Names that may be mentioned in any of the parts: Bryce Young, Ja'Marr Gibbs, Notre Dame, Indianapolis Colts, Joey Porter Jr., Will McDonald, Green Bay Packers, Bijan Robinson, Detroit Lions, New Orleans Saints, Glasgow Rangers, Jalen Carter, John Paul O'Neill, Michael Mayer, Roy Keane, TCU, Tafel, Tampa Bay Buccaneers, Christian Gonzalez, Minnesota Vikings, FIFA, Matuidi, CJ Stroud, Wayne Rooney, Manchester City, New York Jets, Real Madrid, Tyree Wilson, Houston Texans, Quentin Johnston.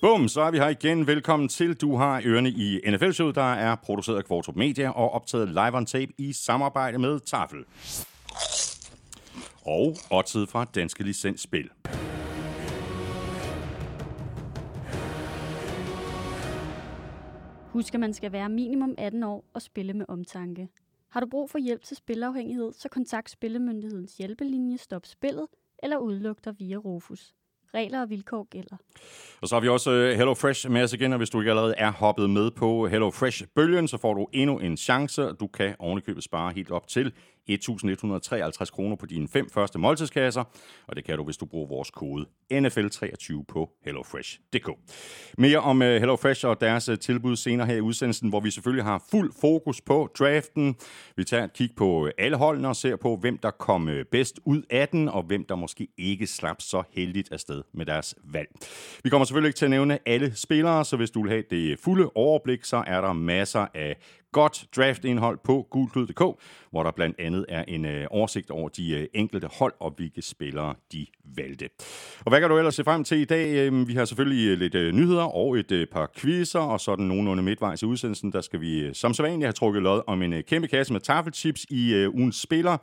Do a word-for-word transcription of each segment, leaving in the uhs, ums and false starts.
Bum, så er vi her igen. Velkommen til. Du har ørerne i N F L-showet, der er produceret af Kvartrup Media og optaget live on tape i samarbejde med Tafel. Og oddset fra Danske Licensspil. Husk, at man skal være minimum atten år og spille med omtanke. Har du brug for hjælp til spilafhængighed, så kontakt Spillemyndighedens hjælpelinje Stop Spillet eller udluk dig via Rufus. Regler og vilkår gælder. Og så har vi også Hello Fresh med os igen, og hvis du ikke allerede er hoppet med på Hello Fresh-bølgen, så får du endnu en chance. Du kan ovenikøbet spare helt op til elleve hundrede treoghalvtreds kroner på dine fem første måltidskasser, og det kan du, hvis du bruger vores kode N F L treogtyve på hello fresh punktum d k. Mere om Hello Fresh og deres tilbud senere her i udsendelsen, hvor vi selvfølgelig har fuld fokus på draften. Vi tager et kig på alle holdene og ser på, hvem der kom bedst ud af den, og hvem der måske ikke slap så heldigt afsted med deres valg. Vi kommer selvfølgelig ikke til at nævne alle spillere, så hvis du vil have det fulde overblik, så er der masser af godt draftindhold på gulklud punktum d k, hvor der blandt andet er en øh, oversigt over de øh, enkelte hold og hvilke spillere de valgte. Og hvad kan du ellers se frem til i dag? Æm, vi har selvfølgelig lidt øh, nyheder og et øh, par quizzer, og sådan nogenlunde midtvejs i udsendelsen, der skal vi øh, som sædvanligt have trukket lod om en øh, kæmpe kasse med taffelchips i øh, ugens spiller.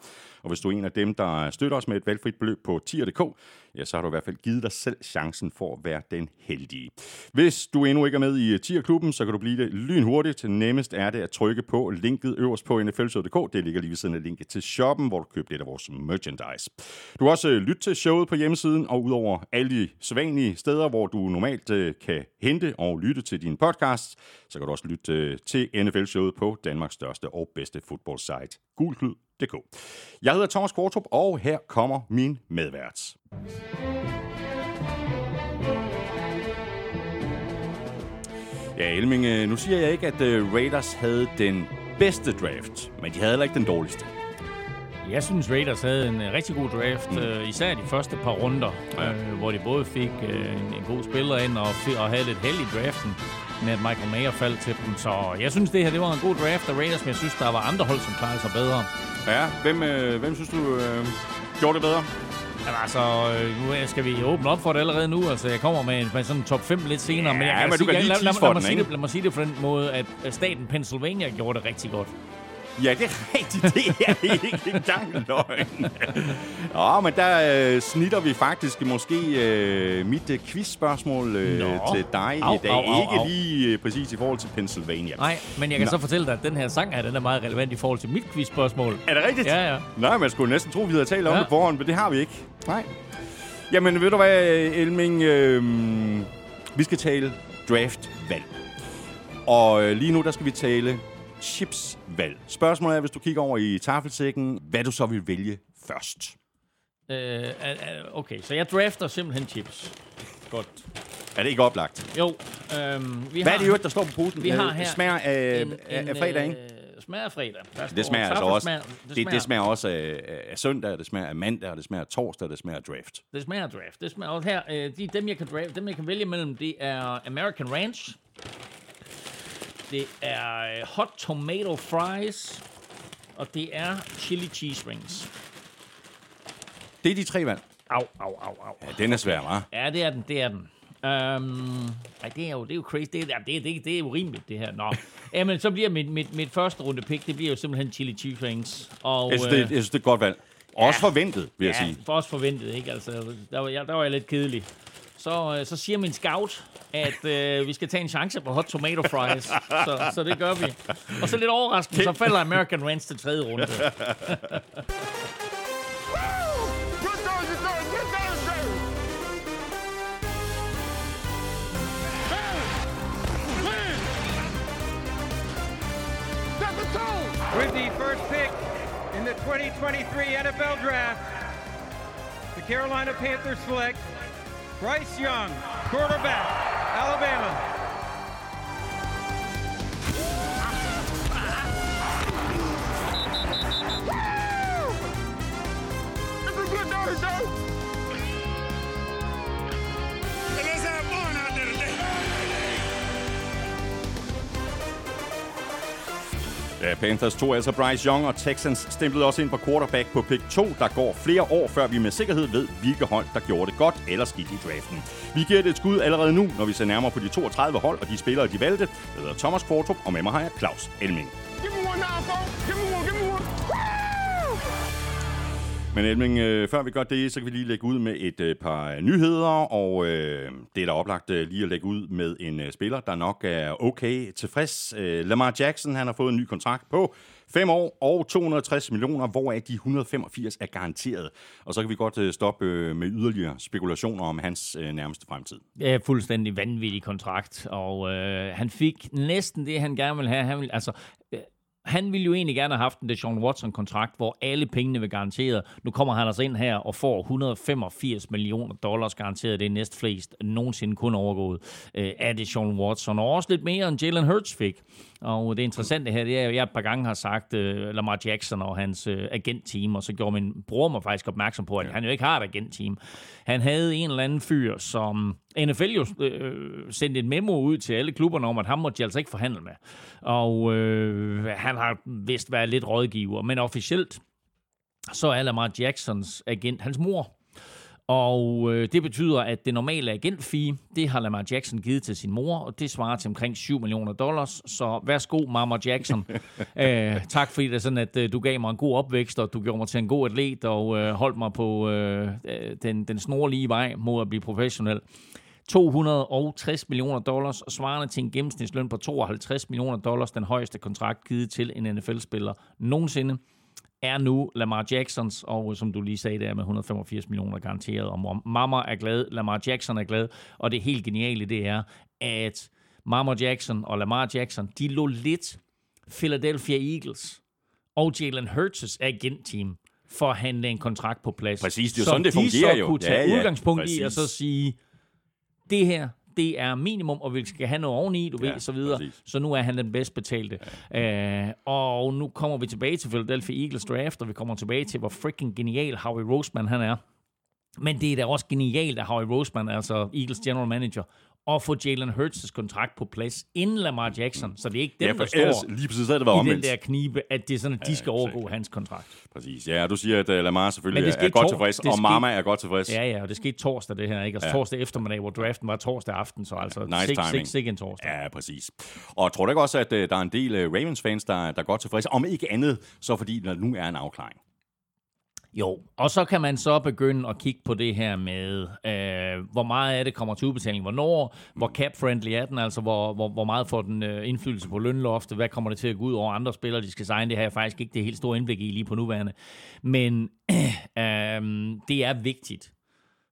Og hvis du er en af dem, der støtter os med et valgfrit beløb på tier punktum d k, ja, så har du i hvert fald givet dig selv chancen for at være den heldige. Hvis du endnu ikke er med i tier-klubben, så kan du blive det lynhurtigt. Nemmest er det at trykke på linket øverst på N F L punktum d k. Det ligger lige ved siden af linket til shoppen, hvor du køber lidt af vores merchandise. Du kan også lytte til showet på hjemmesiden, og udover alle de sædvanlige steder, hvor du normalt kan hente og lytte til dine podcasts, så kan du også lytte til N F L-showet på Danmarks største og bedste fodboldsite, gulklyd punktum d k. Jeg hedder Thomas Kvartrup, og her kommer min medvært. Ja, Elming, nu siger jeg ikke, at Raiders havde den bedste draft, men de havde heller ikke den dårligste. Jeg synes, Raiders havde en rigtig god draft, mm. især de første par runder, ja. øh, hvor de både fik øh, en, en god spiller ind og, f- og havde lidt held i draften, med at Michael Mayer faldt til dem. Så jeg synes, det her det var en god draft af Raiders, men jeg synes, der var andre hold, som klarede sig bedre. Ja, hvem, øh, hvem synes du øh, gjorde det bedre? Jamen altså, nu skal vi åbne op for det allerede nu. Altså, jeg kommer med, en, med sådan en top fem lidt senere. Ja, men jeg kan men sige, du kan jeg, lige lad, lad, lad, lad, mig sige det, lad mig sige det på den måde, at staten Pennsylvania gjorde det rigtig godt. Ja, det er rigtigt. Det er ikke engang løgn. Nå, men der øh, snitter vi faktisk måske øh, mit øh, quizspørgsmål øh, til dig au, i dag. Au, au, ikke au. lige øh, præcis i forhold til Pennsylvania. Nej, men jeg kan Nå. så fortælle dig, at den her sang her, den er meget relevant i forhold til mit quizspørgsmål. Er det rigtigt? Ja, ja. Nej, man skulle næsten tro, vi havde talt om ja. det forhånd, men det har vi ikke. Nej. Jamen, ved du hvad, Elming? Øh, vi skal tale draftvalg. Og øh, lige nu, der skal vi tale chipsvalg. Spørgsmålet er, hvis du kigger over i tafelsækken, hvad du så vil vælge først. Øh, okay, så jeg drafter simpelthen chips. Godt. Er det ikke oplagt? Jo. Øh, vi hvad har, er det jo, der står på posen? Vi har her smager af, en, en, af fredag, ikke? Smager af fredag. Det smager altså også. Smager, det, smager. Det, det smager også af, af søndag, det smager af mandag, det smager af torsdag, det smager af draft. Det smager af draft. Det smager også her. Øh, de, dem, jeg kan draft, dem, jeg kan vælge mellem, det er American Ranch. Det er hot tomato fries, og det er chili cheese rings. Det er de tre valg. Au, au, au, au. Ja, den er svær, hva'? Ja, det er den, det er den. Øhm, ej, det er jo, det er jo crazy. Det er, det, det, det er urimeligt, det her. Nå. Jamen, så bliver mit, mit, mit første runde pick, det bliver jo simpelthen chili cheese rings. Og, jeg, synes, det, jeg synes, det er et godt valg. Også ja, forventet, vil jeg ja, sige. Ja, også forventet, ikke? Altså, der var jeg, der var jeg lidt kedelig. Så, så siger min scout, at øh, vi skal tage en chance på hot tomato fries. så, så det gør vi. Og så lidt overraskende, så falder American Ranch til tredje runde. With the first pick in the twenty twenty-three N F L Draft, the Carolina Panthers select Bryce Young, quarterback, Alabama. It's a good day today. And let's have fun out there today. Da Panthers tog altså Bryce Young, og Texans stemplede også ind på quarterback på pick to, der går flere år, før vi med sikkerhed ved, hvilke hold, der gjorde det godt eller skidt i draften. Vi giver det et skud allerede nu, når vi ser nærmere på de toogtredive hold og de spillere, de valgte. Jeg hedder Thomas Kvartrup, og med mig har jeg Claus Elming. Men Elming, øh, før vi gør det, så kan vi lige lægge ud med et øh, par nyheder, og øh, det er da oplagt øh, lige at lægge ud med en øh, spiller, der nok er okay tilfreds. Øh, Lamar Jackson, han har fået en ny kontrakt på fem år og to hundrede og tres millioner, hvoraf de et hundrede og femogfirs er garanteret. Og så kan vi godt øh, stoppe øh, med yderligere spekulationer om hans øh, nærmeste fremtid. Ja, fuldstændig vanvittig kontrakt, og øh, han fik næsten det, han gerne ville have. Han ville, altså... Øh, Han ville jo egentlig gerne have haft en Deshaun Watson-kontrakt, hvor alle pengene var garanteret. Nu kommer han altså ind her og får et hundrede og femogfirs millioner dollars garanteret. Det er næstflest nogensinde kun overgået øh, af Deshaun Watson. Og også lidt mere end Jalen Hurts fik. Og det interessante her, det er, at jeg et par gange har sagt øh, Lamar Jackson og hans øh, agentteam, og så gjorde min bror mig faktisk opmærksom på, at han jo ikke har et agentteam. Han havde en eller anden fyr, som N F L jo øh, sendte et memo ud til alle klubberne om, at ham måtte de altså ikke forhandle med. Og øh, han har vist været lidt rådgiver, men officielt så er Lamar Jacksons agent hans mor. Og øh, det betyder, at det normale agentfee, det har Lamar Jackson givet til sin mor, og det svarer til omkring syv millioner dollars. Så værsgo, Mama Jackson. Æh, tak fordi det er sådan, at øh, du gav mig en god opvækst, og du gjorde mig til en god atlet, og øh, holdt mig på øh, den, den snorlige vej mod at blive professionel. to hundrede og tres millioner dollars, svarende til en gennemsnitsløn på tooghalvtreds millioner dollars, den højeste kontrakt givet til en N F L-spiller nogensinde, er nu Lamar Jacksons, og som du lige sagde, det er med et hundrede og femogfirs millioner garanteret, og Mama er glad, Lamar Jackson er glad, og det helt geniale, det er, at Mama Jackson og Lamar Jackson, de lå lidt Philadelphia Eagles og Jalen Hurts' agentteam for at handle en kontrakt på plads. Præcis, det er så sådan, det fungerer jo. Så de så kunne tage ja, ja, udgangspunkt præcis. I og så sige, det her, det er minimum, og vi skal have noget oveni, du ja, ved, så videre. Præcis. Så nu er han den bedst betalte. Ja. Æh, og nu kommer vi tilbage til Philadelphia Eagles draft, og vi kommer tilbage til, hvor freaking genial Howie Roseman han er. Men det er da også genialt, at Howie Roseman, altså Eagles general manager, og få Jalen Hurts' kontrakt på plads inden Lamar Jackson, så det er ikke dem, ja, der står lige præcis, det var i den der knibe, at det er sådan, at de ja, skal overgå exactly. hans kontrakt. Præcis, ja, og du siger, at uh, Lamar selvfølgelig er godt tor- tilfreds, og skete... Mama er godt tilfreds. Ja, ja, og det skete torsdag, det her, ikke? Altså ja. torsdag eftermiddag, hvor draften var torsdag aften, så altså nice sik, sik, sik en torsdag. Ja, præcis. Og tror du ikke også, at uh, der er en del uh, Ravens-fans, der, der er godt tilfredse, om ikke andet, så fordi der nu er en afklaring? Jo, og så kan man så begynde at kigge på det her med, øh, hvor meget af det kommer til udbetaling, hvornår, hvor cap-friendly er den, altså hvor, hvor, hvor meget får den øh, indflydelse på lønloftet, hvad kommer det til at gå ud over andre spillere, de skal signe, det har jeg faktisk ikke det helt store indblik i lige på nuværende. Men øh, øh, det er vigtigt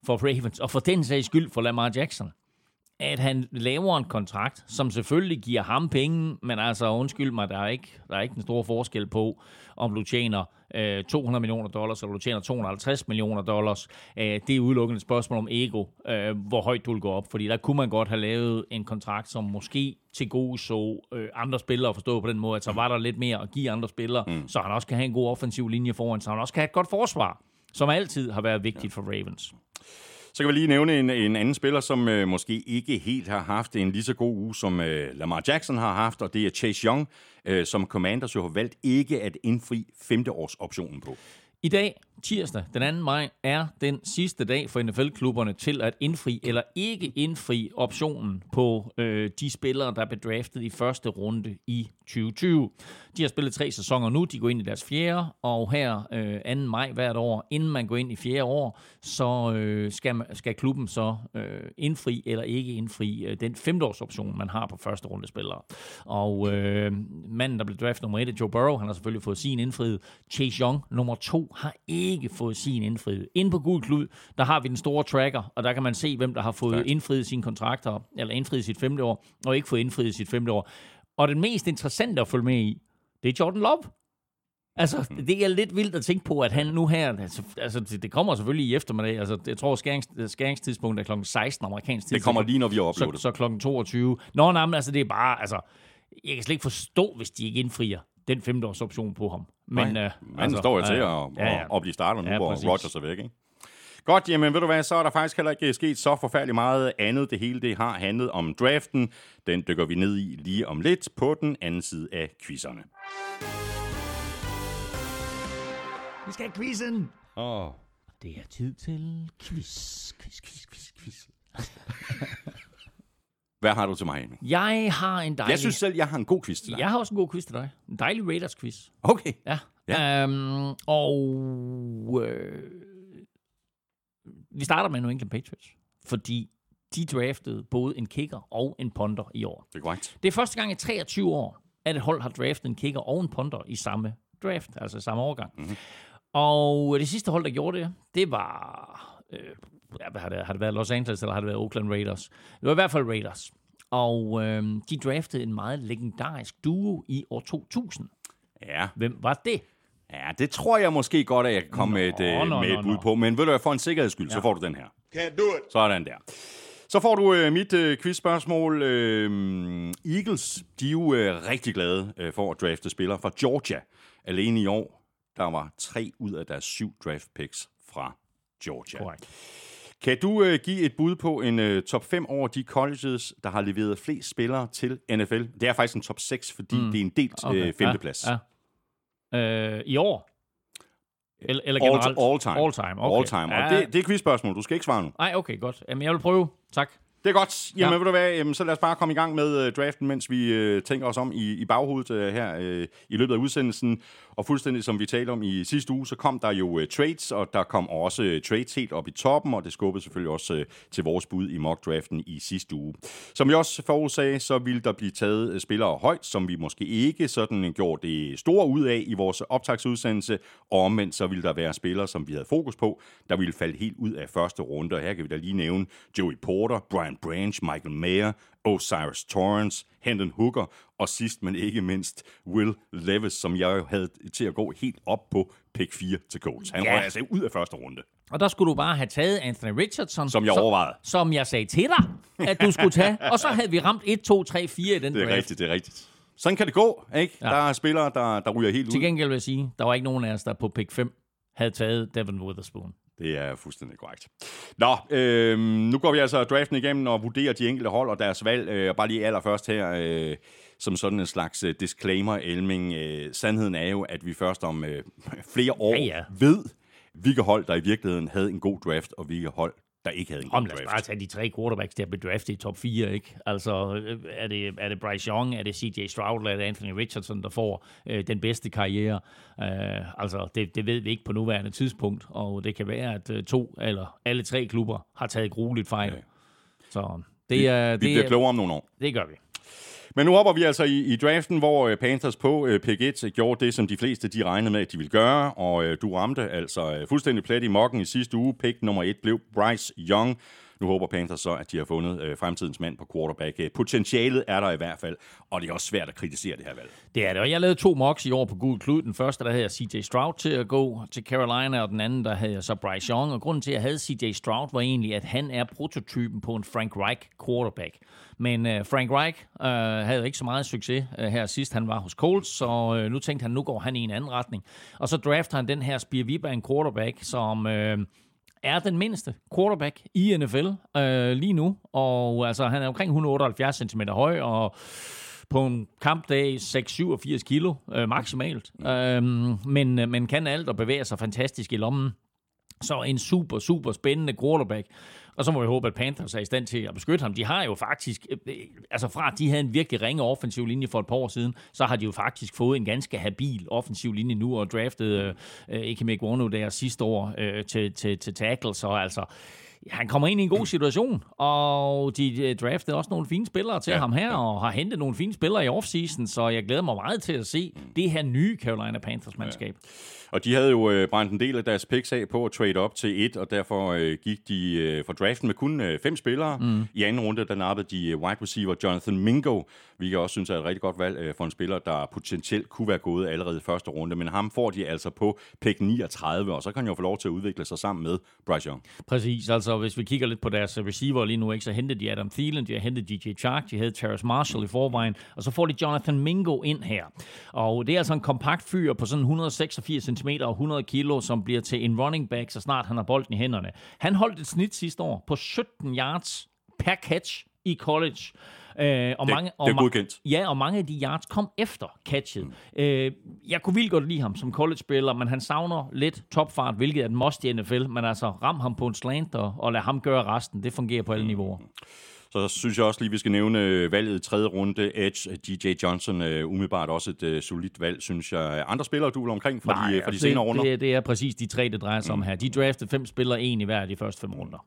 for Ravens, og for den sags skyld for Lamar Jackson, at han laver en kontrakt, som selvfølgelig giver ham penge, men altså undskyld mig, der er ikke, der er ikke en stor forskel på, om du tjener øh, to hundrede millioner dollars, eller du tjener to hundrede og halvtreds millioner dollars. Øh, det er udelukkende et spørgsmål om ego, øh, hvor højt du vil gå op, fordi der kunne man godt have lavet en kontrakt, som måske til gode så øh, andre spillere forstå på den måde, at så var der lidt mere at give andre spillere, mm. så han også kan have en god offensiv linje foran, så han også kan have et godt forsvar, som altid har været vigtigt for Ravens. Så kan vi lige nævne en, en anden spiller, som øh, måske ikke helt har haft en lige så god uge, som øh, Lamar Jackson har haft, og det er Chase Young, øh, som Commanders jo har valgt ikke at indfri femteårsoptionen på. I dag, tirsdag den anden maj, er den sidste dag for N F L-klubberne til at indfri eller ikke indfri optionen på øh, de spillere, der blev draftet i første runde i tyve tyve. De har spillet tre sæsoner nu, de går ind i deres fjerde, og her øh, anden maj hvert år, inden man går ind i fjerde år, så øh, skal, skal klubben så øh, indfri eller ikke indfri øh, den femteårsoption, man har på første runde spillere. Og øh, manden, der blev draftet nummer et, Joe Burrow, han har selvfølgelig fået sin indfriet. Chase Young, nummer to, har ikke fået sin indfriet. Inde på Gul Klud, der har vi den store tracker, og der kan man se, hvem der har fået tak. indfriet sine kontrakter, eller indfriet sit femte år, og ikke fået indfriet sit femte år. Og den mest interessante at følge med i, det er Jordan Love. Altså, det er lidt vildt at tænke på, at han nu her, altså det kommer selvfølgelig i eftermiddag, altså jeg tror skærings, skæringstidspunktet er klokken seksten amerikansk tid. Det kommer lige, når vi har uploadet. Så, så klokken toogtyve. Nå, nej, men altså det er bare, altså, jeg kan slet ikke forstå, hvis de ikke indfrier den femteårsoption på ham. Men, nej, øh, altså, han står jo til øh, at, ja, ja. at, at blive startet nu, ja, hvor Rodgers er væk, ikke? Godt, jamen ved du hvad, så er der faktisk heller ikke sket så forfærdeligt meget andet. Det hele det har handlet om draften. Den dykker vi ned i lige om lidt på den anden side af quizzerne. Vi skal have quizzen! Åh. Oh. Det er tid til quiz, quiz, quiz, quiz, quiz. Hvad har du til mig, Henning? Jeg har en dejlig... Jeg synes selv, jeg har en god quiz til dig. Jeg har også en god quiz til dig. En dejlig Raiders quiz. Okay. Ja. ja. Øhm, og... Øh, vi starter med New England Patriots, fordi de draftede både en kicker og en punter i år. Det er korrekt. Det er første gang i treogtyve år, at et hold har draftet en kicker og en punter i samme draft, altså samme årgang. Mm-hmm. Og det sidste hold, der gjorde det, det var... Øh, Har det, har det været Los Angeles, eller har det været Oakland Raiders? Det var i hvert fald Raiders. Og øh, de draftede en meget legendarisk duo i år to tusind. Ja. Hvem var det? Ja, det tror jeg måske godt, at jeg kan komme nå, med et, nå, med et nå, bud nå. på. Men ved du, jeg får en sikkerheds skyld, ja. Så får du den her. Can't do it. Sådan der. Så får du øh, mit øh, quizspørgsmål. Øh, Eagles, de er jo øh, rigtig glade øh, for at drafte spillere fra Georgia. Alene i år, der var tre ud af deres syv draft picks fra Georgia. Correct. Kan du øh, give et bud på en øh, top fem over de colleges, der har leveret flest spillere til N F L? Det er faktisk en top seks, fordi mm. det er en delt okay. øh, femteplads. Ja, ja. Øh, I år? Eller, eller all, generelt? All time. All time, okay. All time. Og ja. det, det er quizspørgsmål. Du skal ikke svare nu. Nej, okay, godt. Jamen, jeg vil prøve. Tak. Det er godt. Jamen, ja. ved du hvad? Jamen, så lad os bare komme i gang med uh, draften, mens vi uh, tænker os om i, i baghovedet uh, her uh, i løbet af udsendelsen. Og fuldstændig som vi talte om i sidste uge, så kom der jo uh, trades, og der kom også uh, trades helt op i toppen, og det skubbede selvfølgelig også uh, til vores bud i mock-draften i sidste uge. Som vi også forudsagde, så ville der blive taget uh, spillere højt, som vi måske ikke sådan gjorde det store ud af i vores optagsudsendelse, og omvendt så ville der være spillere, som vi havde fokus på, der ville falde helt ud af første runde, og her kan vi da lige nævne Joey Porter, Brian Branch, Michael Mayer, Osiris Torrance, Hendon Hooker og sidst, men ikke mindst, Will Levis, som jeg havde til at gå helt op på pick fire til Colts. Han ja. røg altså ud af første runde. Og der skulle du bare have taget Anthony Richardson, som jeg overvejede. Som, som jeg sagde til dig, at du skulle tage. Og så havde vi ramt et, to, tre, fire i den. Det er draft. rigtigt, det er rigtigt. Sådan kan det gå, ikke? Ja. Der er spillere, der, der ryger helt ud. Til gengæld vil jeg sige, der var ikke nogen af os, der på pick fem havde taget Devon Witherspoon. Det er fuldstændig korrekt. Nå, øh, nu går vi altså draften igennem og vurderer de enkelte hold og deres valg. Øh, bare lige allerførst her, øh, som sådan en slags øh, disclaimer, Elming. Øh, sandheden er jo, at vi først om øh, flere år ja, ja. ved, hvilke hold, der i virkeligheden havde en god draft, og hvilke hold, der ikke havde en Om, god draft. Lad os bare tage de tre quarterbacks, der blev draftet i top fire, ikke? Altså, er det, er det Bryce Young, er det C J Stroud, eller er det Anthony Richardson, der får øh, den bedste karriere? Øh, altså, det, det ved vi ikke på nuværende tidspunkt, og det kan være, at øh, to eller alle tre klubber har taget grueligt fejl. Ja. Så det er... Vi, vi bliver klogere om nogle år. Det gør vi. Men nu hopper vi altså i, i draften, hvor Panthers på pick et gjorde det, som de fleste de regnede med, at de ville gøre. Og øh, du ramte altså fuldstændig plet i mokken i sidste uge. Pick nummer et blev Bryce Young. Nu håber Panthers så, at de har fundet øh, fremtidens mand på quarterback. Potentialet er der i hvert fald, og det er også svært at kritisere det her valg. Det er det, og jeg lavede to mocks i år på Google Klud. Den første, der havde jeg C J Stroud til at gå til Carolina, og den anden, der havde jeg så Bryce Young. Og grunden til, at jeg havde C J Stroud, var egentlig, at han er prototypen på en Frank Reich quarterback. Men øh, Frank Reich øh, havde ikke så meget succes øh, her sidst. Han var hos Colts, så øh, nu tænkte han, nu går han i en anden retning. Og så drafter han den her Spear Viban quarterback, som... Øh, er den mindste quarterback i N F L øh, lige nu, og altså, han er omkring et hundrede og otteoghalvfjerds centimeter høj, og på en kampdag seks hundrede syvogfirs kilo øh, maksimalt, øh, men, men kan alt og bevæger sig fantastisk i lommen. Så en super, super spændende quarterback. Og så må vi håbe, at Panthers er i stand til at beskytte ham. De har jo faktisk, altså fra at de havde en virkelig ringe offensiv linje for et par år siden, så har de jo faktisk fået en ganske habil offensiv linje nu, og draftet Ikemeke øh, Wano der sidste år øh, til, til, til tackle. Så altså, han kommer ind i en god situation, og de draftede også nogle fine spillere til ja, ham her, ja. og har hentet nogle fine spillere i offseason, så jeg glæder mig meget til at se det her nye Carolina Panthers-mandskab. Ja. Og de havde jo brændt en del af deres picks af på at trade op til et, og derfor gik de for draften med kun fem spillere. Mm. I anden runde, der nappede de wide receiver Jonathan Mingo, hvilket jeg også synes er et rigtig godt valg for en spiller, der potentielt kunne være gået allerede i første runde, men ham får de altså på pick niogtredive, og så kan han jo få lov til at udvikle sig sammen med Bryce Young. Præcis, altså Altså, hvis vi kigger lidt på deres receiver lige nu, ikke, så hentede de Adam Thielen, de har hentet D J Chark, de havde Terrace Marshall i forvejen, og så får de Jonathan Mingo ind her. Og det er altså en kompakt fyr på sådan et hundrede og seksogfirs centimeter og hundrede kilo, som bliver til en running back, så snart han har bolden i hænderne. Han holdt et snit sidste år på sytten yards per catch i college. Øh, og det, mange, og det er godkendt. Ma- ja, og mange af de yards kom efter catchet. Mm. Øh, jeg kunne vildt godt lide ham som college-spiller, men han savner lidt topfart, hvilket er et must i N F L. Men altså, ram ham på en slant og, og lad ham gøre resten. Det fungerer på alle mm. niveauer. Så synes jeg også lige, vi skal nævne valget i tredje runde. Edge, D J Johnson, umiddelbart også et solidt valg, synes jeg. Andre spillere, du vil omkring fra Nej, de, fra de senere det, runder? Det er, det er præcis de tre, det drejer sig mm. om her. De draftede fem spillere, en i hver af de første fem runder.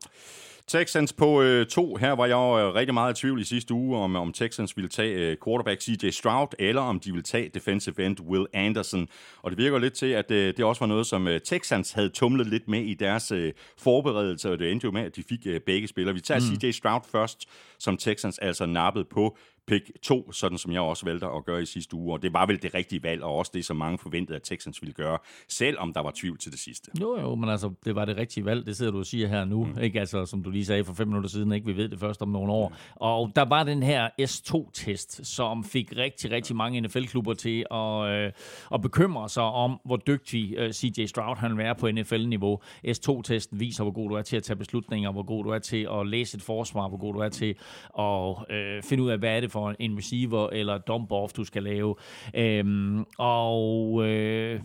Texans på øh, to. Her var jeg jo rigtig meget i tvivl i sidste uge, om, om Texans ville tage øh, quarterback C J Stroud, eller om de ville tage defensive end Will Anderson. Og det virker lidt til, at øh, det også var noget, som øh, Texans havde tumlet lidt med i deres øh, forberedelse, og det endte jo med, at de fik øh, begge spillere. Vi tager mm. C J Stroud først, som Texans altså nappede på pick to, sådan som jeg også valgte at gøre i sidste uge, og det var vel det rigtige valg, og også det, som mange forventede, at Texans ville gøre, selvom der var tvivl til det sidste. Jo, jo, men altså, det var det rigtige valg, det sidder du og siger her nu, mm. ikke? Altså, som du lige sagde for fem minutter siden, ikke? Vi ved det først om nogle år, mm. og der var den her S to test, som fik rigtig, rigtig mange N F L-klubber til at, øh, at bekymre sig om, hvor dygtig øh, C J Stroud han er på N F L-niveau. S to testen viser, hvor god du er til at tage beslutninger, hvor god du er til at læse et forsvar, hvor god du er til at øh, finde ud af, hvad er det for en receiver eller dump-off, du skal lave. Øhm, og øh,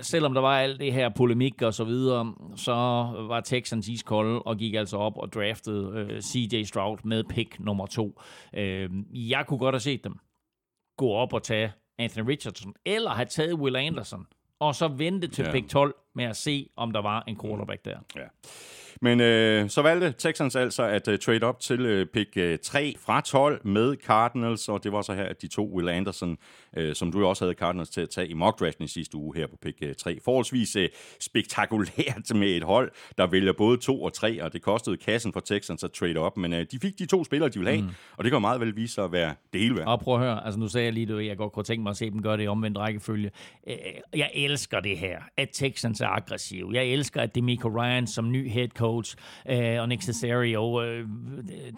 selvom der var alt det her polemik og så videre, så var Texans iskolde og gik altså op og draftede øh, C J Stroud med pick nummer to. Øhm, jeg kunne godt have set dem gå op og tage Anthony Richardson, eller have taget Will Anderson, og så vente til ja. pick tolv med at se, om der var en quarterback der. Ja. Men øh, så valgte Texans altså at øh, trade op til øh, pick øh, tre fra tolv med Cardinals, og det var så her, at de to Will Anderson, øh, som du også havde Cardinals til at tage i mock-draften i sidste uge her på pick øh, tre. Forholdsvis øh, spektakulært med et hold, der vælger både to og tre, og det kostede kassen for Texans at trade op, men øh, de fik de to spillere, de ville have, mm. og det kan meget vel vise sig at være det hele værd. Og prøv at høre, altså nu sagde jeg lige, at jeg godt kunne tænke mig at se dem gøre det i omvendt rækkefølge. Øh, jeg elsker det her, at Texans er aggressiv. Jeg elsker, at DeMeco Ryan som ny head coach Coach, øh, og Nick Cesario, øh,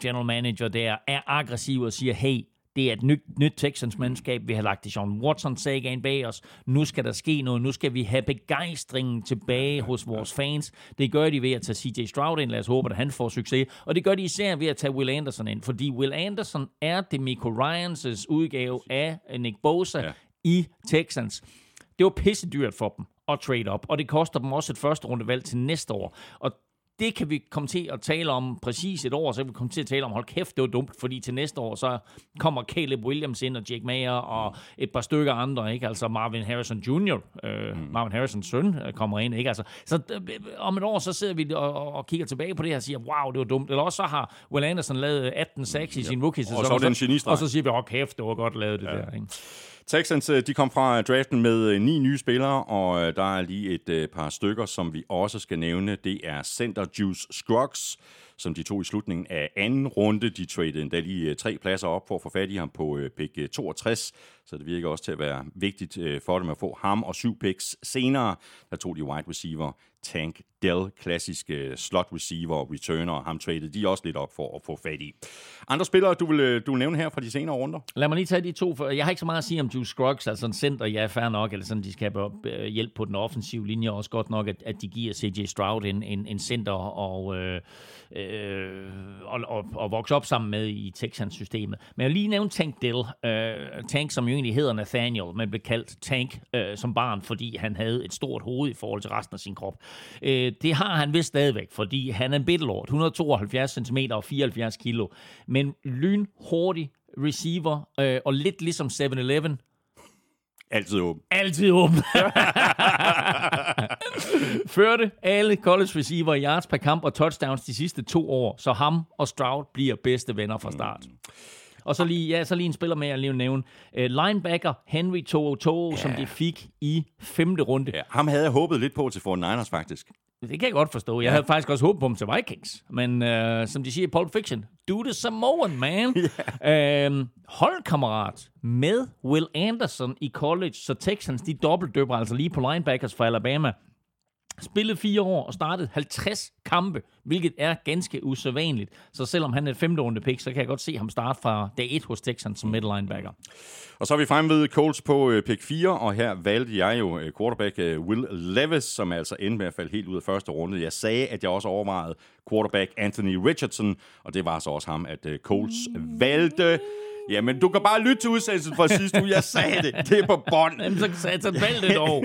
general manager der, er aggressiv og siger, hey, det er et nyt, nyt Texans-mandskab, vi har lagt det Sean Watson-sagaen bag os, nu skal der ske noget, nu skal vi have begejstringen tilbage hos vores fans. Det gør de ved at tage C J Stroud ind, lad os håbe, at han får succes, og det gør de især ved at tage Will Anderson ind, fordi Will Anderson er DeMeco Ryans udgave af Nick Bosa ja. i Texans. Det var pissedyrt for dem at trade op, og det koster dem også et første rundevalg til næste år, og det kan vi komme til at tale om præcis et år, så kan vi komme til at tale om, hold kæft, det var dumt, fordi til næste år, så kommer Caleb Williams ind, og Jake Mayer, og et par stykker andre, ikke? Altså Marvin Harrison junior, øh, Marvin Harrisons søn, kommer ind, ikke? Altså, så øh, om et år, så sidder vi og, og kigger tilbage på det her, og siger, wow, det var dumt, eller også så har Will Anderson lavet atten seks i sin rookie-sæson, og så, så, så, og så siger vi, hold kæft, det var godt lavet det ja. der, ikke? Texans, de kom fra draften med ni nye spillere, og der er lige et par stykker, som vi også skal nævne. Det er center Juice Scruggs, som de tog i slutningen af anden runde. De tradede endda lige tre pladser op for at få fat i ham på pick toogtres, så det virker også til at være vigtigt for dem at få ham, og syv picks senere, der tog de wide receiver Tank Dell, klassisk slot receiver, returner, og ham tradede de også lidt op for at få fat i. Andre spillere, du vil, du vil nævne her fra de senere runder? Lad mig lige tage de to, for jeg har ikke så meget at sige om Juice Scruggs, altså en center, ja, fair nok, eller sådan, de skal have hjælp på den offensive linje, også godt nok, at, at de giver C J Stroud en, en, en center og, øh, øh, og, og, og vokse op sammen med i Texans-systemet. Men jeg vil lige nævne Tank Dell, øh, Tank, som jo egentlig hedder Nathaniel, men blev kaldt Tank øh, som barn, fordi han havde et stort hoved i forhold til resten af sin krop. Det har han vist stadigvæk, fordi han er en bittelort, et hundrede og tooghalvfjerds centimeter og fireoghalvfjerds kilo, men lynhurtig receiver, øh, og lidt ligesom syv eleven. Altid åben. Altid åben. Førte alle college receiver i yards per kamp og touchdowns de sidste to år, så ham og Stroud bliver bedste venner fra start. Mm. Og så lige, ja, så lige en spiller med, jeg lige vil nævne. Uh, linebacker Henry To'o, ja. som de fik i femte runde. Ja, ham havde jeg håbet lidt på til forty-niners, faktisk. Det kan jeg godt forstå. Jeg ja. havde faktisk også håbet på dem til Vikings. Men uh, som de siger i Pulp Fiction, do the Samoan, man. Yeah. Uh, holdkammerat med Will Anderson i college. Så Texans, de dobbeltdøber altså lige på linebackers fra Alabama. Spillede fire år og startede halvtreds kampe, hvilket er ganske usædvanligt. Så selvom han er et femte runde pick, så kan jeg godt se ham starte fra dag et hos Texans som middle linebacker. Og så er vi fremme ved Colts på pick fire, og her valgte jeg jo quarterback Will Levis, som altså endte med at falde helt ud af første runde. Jeg sagde, at jeg også overvejede quarterback Anthony Richardson, og det var så også ham, at Colts valgte. Jamen, du kan bare lytte til udsendelsen fra sidste uge. Jeg sagde det. Det er på bånd. Jamen, så satan valgte det dog.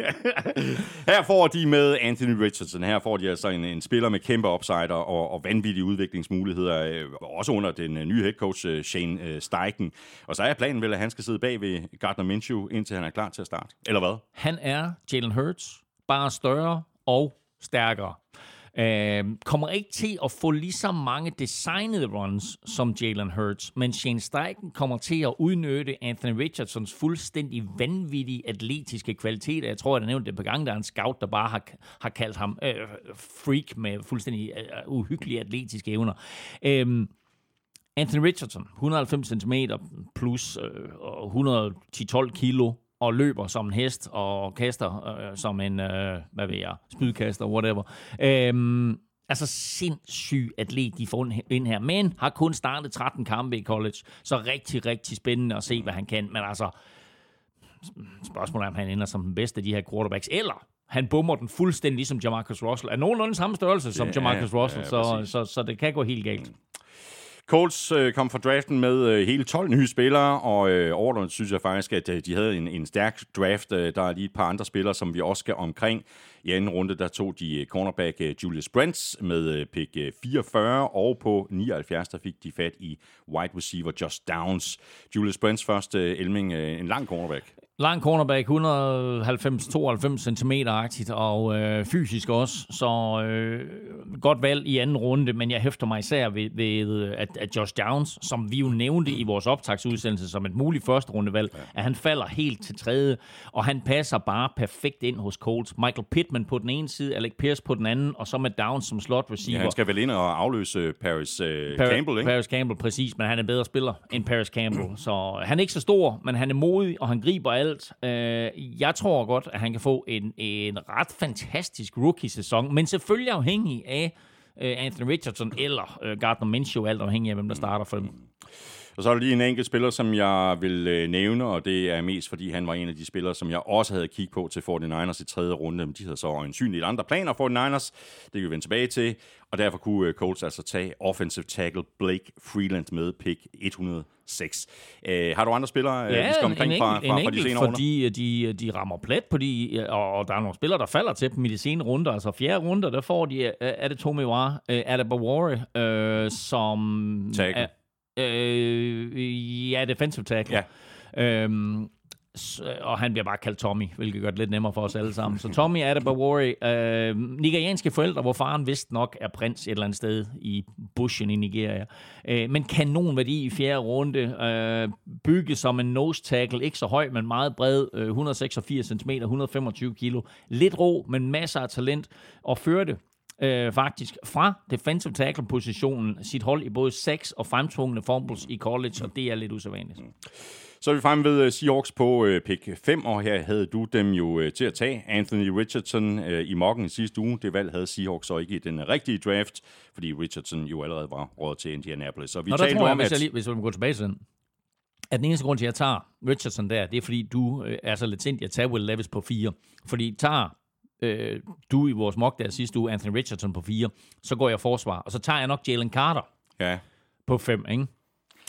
Her får de med Anthony Richardson. Her får de altså en, en spiller med kæmpe upside og, og vanvittige udviklingsmuligheder. Også under den nye head coach, Shane Steichen. Og så er planen vel, at han skal sidde bag ved Gardner Minshew, indtil han er klar til at starte. Eller hvad? Han er Jalen Hurts. Bare større og stærkere. Uh, kommer ikke til at få lige så mange designede runs som Jalen Hurts, men Shane Steichen kommer til at udnytte Anthony Richardsons fuldstændig vanvittige atletiske kvaliteter. Jeg tror, jeg nævnte det på gang, der er en scout, der bare har, har kaldt ham uh, freak med fuldstændig uh, uhyggelige atletiske evner. Uh, Anthony Richardson, et hundrede og halvfems centimeter plus uh, et hundrede og ti til tolv kilo, og løber som en hest, og kaster øh, som en, øh, hvad ved jeg, spydkaster, whatever. Øhm, altså sindssyg atlet, de får ind her. Men har kun startet tretten kampe i college, så rigtig, rigtig spændende at se, hvad han kan. Men altså, spørgsmålet er, om han ender som den bedste af de her quarterbacks, eller han bummer den fuldstændig ligesom Jamarcus Russell. Er nogenlunde samme størrelse som ja, Jamarcus Russell, ja, så, så, så det kan gå helt galt. Colts øh, kom fra draften med øh, hele tolv nye spillere, og øh, overordnet synes jeg faktisk, at øh, de havde en, en stærk draft. Øh, der er lige et par andre spillere, som vi også skal omkring. I anden runde, der tog de cornerback øh, Julius Brents med øh, pick øh, fireogfyrre, og på nioghalvfjerds, der fik de fat i wide receiver Josh Downs. Julius Brents først, øh, Elming, øh, en lang cornerback. Lang cornerback, et hundrede og halvfems til tooghalvfems centimeter-agtigt, og øh, fysisk også, så øh, godt valg i anden runde, men jeg hæfter mig især ved, ved at, at Josh Downs, som vi jo nævnte i vores optagsudsendelse som et muligt første rundevalg, ja. At han falder helt til tredje, og han passer bare perfekt ind hos Colts. Michael Pittman på den ene side, Alec Pierce på den anden, og så med Downs som slot receiver. Ja, han skal vel ind og afløse Paris øh, Par- Campbell, ikke? Paris Campbell, præcis, men han er bedre spiller end Paris Campbell, så han er ikke så stor, men han er modig, og han griber alle. Jeg tror godt, at han kan få en, en ret fantastisk rookie-sæson, men selvfølgelig afhængig af Anthony Richardson eller Gardner Minshew, alt afhængig af, hvem der starter for dem. Og så er der lige en enkelt spiller, som jeg vil nævne, og det er mest, fordi han var en af de spillere, som jeg også havde kigget på til forty-niners i tredje runde. Men de havde så øjensynligt andre planer for forty-niners, det kan vi vende tilbage til, og derfor kunne Colts altså tage offensive tackle Blake Freeland med pick et hundrede og seks. Øh, har du andre spillere, ja, vi skal omkring fra, fra, fra de senere runder? Fordi de, de rammer plet på de, og der er nogle spillere, der falder til dem i de senere runder. Altså fjerde runder, der får de Adebayor, Adebayor, øh, som... Tackle. Øh, ja, defensive tackle. Yeah. Øhm, og han bliver bare kaldt Tommy, hvilket gør det lidt nemmere for os alle sammen. Så Tommy Adebawori, øh, nigerianske forældre, hvor faren vist nok er prins et eller andet sted i bushen i Nigeria. Øh, men kanonværdi i fjerde runde. Øh, bygget som en nose tackle. Ikke så høj, men meget bred. Øh, et hundrede og seksogfirs centimeter, et hundrede og femogtyve kilo. Lidt rå, men masser af talent. Og førte Øh, faktisk fra defensive tackle-positionen sit hold i både seks og fremtvungne fumbles i college, og det er lidt usædvanligt. Så er vi fremme ved Seahawks på pick fem, og her havde du dem jo til at tage Anthony Richardson i mokken i sidste uge. Det valg havde Seahawks så ikke i den rigtige draft, fordi Richardson jo allerede var råd til Indianapolis. Så vi Nå, der tror jeg, om, at... hvis jeg lige, hvis jeg må gå tilbage til den. At den eneste grund til, at jeg tager Richardson der, det er, fordi du øh, er så lidt sindig at tage Will Levis på fire. Fordi tager du i vores mock der sidste uge, Anthony Richardson på fire, så går jeg forsvar, og så tager jeg nok Jalen Carter ja. På fem, ikke?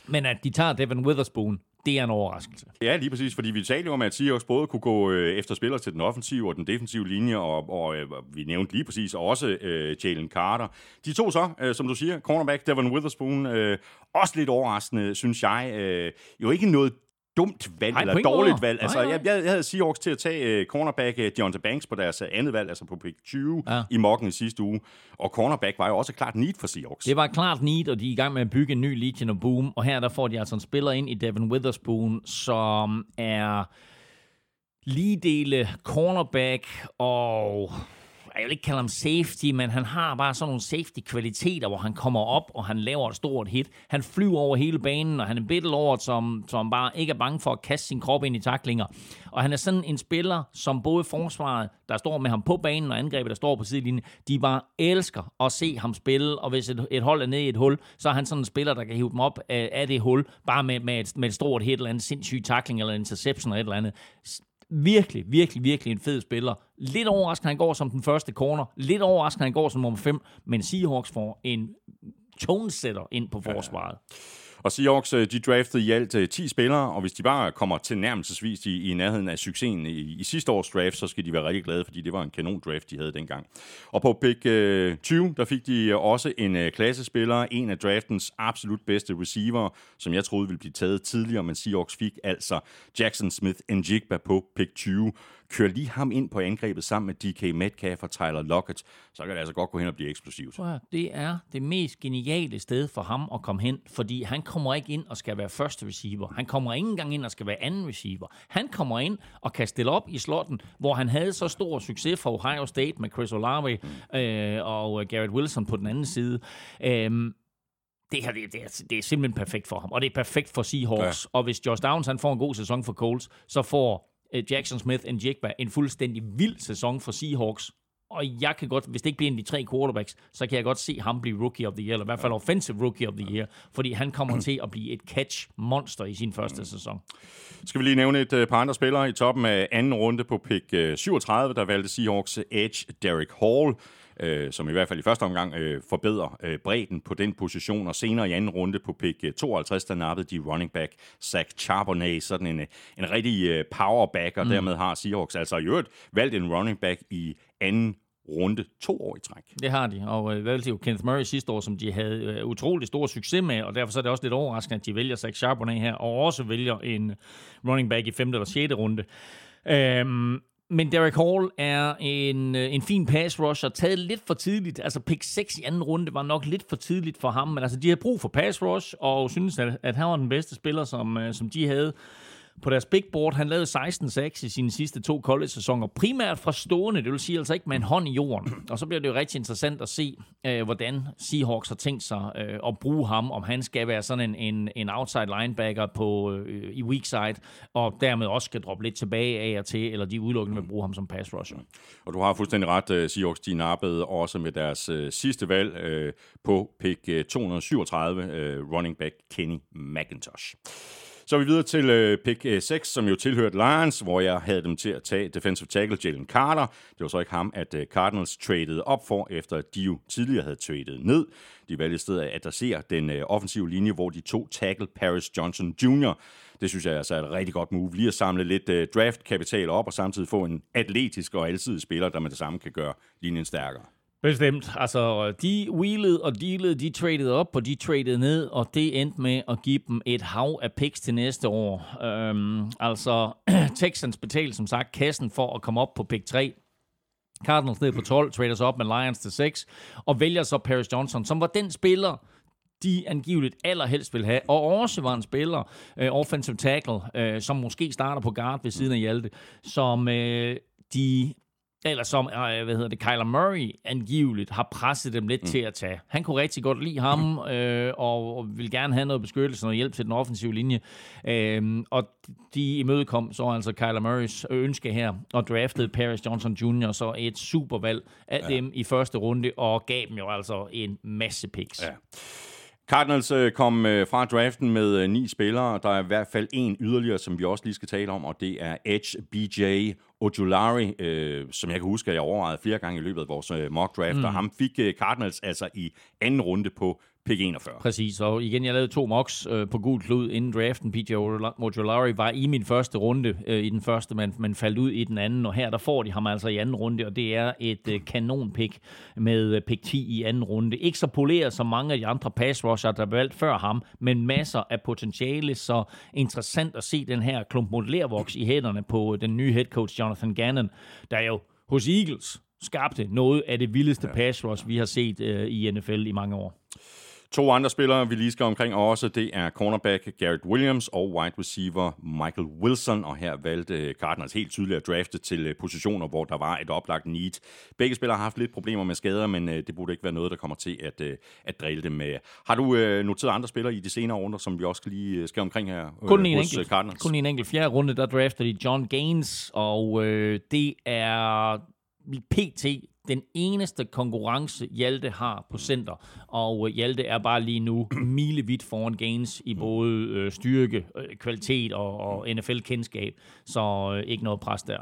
Men at de tager Devon Witherspoon, det er en overraskelse. Ja, lige præcis, fordi vi talte jo om, at Seahawks både kunne gå efter spillere til den offensive og den defensive linje, og, og vi nævnte lige præcis også uh, Jalen Carter. De to så, uh, som du siger, cornerback Devon Witherspoon, uh, også lidt overraskende, synes jeg. Uh, jo ikke noget dumt valg, nej, eller dårligt over. Valg. Altså, nej, nej. Jeg, jeg havde Seahawks til at tage uh, cornerback uh, Deonta Banks på deres uh, andet valg, altså på pick tyve ja. I mokken i sidste uge. Og cornerback var jo også klart need for Seahawks. Det var klart need, og de er i gang med at bygge en ny Legion of Boom. Og her der får de altså en spiller ind i Devon Witherspoon, som er lige dele cornerback og... jeg vil ikke kalde ham safety, men han har bare sådan nogle safety-kvaliteter, hvor han kommer op, og han laver et stort hit. Han flyver over hele banen, og han er battle-overt, som, som bare ikke er bange for at kaste sin krop ind i tacklinger. Og han er sådan en spiller, som både forsvaret, der står med ham på banen, og angrebet, der står på sidelinjen, de bare elsker at se ham spille. Og hvis et, et hold er nede i et hul, så er han sådan en spiller, der kan hive dem op af, af det hul, bare med, med, et, med et stort hit, eller en sindssyg tackling, eller en interception, eller et eller andet. Virkelig, virkelig, virkelig en fed spiller. Lidt overraskende, han går som den første corner. Lidt overraskende, han går som nummer fem. Men Seahawks får en tonesetter ind på forsvaret. Ja. Og Seahawks, de draftede i alt ti spillere, og hvis de bare kommer til nærmelsesvis i, i nærheden af succesen i, i sidste års draft, så skal de være rigtig glade, fordi det var en kanon draft, de havde dengang. Og på pick øh, tyve, der fik de også en øh, klassespiller, en af draftens absolut bedste receiver, som jeg troede ville blive taget tidligere, men Seahawks fik altså Jackson Smith-Njigba på pick tyve. Kører lige ham ind på angrebet sammen med D K Metcalf og Tyler Lockett, så kan det altså godt gå hen og blive eksplosivt. Det er det mest geniale sted for ham at komme hen, fordi han kommer ikke ind og skal være første receiver. Han kommer ikke engang ind og skal være anden receiver. Han kommer ind og kan stille op i slotten, hvor han havde så stor succes for Ohio State med Chris Olave øh, og Garrett Wilson på den anden side. Øhm, Det her, det, det, er, det er simpelthen perfekt for ham, og det er perfekt for Seahawks. Ja. Og hvis Josh Downs han får en god sæson for Colts, så får Jackson Smith-Njigba en fuldstændig vild sæson for Seahawks. Og jeg kan godt, hvis det ikke bliver en af de tre quarterbacks, så kan jeg godt se ham blive rookie of the year, eller i hvert fald offensive rookie of the year, fordi han kommer til at blive et catch-monster i sin første sæson. Skal vi lige nævne et par andre spillere i toppen af anden runde på pick syvogtredive, der valgte Seahawks edge Derek Hall, Øh, som i hvert fald i første omgang øh, forbedrer øh, bredden på den position, og senere i anden runde på pick tooghalvtreds, der nappede de running back Zach Charbonnet, sådan en, en rigtig øh, powerback, og mm. dermed har Seahawks altså i øvrigt valgt en running back i anden runde to år i træk. Det har de, og øh, valgte jo Kenneth Murray sidste år, som de havde øh, utrolig stor succes med, og derfor så er det også lidt overraskende, at de vælger Zach Charbonnet her, og også vælger en running back i femte eller sjette runde. Øhm, Men Derek Hall er en, en fin pass rusher, taget lidt for tidligt. Altså pick seks i anden runde var nok lidt for tidligt for ham, men altså de havde brug for pass rush, og synes, at, at han var den bedste spiller, som, som de havde på deres big board. Han lavede seksten seks i sine sidste to college-sæsoner, primært fra stående, det vil sige altså ikke med en hånd i jorden. Og så bliver det jo rigtig interessant at se, øh, hvordan Seahawks har tænkt sig øh, at bruge ham, om han skal være sådan en, en, en outside linebacker på, øh, i weak side, og dermed også skal droppe lidt tilbage af og til, eller de udelukkende vil bruge ham som pass rusher. Og du har fuldstændig ret, Seahawks, de nappede også med deres øh, sidste valg øh, på pick to hundrede syvogtredive, øh, running back Kenny McIntosh. Så er vi videre til pick seks, som jo tilhørte Lions, hvor jeg havde dem til at tage defensive tackle Jalen Carter. Det var så ikke ham, at Cardinals tradede op for, efter at de jo tidligere havde tradet ned. De valgte i stedet at adressere den offensive linje, hvor de tog tackle Paris Johnson junior Det synes jeg altså er et rigtig godt move. Lige at samle lidt draftkapital op og samtidig få en atletisk og alsidig spiller, der med det samme kan gøre linjen stærkere. Bestemt. Altså, de wheelede og dealede, de tradede op, og de tradede ned, og det endte med at give dem et hav af picks til næste år. Øhm, altså, Texans betalte som sagt kassen for at komme op på pick tre. Cardinals ned på tolv, trader sig op med Lions til seks, og vælger så Paris Johnson, som var den spiller, de angiveligt allerhelst vil have, og også var en spiller, øh, offensive tackle, øh, som måske starter på guard ved siden af Hjalte, som øh, de... eller som, hvad hedder det, Kyler Murray angiveligt har presset dem lidt mm. til at tage. Han kunne rigtig godt lide ham, øh, og, og ville gerne have noget beskyttelse og hjælp til den offensive linje. Øh, og de imødekom så altså Kyler Murrays ønske her, og draftede Paris Johnson junior så et supervalg af ja. dem i første runde, og gav dem jo altså en masse picks. Ja. Cardinals kom fra draften med ni spillere. Der er i hvert fald en yderligere, som vi også lige skal tale om, og det er edge B J Ojulari, øh, som jeg kan huske, at jeg overvejede flere gange i løbet af vores øh, mock draft, mm. og ham fik øh, Cardinals altså i anden runde på pick enogfyrre. Præcis, og igen, jeg lavede to mocks øh, på gul klud inden draften. P J Ojulari var i min første runde, øh, i den første, man, man faldt ud i den anden, og her der får de ham altså i anden runde, og det er et øh, kanonpick med øh, pick ti i anden runde. Ikke så poleret som mange af de andre pass rusher, der blev valgt før ham, men masser af potentiale, så interessant at se den her klump modellervoks i hænderne på øh, den nye head coach, John Jonathan Gannon, der jo hos Eagles skabte noget af det vildeste pass rush, vi har set øh, i N F L i mange år. To andre spillere, vi lige skal omkring også, det er cornerback Garrett Williams og wide receiver Michael Wilson, og her valgte Cardinals helt tydeligt at drafte til positioner, hvor der var et oplagt need. Begge spillere har haft lidt problemer med skader, men det burde ikke være noget, der kommer til at, at drille dem med. Har du noteret andre spillere i de senere runder, som vi også lige skal omkring her kun øh, hos en Cardinals? Kun i en enkelt fjerde runde, der drafter de John Gaines, og øh, det er P T den eneste konkurrence, Hjalte har på center. Og Hjalte er bare lige nu milevidt foran Gaines i både øh, styrke, øh, kvalitet og, og N F L-kendskab. Så øh, ikke noget pres der.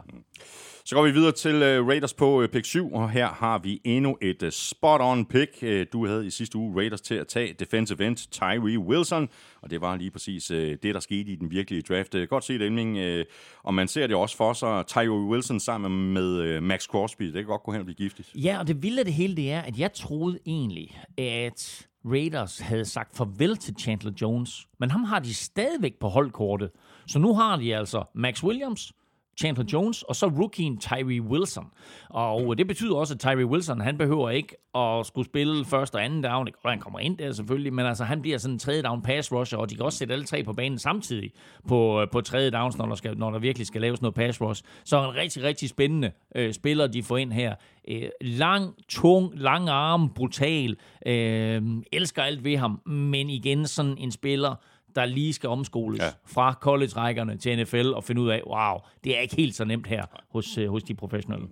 Så går vi videre til uh, Raiders på uh, pick syv, og her har vi endnu et uh, spot-on pick. Uh, du havde i sidste uge Raiders til at tage defensive end Tyree Wilson, og det var lige præcis uh, det, der skete i den virkelige draft. Uh, godt set, Elming, uh, og man ser det også for sig, Tyree Wilson sammen med uh, Max Crosby. Det kan godt gå hen og blive giftigt. Ja, og det vilde af det hele, det er, at jeg troede egentlig, at Raiders havde sagt farvel til Chandler Jones, men ham har de stadigvæk på holdkortet. Så nu har de altså Max Williams, Chandler Jones, og så rookien Tyree Wilson. Og det betyder også, at Tyree Wilson, han behøver ikke at skulle spille første og anden down. Han kommer ind der selvfølgelig, men altså, han bliver sådan en tredje down pass rusher, og de kan også sætte alle tre på banen samtidig på, på tredje downs, når der, skal, når der virkelig skal laves noget pass rush. Så en rigtig, rigtig spændende øh, spiller, de får ind her. Øh, lang, tung, lang arm, brutal. Øh, elsker alt ved ham, men igen sådan en spiller, der lige skal omskoles ja. fra college-rækkerne til N F L og finde ud af, wow, det er ikke helt så nemt her hos, hos de professionelle.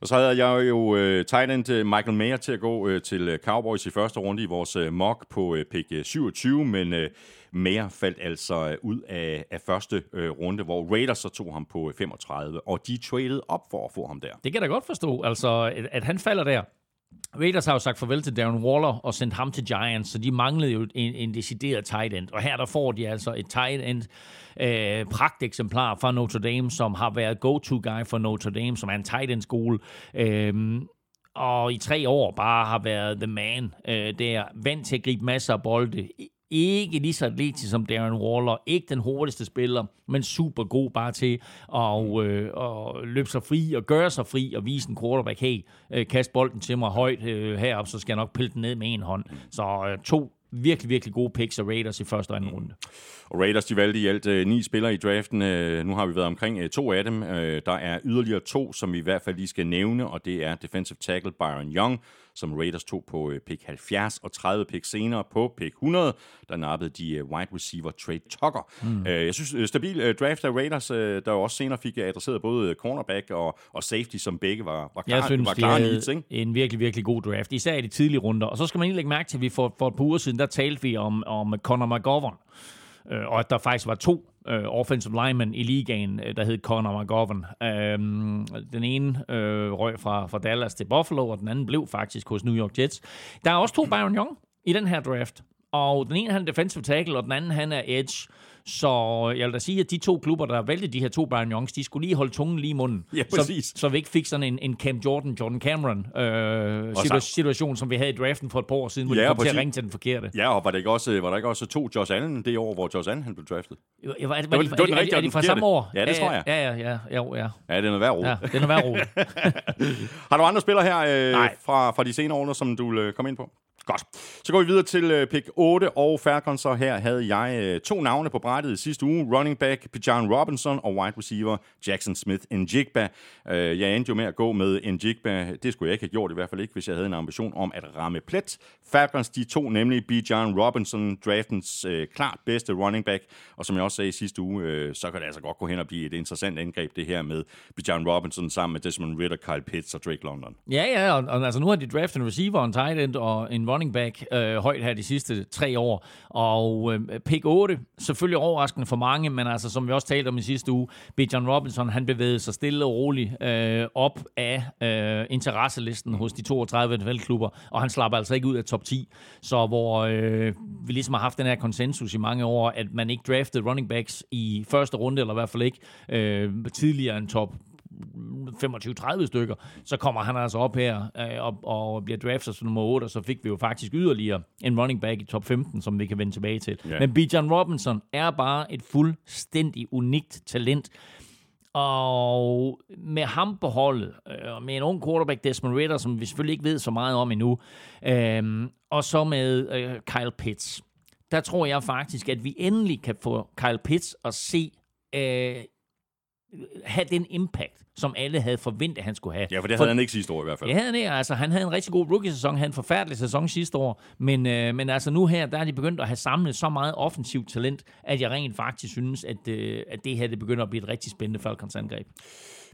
Og så havde jeg jo uh, tight end Michael Mayer til at gå uh, til Cowboys i første runde i vores uh, mock på uh, pick syvogtyve, men uh, Mayer faldt altså ud af, af første øh, runde, hvor Raiders så tog ham på femogtredive, og de tradede op for at få ham der. Det kan da godt forstå, altså at, at han falder der. Raiders har jo sagt farvel til Darren Waller og sendt ham til Giants, så de manglede jo en, en decideret tight end. Og her der får de altså et tight end øh, pragteksemplar fra Notre Dame, som har været go-to-guy for Notre Dame, som er en tight end-skole. Øh, og i tre år bare har været the man øh, der, vant til at gribe masser af bolde. Ikke lige så atletisk som Darren Waller, ikke den hurtigste spiller, men super god bare til at, øh, at løbe sig fri og gøre sig fri og vise en quarterback, hey, øh, kast bolden til mig højt øh, heroppe, så skal jeg nok pille den ned med en hånd. Så øh, to virkelig, virkelig gode picks af Raiders i første og anden runde. Og Raiders, de valgte i alt øh, ni spillere i draften. Øh, nu har vi været omkring øh, to af dem. Øh, der er yderligere to, som vi i hvert fald lige skal nævne, og det er defensive tackle Byron Young, som Raiders tog på øh, pick halvfjerds, og tredive pick senere på pick hundrede, der nappede de øh, wide receiver Trey Tucker. Mm. Øh, jeg synes, øh, stabil øh, draft af Raiders, øh, der også senere fik adresseret både cornerback og, og safety, som begge var, var klare. Jeg synes, var klar det er en virkelig, virkelig god draft, især i de tidlige runder. Og så skal man lige lægge mærke til, at vi for, for et par uger siden, der talte vi om, om Connor McGovern, øh, og at der faktisk var to Uh, offensive lineman i ligaen, der hed Connor McGovern. Uh, den ene uh, røg fra, fra Dallas til Buffalo, og den anden blev faktisk hos New York Jets. Der er også to Byron Young i den her draft, og den ene han er defensive tackle, og den anden han er edge. Så jeg vil da sige, at de to klubber, der valgte de her to Byron Youngs, de skulle lige holde tungen lige i munden. Ja, så, så vi ikke fik sådan en, en Cam Jordan, Jordan Cameron øh, situa- situation, som vi havde i draften for et par år siden, hvor ja, de kom præcis. til at ringe til den forkerte. Ja, og var der ikke også, var der ikke også to Josh Allen det år, hvor Josh Allen han blev draftet? Jo, var, var, det var, de, var, de, var de, er de fra samme år? Ja, det tror jeg. Ja, ja, ja. Jo, ja. ja det er noget værd roligt. Ja, det er noget værd roligt. Har du andre spillere her øh, fra, fra de senere år, som du vil komme ind på? Godt. Så går vi videre til pick otte, og Falcons, så her havde jeg to navne på brættet i sidste uge. Running back Bijan Robinson og wide receiver Jackson Smith Njigba. Jeg endte jo med at gå med Njigba. Det skulle jeg ikke have gjort, i hvert fald ikke, hvis jeg havde en ambition om at ramme plet. Falcons, de to nemlig Bijan Robinson, draftens øh, klart bedste running back. Og som jeg også sagde i sidste uge, øh, så kan det altså godt gå hen og blive et interessant angreb, det her med Bijan Robinson sammen med Desmond Ritter, Kyle Pitts og Drake London. Ja, ja, og, og altså nu har de draftet en receiver, en tight end og en running back øh, højt her de sidste tre år. Og øh, pick otte, selvfølgelig overraskende for mange, men altså som vi også talte om i sidste uge, Bijan Robinson, han bevægede sig stille og roligt øh, op af øh, interesselisten hos de toogtredive N F L-klubber, og han slapper altså ikke ud af top ti. Så hvor øh, vi ligesom har haft den her konsensus i mange år, at man ikke draftede running backs i første runde, eller i hvert fald ikke øh, tidligere end top femogtyve til tredive stykker, så kommer han altså op her øh, og, og bliver draftet som nummer otte, og så fik vi jo faktisk yderligere en running back i top femten, som vi kan vende tilbage til. Yeah. Men Bijan Robinson er bare et fuldstændig unikt talent, Og med ham på holdet, øh, med en ung quarterback, Desmond Ridder, som vi selvfølgelig ikke ved så meget om endnu, øh, og så med øh, Kyle Pitts, der tror jeg faktisk, at vi endelig kan få Kyle Pitts at se, øh, have den impact, som alle havde forventet, han skulle have. Ja, for det havde for, han ikke sidste år i hvert fald. Ja, han ikke. Altså, han havde en rigtig god rookie-sæson, han havde en forfærdelig sæson sidste år, men, øh, men altså nu her, der er de begyndt at have samlet så meget offensivt talent, at jeg rent faktisk synes, at, øh, at det her, det begynder at blive et rigtig spændende Falcons-angreb.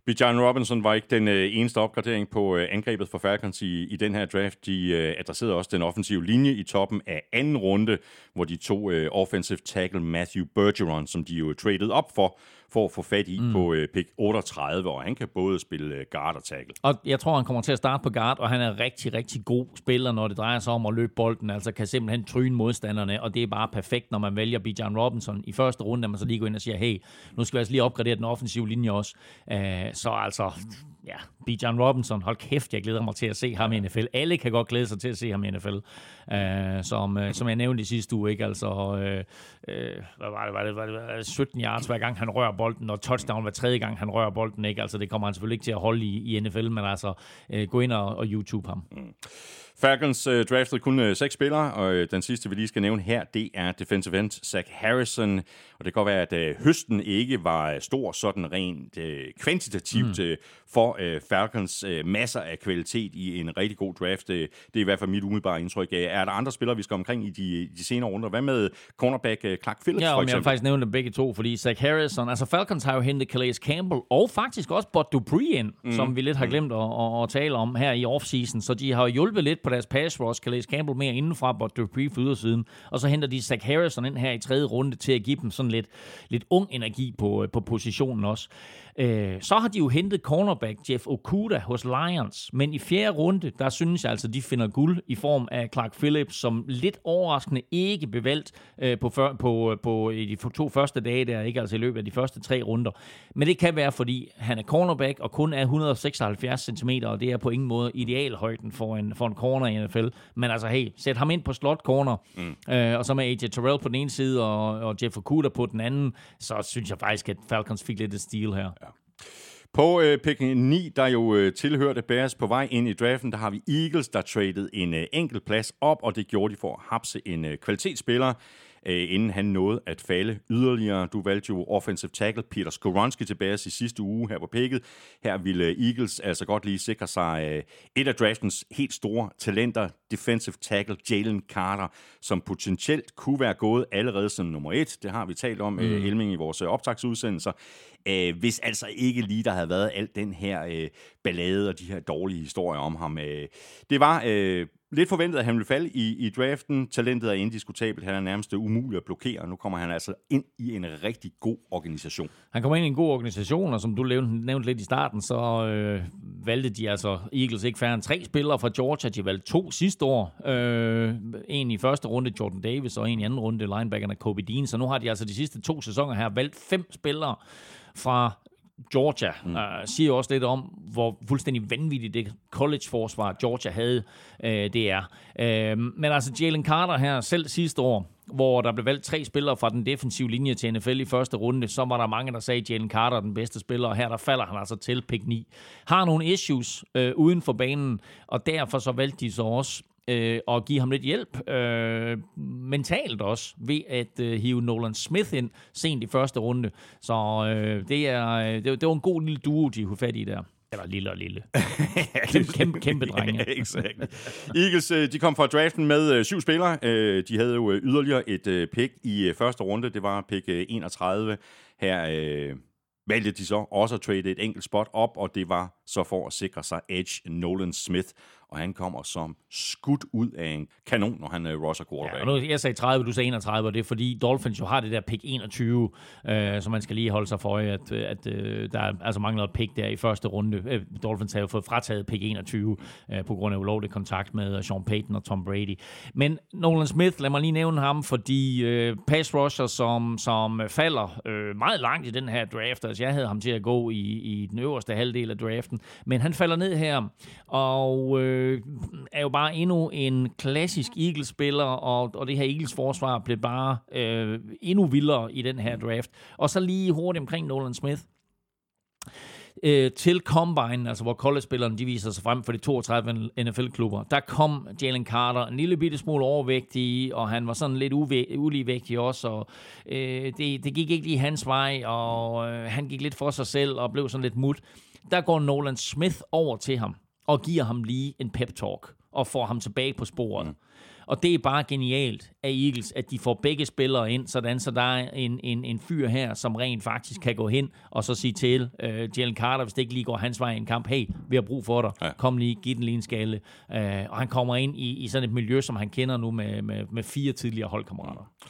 Bijan Robinson var ikke den øh, eneste opgradering på øh, angrebet for Falcons i, i den her draft. De øh, adresserede også den offensive linje i toppen af anden runde, hvor de tog øh, offensive tackle Matthew Bergeron, som de jo tradede op for, for at få fat i mm. på øh, pick otteogtredive, og han kan både spille øh, guard og tackle. Og jeg tror, han kommer til at starte på guard, og han er rigtig, rigtig god spiller, når det drejer sig om at løbe bolden, altså kan simpelthen tryne modstanderne, og det er bare perfekt, når man vælger Bijan Robinson i første runde, at man så lige går ind og siger, hey, nu skal vi altså lige opgradere den offensive linje også. Æh, Så altså, ja, Bijan Robinson, hold kæft, jeg glæder mig til at se ham i N F L. Alle kan godt glæde sig til at se ham i N F L. Uh, som, uh, som jeg nævnte i sidste uge, ikke? Altså, uh, uh, hvad var det, var det, var det, var det sytten yards hver gang han rører bolden, og touchdown hver tredje gang han rører bolden, ikke? Altså, det kommer han selvfølgelig ikke til at holde i, i N F L, men altså, uh, gå ind og, og YouTube ham. Mm. Falcons uh, draftede kun uh, seks spillere, og uh, den sidste, vi lige skal nævne her, det er defensive end Zach Harrison. Og det kan godt være, at uh, høsten ikke var stor sådan rent uh, kvantitativt mm. uh, for uh, Falcons. Uh, masser af kvalitet i en rigtig god draft. Uh, det er i hvert fald mit umiddelbare indtryk. Uh, er der andre spillere, vi skal omkring i de, de senere runder? Hvad med cornerback uh, Clark Phillips, ja, for eksempel? Jeg vil faktisk nævne dem begge to, fordi Zach Harrison, altså Falcons har jo hentet Calais Campbell, og faktisk også Bud Dupree ind, mm. som vi lidt har glemt mm. at, at tale om her i offseason. Så de har hjulpet lidt på deres pass rush, Calais Campbell mere indenfra, Bud Dupree for ydersiden, og så henter de Zach Harrison ind her i tredje runde til at give dem sådan lidt, lidt ung energi på, på positionen også. Øh, så har de jo hentet cornerback Jeff Okuda hos Lions, men i fjerde runde, der synes jeg altså, de finder guld i form af Clark Phillips, som lidt overraskende ikke blev valgt øh, på, på, på, på de to første dage der, ikke altså i løbet af de første tre runder. Men det kan være, fordi han er cornerback og kun er et hundrede og seksoghalvfjerds centimeter, og det er på ingen måde idealhøjden for en, for en cornerback i N F L, men altså hey, sæt ham ind på slot corner, mm. øh, og så med A J Terrell på den ene side, og, og Jeff Okuda på den anden, så synes jeg faktisk, at Falcons fik lidt et steal her. Ja. På øh, pick ni, der jo øh, tilhørte Bears på vej ind i draften, der har vi Eagles, der tradede en øh, enkelt plads op, og det gjorde de for at hapse en øh, kvalitetsspiller, øh, inden han nåede at falde yderligere. Du valgte jo offensive tackle Peter Skoronski til Bears i sidste uge her på picket. Her ville Eagles altså godt lige sikre sig øh, et af draftens helt store talenter, defensive tackle Jalen Carter, som potentielt kunne være gået allerede som nummer et. Det har vi talt om, mm. øh, Elming, i vores øh, optagsudsendelser. Æh, hvis altså ikke lige der havde været alt den her øh, ballade og de her dårlige historier om ham. Øh. Det var øh, lidt forventet, at han ville falde i, i draften. Talentet er indiskutabelt. Han er nærmest umulig at blokere. Nu kommer han altså ind i en rigtig god organisation. Han kommer ind i en god organisation, og som du nævnte lidt i starten, så øh, valgte de altså Eagles ikke færre end tre spillere fra Georgia. De valgte to sidste år. Øh, en i første runde, Jordan Davis, og en i anden runde, linebackerne Kobe Dean. Så nu har de altså de sidste to sæsoner her valgt fem spillere fra Georgia. Mm. uh, siger jo også lidt om, hvor fuldstændig vanvittigt det college-forsvar Georgia havde, uh, det er. Uh, men altså Jalen Carter her, selv sidste år, hvor der blev valgt tre spillere fra den defensive linje til N F L i første runde, så var der mange, der sagde, Jalen Carter er den bedste spiller, og her der falder han altså til pick ni. Har nogle issues uh, uden for banen, og derfor så valgte de så også Øh, og give ham lidt hjælp øh, mentalt også, ved at øh, hive Nolan Smith ind sent i første runde. Så øh, det, er, det, det var en god lille duo, de kunne fat i der. Eller lille og lille. Kæmpe, kæmpe, kæmpe drenge. Ja, exakt. Eagles, de kom fra draften med syv spillere. De havde jo yderligere et pick i første runde. Det var pick enogtredive her. Øh valgte de så også at trade et enkelt spot op, og det var så for at sikre sig edge Nolan Smith, og han kommer som skudt ud af en kanon, når han rusher quarterback. Ja, nu, jeg sagde tredive, du sagde enogtredive, og det er fordi Dolphins jo har det der pick enogtyve, øh, så man skal lige holde sig for øje, at, at øh, der altså mangler et pick der i første runde. Øh, Dolphins har jo fået frataget pick enogtyve øh, på grund af ulovlig kontakt med Sean Payton og Tom Brady. Men Nolan Smith, lad mig lige nævne ham, fordi øh, pass rusher, som, som falder øh, meget langt i den her draft, altså jeg havde ham til at gå i, i den øverste halvdel af draften, men han falder ned her, og øh, er jo bare endnu en klassisk Eagles-spiller, og, og det her Eagles-forsvar blev bare øh, endnu vildere i den her draft. Og så lige hurtigt omkring Nolan Smith. øh, til Combine, altså hvor college-spillerne de viser sig frem for de toogtredive N F L-klubber, der kom Jalen Carter en lille bitte smule overvægtig, og han var sådan lidt uvæ- uligevægtig også, og øh, det, det gik ikke lige hans vej, og øh, han gik lidt for sig selv og blev sådan lidt mut. Der går Nolan Smith over til ham og giver ham lige en pep-talk og får ham tilbage på sporet. Mm. Og det er bare genialt af Eagles, at de får begge spillere ind, sådan så der er en, en, en fyr her, som rent faktisk kan gå hen og så sige til øh, Jalen Carter, hvis det ikke lige går hans vej i en kamp, hey, vi har brug for dig, ja. Kom lige, giv den lige en skalle. Øh, og han kommer ind i, i sådan et miljø, som han kender nu med, med, med fire tidligere holdkammerater. Mm.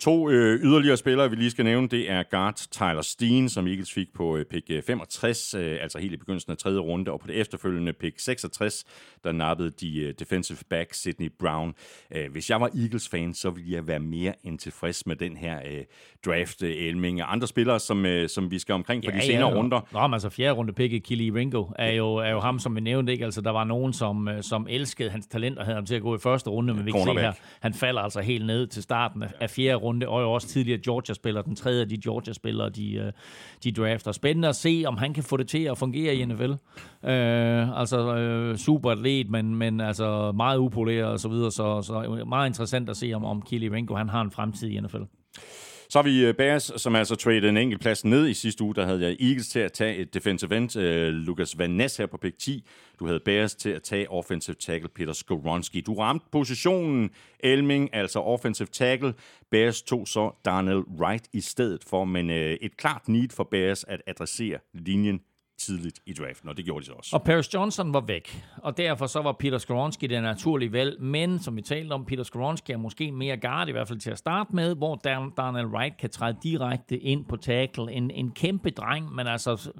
To øh, yderligere spillere, vi lige skal nævne, det er guard Tyler Steen, som Eagles fik på øh, pick femogtres, øh, altså helt i begyndelsen af tredje runde, og på det efterfølgende pick seksogtres, der nappede de øh, defensive back Sidney Brown. Øh, hvis jeg var Eagles-fan, så ville jeg være mere end tilfreds med den her øh, draft, øh, Elming og andre spillere, som, øh, som vi skal omkring på ja, de senere ja, ja. runder. Nå, men altså fjerde runde picket Kili Ringo er jo, er jo ham, som vi nævnte, ikke? Altså der var nogen, som, som elskede hans talent og havde ham til at gå i første runde, men vi kan se her, han falder altså helt ned til starten af, af fjerde runde. Og jo også tidligere Georgia-spillere, den tredje af de Georgia-spillere, de, de drafter. Spændende at se, om han kan få det til at fungere i N F L. Øh, altså øh, super atlet, men, men altså meget upoleret og så videre, så, så meget interessant at se, om, om Kili Ringo han har en fremtid i N F L. Så har vi Bears, som altså tradede en enkelt plads ned i sidste uge. Der havde jeg Eagles til at tage et defensive end, uh, Lucas Van Ness her på pick ti. Du havde Bears til at tage offensive tackle, Peter Skoronski. Du ramte positionen, Elming, altså offensive tackle. Bears tog så Darnell Wright i stedet for, men uh, et klart need for Bears at adressere linjen tidligt i draften, og det gjorde de så også. Og Paris Johnson var væk, og derfor så var Peter Skoronski det naturlige valg, men som vi talte om, Peter Skoronski er måske mere guard, i hvert fald til at starte med, hvor Darnell Wright kan træde direkte ind på tackle. En, en kæmpe dreng, men altså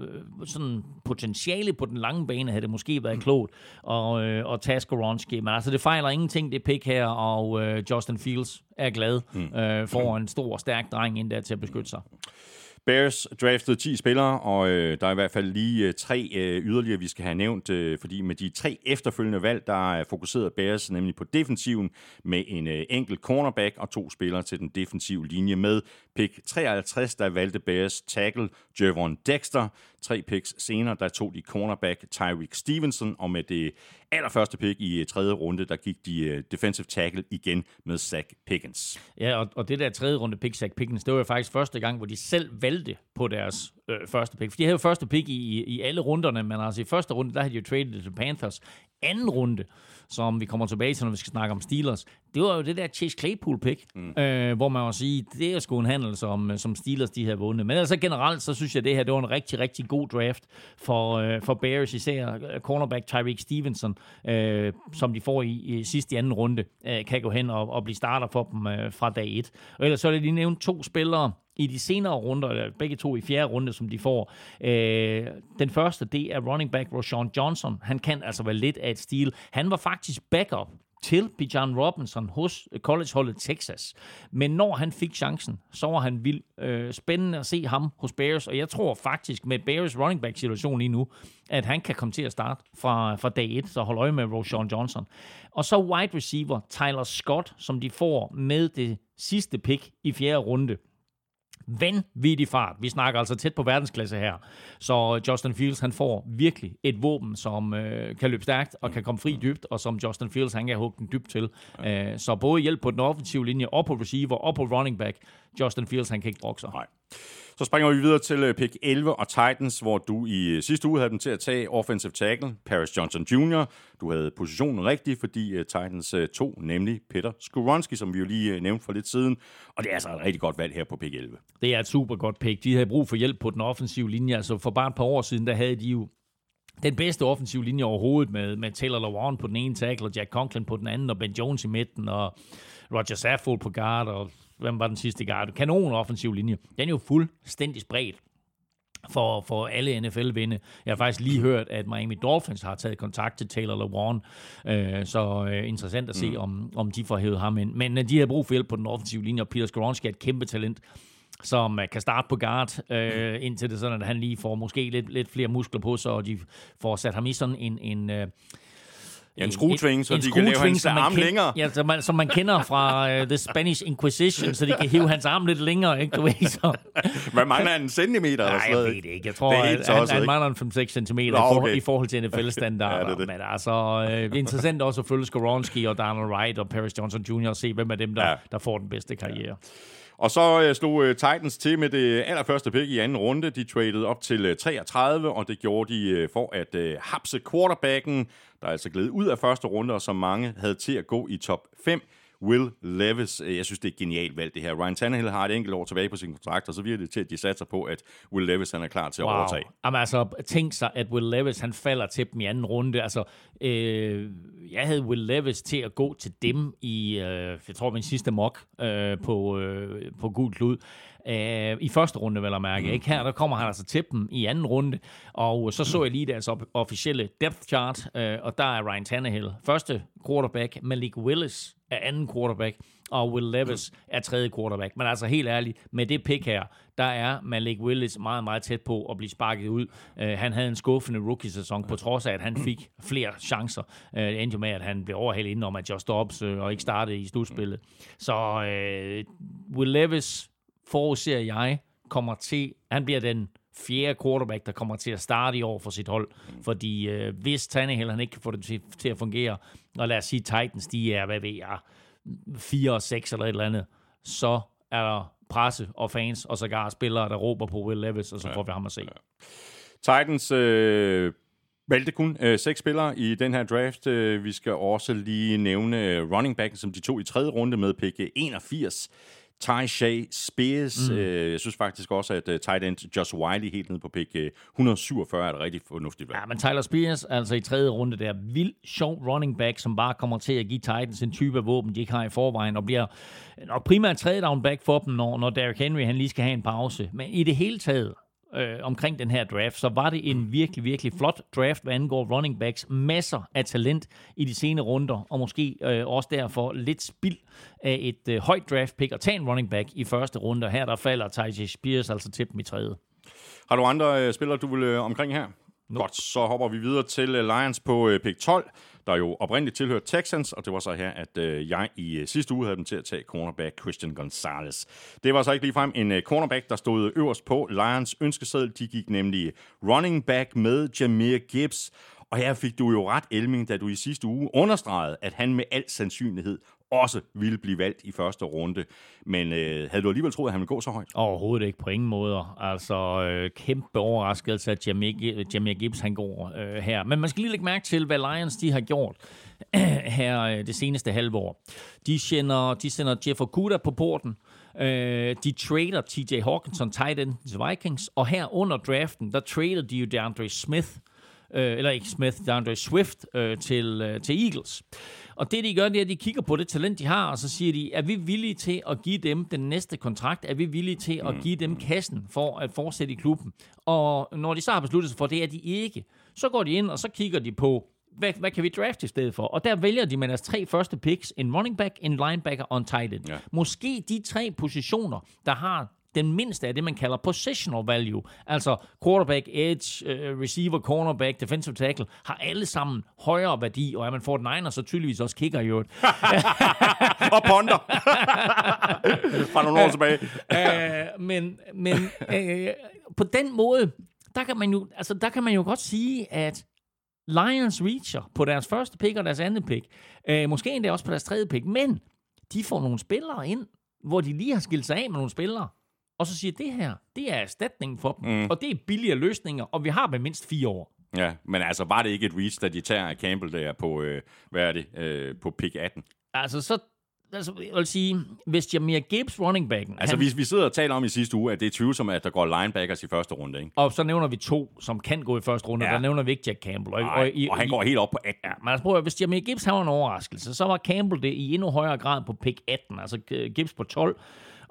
sådan potentiale på den lange bane havde det måske været klogt at, øh, at tage Skoronski, men altså det fejler ingenting, det pick her, og øh, Justin Fields er glad øh, for en stor og stærk dreng ind der til at beskytte sig. Bears draftede ti spillere, og øh, der er i hvert fald lige øh, tre øh, yderligere, vi skal have nævnt, øh, fordi med de tre efterfølgende valg, der er fokuseret Bears nemlig på defensiven med en øh, enkelt cornerback og to spillere til den defensive linje. Med pick treoghalvtreds, der valgte Bears tackle Javon Dexter. Tre picks senere, der tog de cornerback Tyreek Stevenson, og med det allerførste pick i tredje runde, der gik de defensive tackle igen med Zach Pickens. Ja, og, og det der tredje runde pick, Zach Pickens, det var jo faktisk første gang, hvor de selv valgte på deres øh, første pick. For de havde jo første pick i, i alle runderne, men altså i første runde, der havde de jo tradet til Panthers. Anden runde, som vi kommer tilbage til, når vi skal snakke om Steelers, det var jo det der Chase Claypool-pick, mm. øh, hvor man må sige, det er sgu en handel, som, som Steelers de havde vundet. Men altså generelt, så synes jeg, det her det var en rigtig, rigtig god draft for, øh, for Bears, især cornerback Tyreek Stevenson, øh, som de får i, i sidste i anden runde, øh, kan gå hen og, og blive starter for dem øh, fra dag et. Og ellers så er det lige nævnt to spillere i de senere runder, eller begge to i fjerde runde, som de får. Øh, den første, det er running back Roschon Johnson. Han kan altså være lidt af et stil. Han var faktisk backup til Bijan Robinson hos collegeholdet Texas. Men når han fik chancen, så var han vild. Øh, spændende at se ham hos Bears, og jeg tror faktisk med Bears running back situation lige nu, at han kan komme til at starte fra, fra dag et, så hold øje med Roschon Johnson. Og så wide receiver Tyler Scott, som de får med det sidste pick i fjerde runde. Vanvittig fart. Vi snakker altså tæt på verdensklasse her. Så Justin Fields, han får virkelig et våben, som øh, kan løbe stærkt og kan komme fri dybt, og som Justin Fields, han kan hugge den dybt til. Okay. Æ, så både hjælp på den offensive linje, og på receiver, og på running back. Justin Fields, han kan ikke brokke sig. Nej. Så springer vi videre til pick elleve og Titans, hvor du i sidste uge havde dem til at tage offensive tackle, Paris Johnson junior Du havde positionen rigtig, fordi Titans tog nemlig Peter Skoronski, som vi jo lige nævnte for lidt siden. Og det er altså et rigtig godt valg her på pick elleve. Det er et super godt pick. De havde brug for hjælp på den offensive linje. Altså for bare et par år siden, der havde de jo den bedste offensive linje overhovedet med, med Taylor Lewan på den ene tackle, og Jack Conklin på den anden, og Ben Jones i midten, og Roger Saffold på guard, og hvem var den sidste guard? Kanon offensiv linje. Den er jo fuldstændig spredt for, for alle N F L-vinde. Jeg har faktisk lige hørt, at Miami Dolphins har taget kontakt til Taylor Lewan, øh, så øh, interessant at se, om, om de får hævet ham ind. Men øh, de har brug for hjælp på den offensive linje, og Peter Skoronski er et kæmpe talent, som kan starte på guard, øh, indtil det sådan, at han lige får måske lidt, lidt flere muskler på sig, og de får sat ham i sådan en, en øh, Ja, en skruetvinge, så en, de en kan lave hans arm kend- længere. Ja, som man, som man kender fra uh, The Spanish Inquisition, så de kan hive hans arm lidt længere, ikke? Du ved, så. Man mangler en centimeter. Nej, jeg ved det ikke. Jeg tror, at han, han mangler en fem til seks centimeter Nå, okay. i forhold til N F L-standarder. Ja, det det. Men altså, uh, interessant også at følge Skoronski og Darnell Wright og Paris Johnson junior og se, hvem af dem, der, ja. der får den bedste karriere. Ja. Og så øh, slog øh, Titans til med det allerførste pick i anden runde. De traded op til øh, treogtredive, og det gjorde de øh, for at øh, hapse quarterbacken, der altså gled ud af første runde, og som mange havde til at gå i top fem. Will Levis. Jeg synes, det er et genialt valg, det her. Ryan Tannehill har et enkelt år tilbage på sin kontrakt, og så virker det til, at de satser på, at Will Levis han er klar til at wow. overtage. Jamen altså, tænk sig, at Will Levis han falder til dem i anden runde. Altså, øh, jeg havde Will Levis til at gå til dem i, øh, jeg tror, min sidste mock øh, på, øh, på gul klud. Æh, i første runde, vel at mærke. Mm. Ikke? Her der kommer han altså til dem i anden runde, og så så jeg lige deres op- officielle depth chart, øh, og der er Ryan Tannehill første quarterback, Malik Willis er anden quarterback, og Will Levis er tredje quarterback. Men altså helt ærligt, med det pick her, der er Malik Willis meget, meget tæt på at blive sparket ud. Uh, han havde en skuffende rookie-sæson, på trods af, at han fik flere chancer. Uh, det endte jo med, at han blev overhældet indenom, at Josh Dobbs uh, og ikke startede i slutspillet. Så uh, Will Levis, forudser jeg, kommer til, han bliver den fjerde quarterback, der kommer til at starte i år for sit hold, fordi øh, hvis Tannehill han ikke kan få det til, til at fungere, og lad os sige Titans, de er, hvad ved jeg, fire og seks eller et eller andet, så er der presse og fans og sågar spillere, der råber på Will Levis, og så ja, får vi ham at se. Ja. Titans øh, valgte kun øh, seks spillere i den her draft. Vi skal også lige nævne running backen, som de tog i tredje runde med pick enogfirs. Tyjae Spears. Mm. Øh, jeg synes faktisk også, at uh, tight end Josh Wiley helt ned på pick et hundrede syvogfyrre er et rigtig fornuftigt valg. Ja, men Tyler Spears, altså i tredje runde, der er vildt sjov running back, som bare kommer til at give Titans en type af våben, de ikke har i forvejen, og bliver nok primært tredje down back for dem, når, når Derrick Henry han lige skal have en pause. Men i det hele taget, Øh, omkring den her draft, så var det en virkelig, virkelig flot draft, hvad angår running backs. Masser af talent i de senere runder, og måske øh, også derfor lidt spild af et øh, højt draft pick at tage en running back i første runde. Her der falder Tyjae Spears altså til dem i tredje. Har du andre øh, spillere, du vil øh, omkring her? Nope. Godt, så hopper vi videre til øh, Lions på øh, pick tolv, der jo oprindeligt tilhørte Texans, og det var så her, at øh, jeg i øh, sidste uge havde dem til at tage cornerback Christian Gonzalez. Det var så ikke ligefrem en øh, cornerback, der stod øverst på Lions ønskeseddel. De gik nemlig running back med Jahmyr Gibbs, og her fik du jo ret, Elming, da du i sidste uge understregede, at han med al sandsynlighed også ville blive valgt i første runde. Men øh, havde du alligevel troet, at han ville gå så højt? Overhovedet ikke, på ingen måder. Altså, øh, kæmpe overraskelse, at Jahmyr Gibbs han går øh, her. Men man skal lige lægge mærke til, hvad Lions de har gjort her øh, det seneste halve år. De sender, de sender Jeff Okuda på porten. Øh, de trader T J Hawkinson, tight end til Vikings. Og her under draften, der trader de jo DeAndre Smith, øh, eller ikke Smith, DeAndre Swift øh, til, øh, til Eagles. Og det, de gør, det er, at de kigger på det talent, de har, og så siger de, er vi villige til at give dem den næste kontrakt? Er vi villige til at give dem kassen for at fortsætte i klubben? Og når de så har besluttet sig for, det er de ikke, så går de ind, og så kigger de på, hvad, hvad kan vi drafte i stedet for? Og der vælger de med deres tre første picks en running back, en linebacker og en tight end. Ja. Måske de tre positioner, der har den mindste af det, man kalder positional value. Altså quarterback, edge, receiver, cornerback, defensive tackle, har alle sammen højere værdi, og er man forty-niners, så tydeligvis også kicker i øvrigt. Og ponder. Fra nogle år tilbage. Æh, men men øh, på den måde, der kan, man jo, altså, der kan man jo godt sige, at Lions reacher på deres første pick og deres andet pick. Æh, måske endda også på deres tredje pick, men de får nogle spillere ind, hvor de lige har skilt sig af med nogle spillere, og så siger, det her, det er erstatningen for dem, mm. og det er billigere løsninger, og vi har med mindst fire år. Ja, men altså, var det ikke et reach, da de tager Campbell der på, øh, hvad er det, øh, på pick atten? Altså, så altså, jeg vil sige, hvis Jahmyr Gibbs runningbacken... Altså, han, vi, vi sidder og taler om i sidste uge, at det er tvivlsomt, at der går linebackers i første runde, ikke? Og så nævner vi to, som kan gå i første runde, ja. Der nævner vi ikke Jack Campbell. Og, Ej, og, i, og han i, går helt op på atten. Ja, men altså, prøv at, hvis Jahmyr Gibbs havde en overraskelse, så var Campbell det i endnu højere grad på pick atten, altså Gibbs på tolv,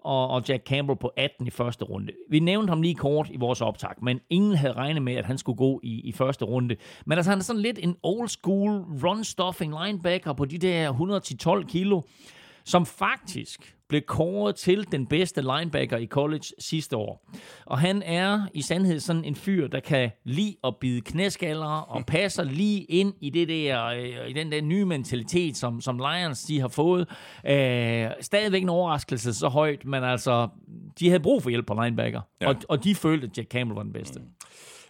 og Jack Campbell på atten i første runde. Vi nævnte ham lige kort i vores optag, men ingen havde regnet med, at han skulle gå i, i første runde. Men altså, han er sådan lidt en old school run-stuffing linebacker på de der et hundrede ti tolv kilo, som faktisk blev kåret til den bedste linebacker i college sidste år. Og han er i sandhed sådan en fyr, der kan lide at bide knæskallere og passer lige ind i det der, i den der nye mentalitet, som, som Lions de har fået. Øh, stadigvæk en overraskelse så højt, men altså, de havde brug for hjælp på linebacker, ja. og, og de følte, at Jack Campbell var den bedste. Mm.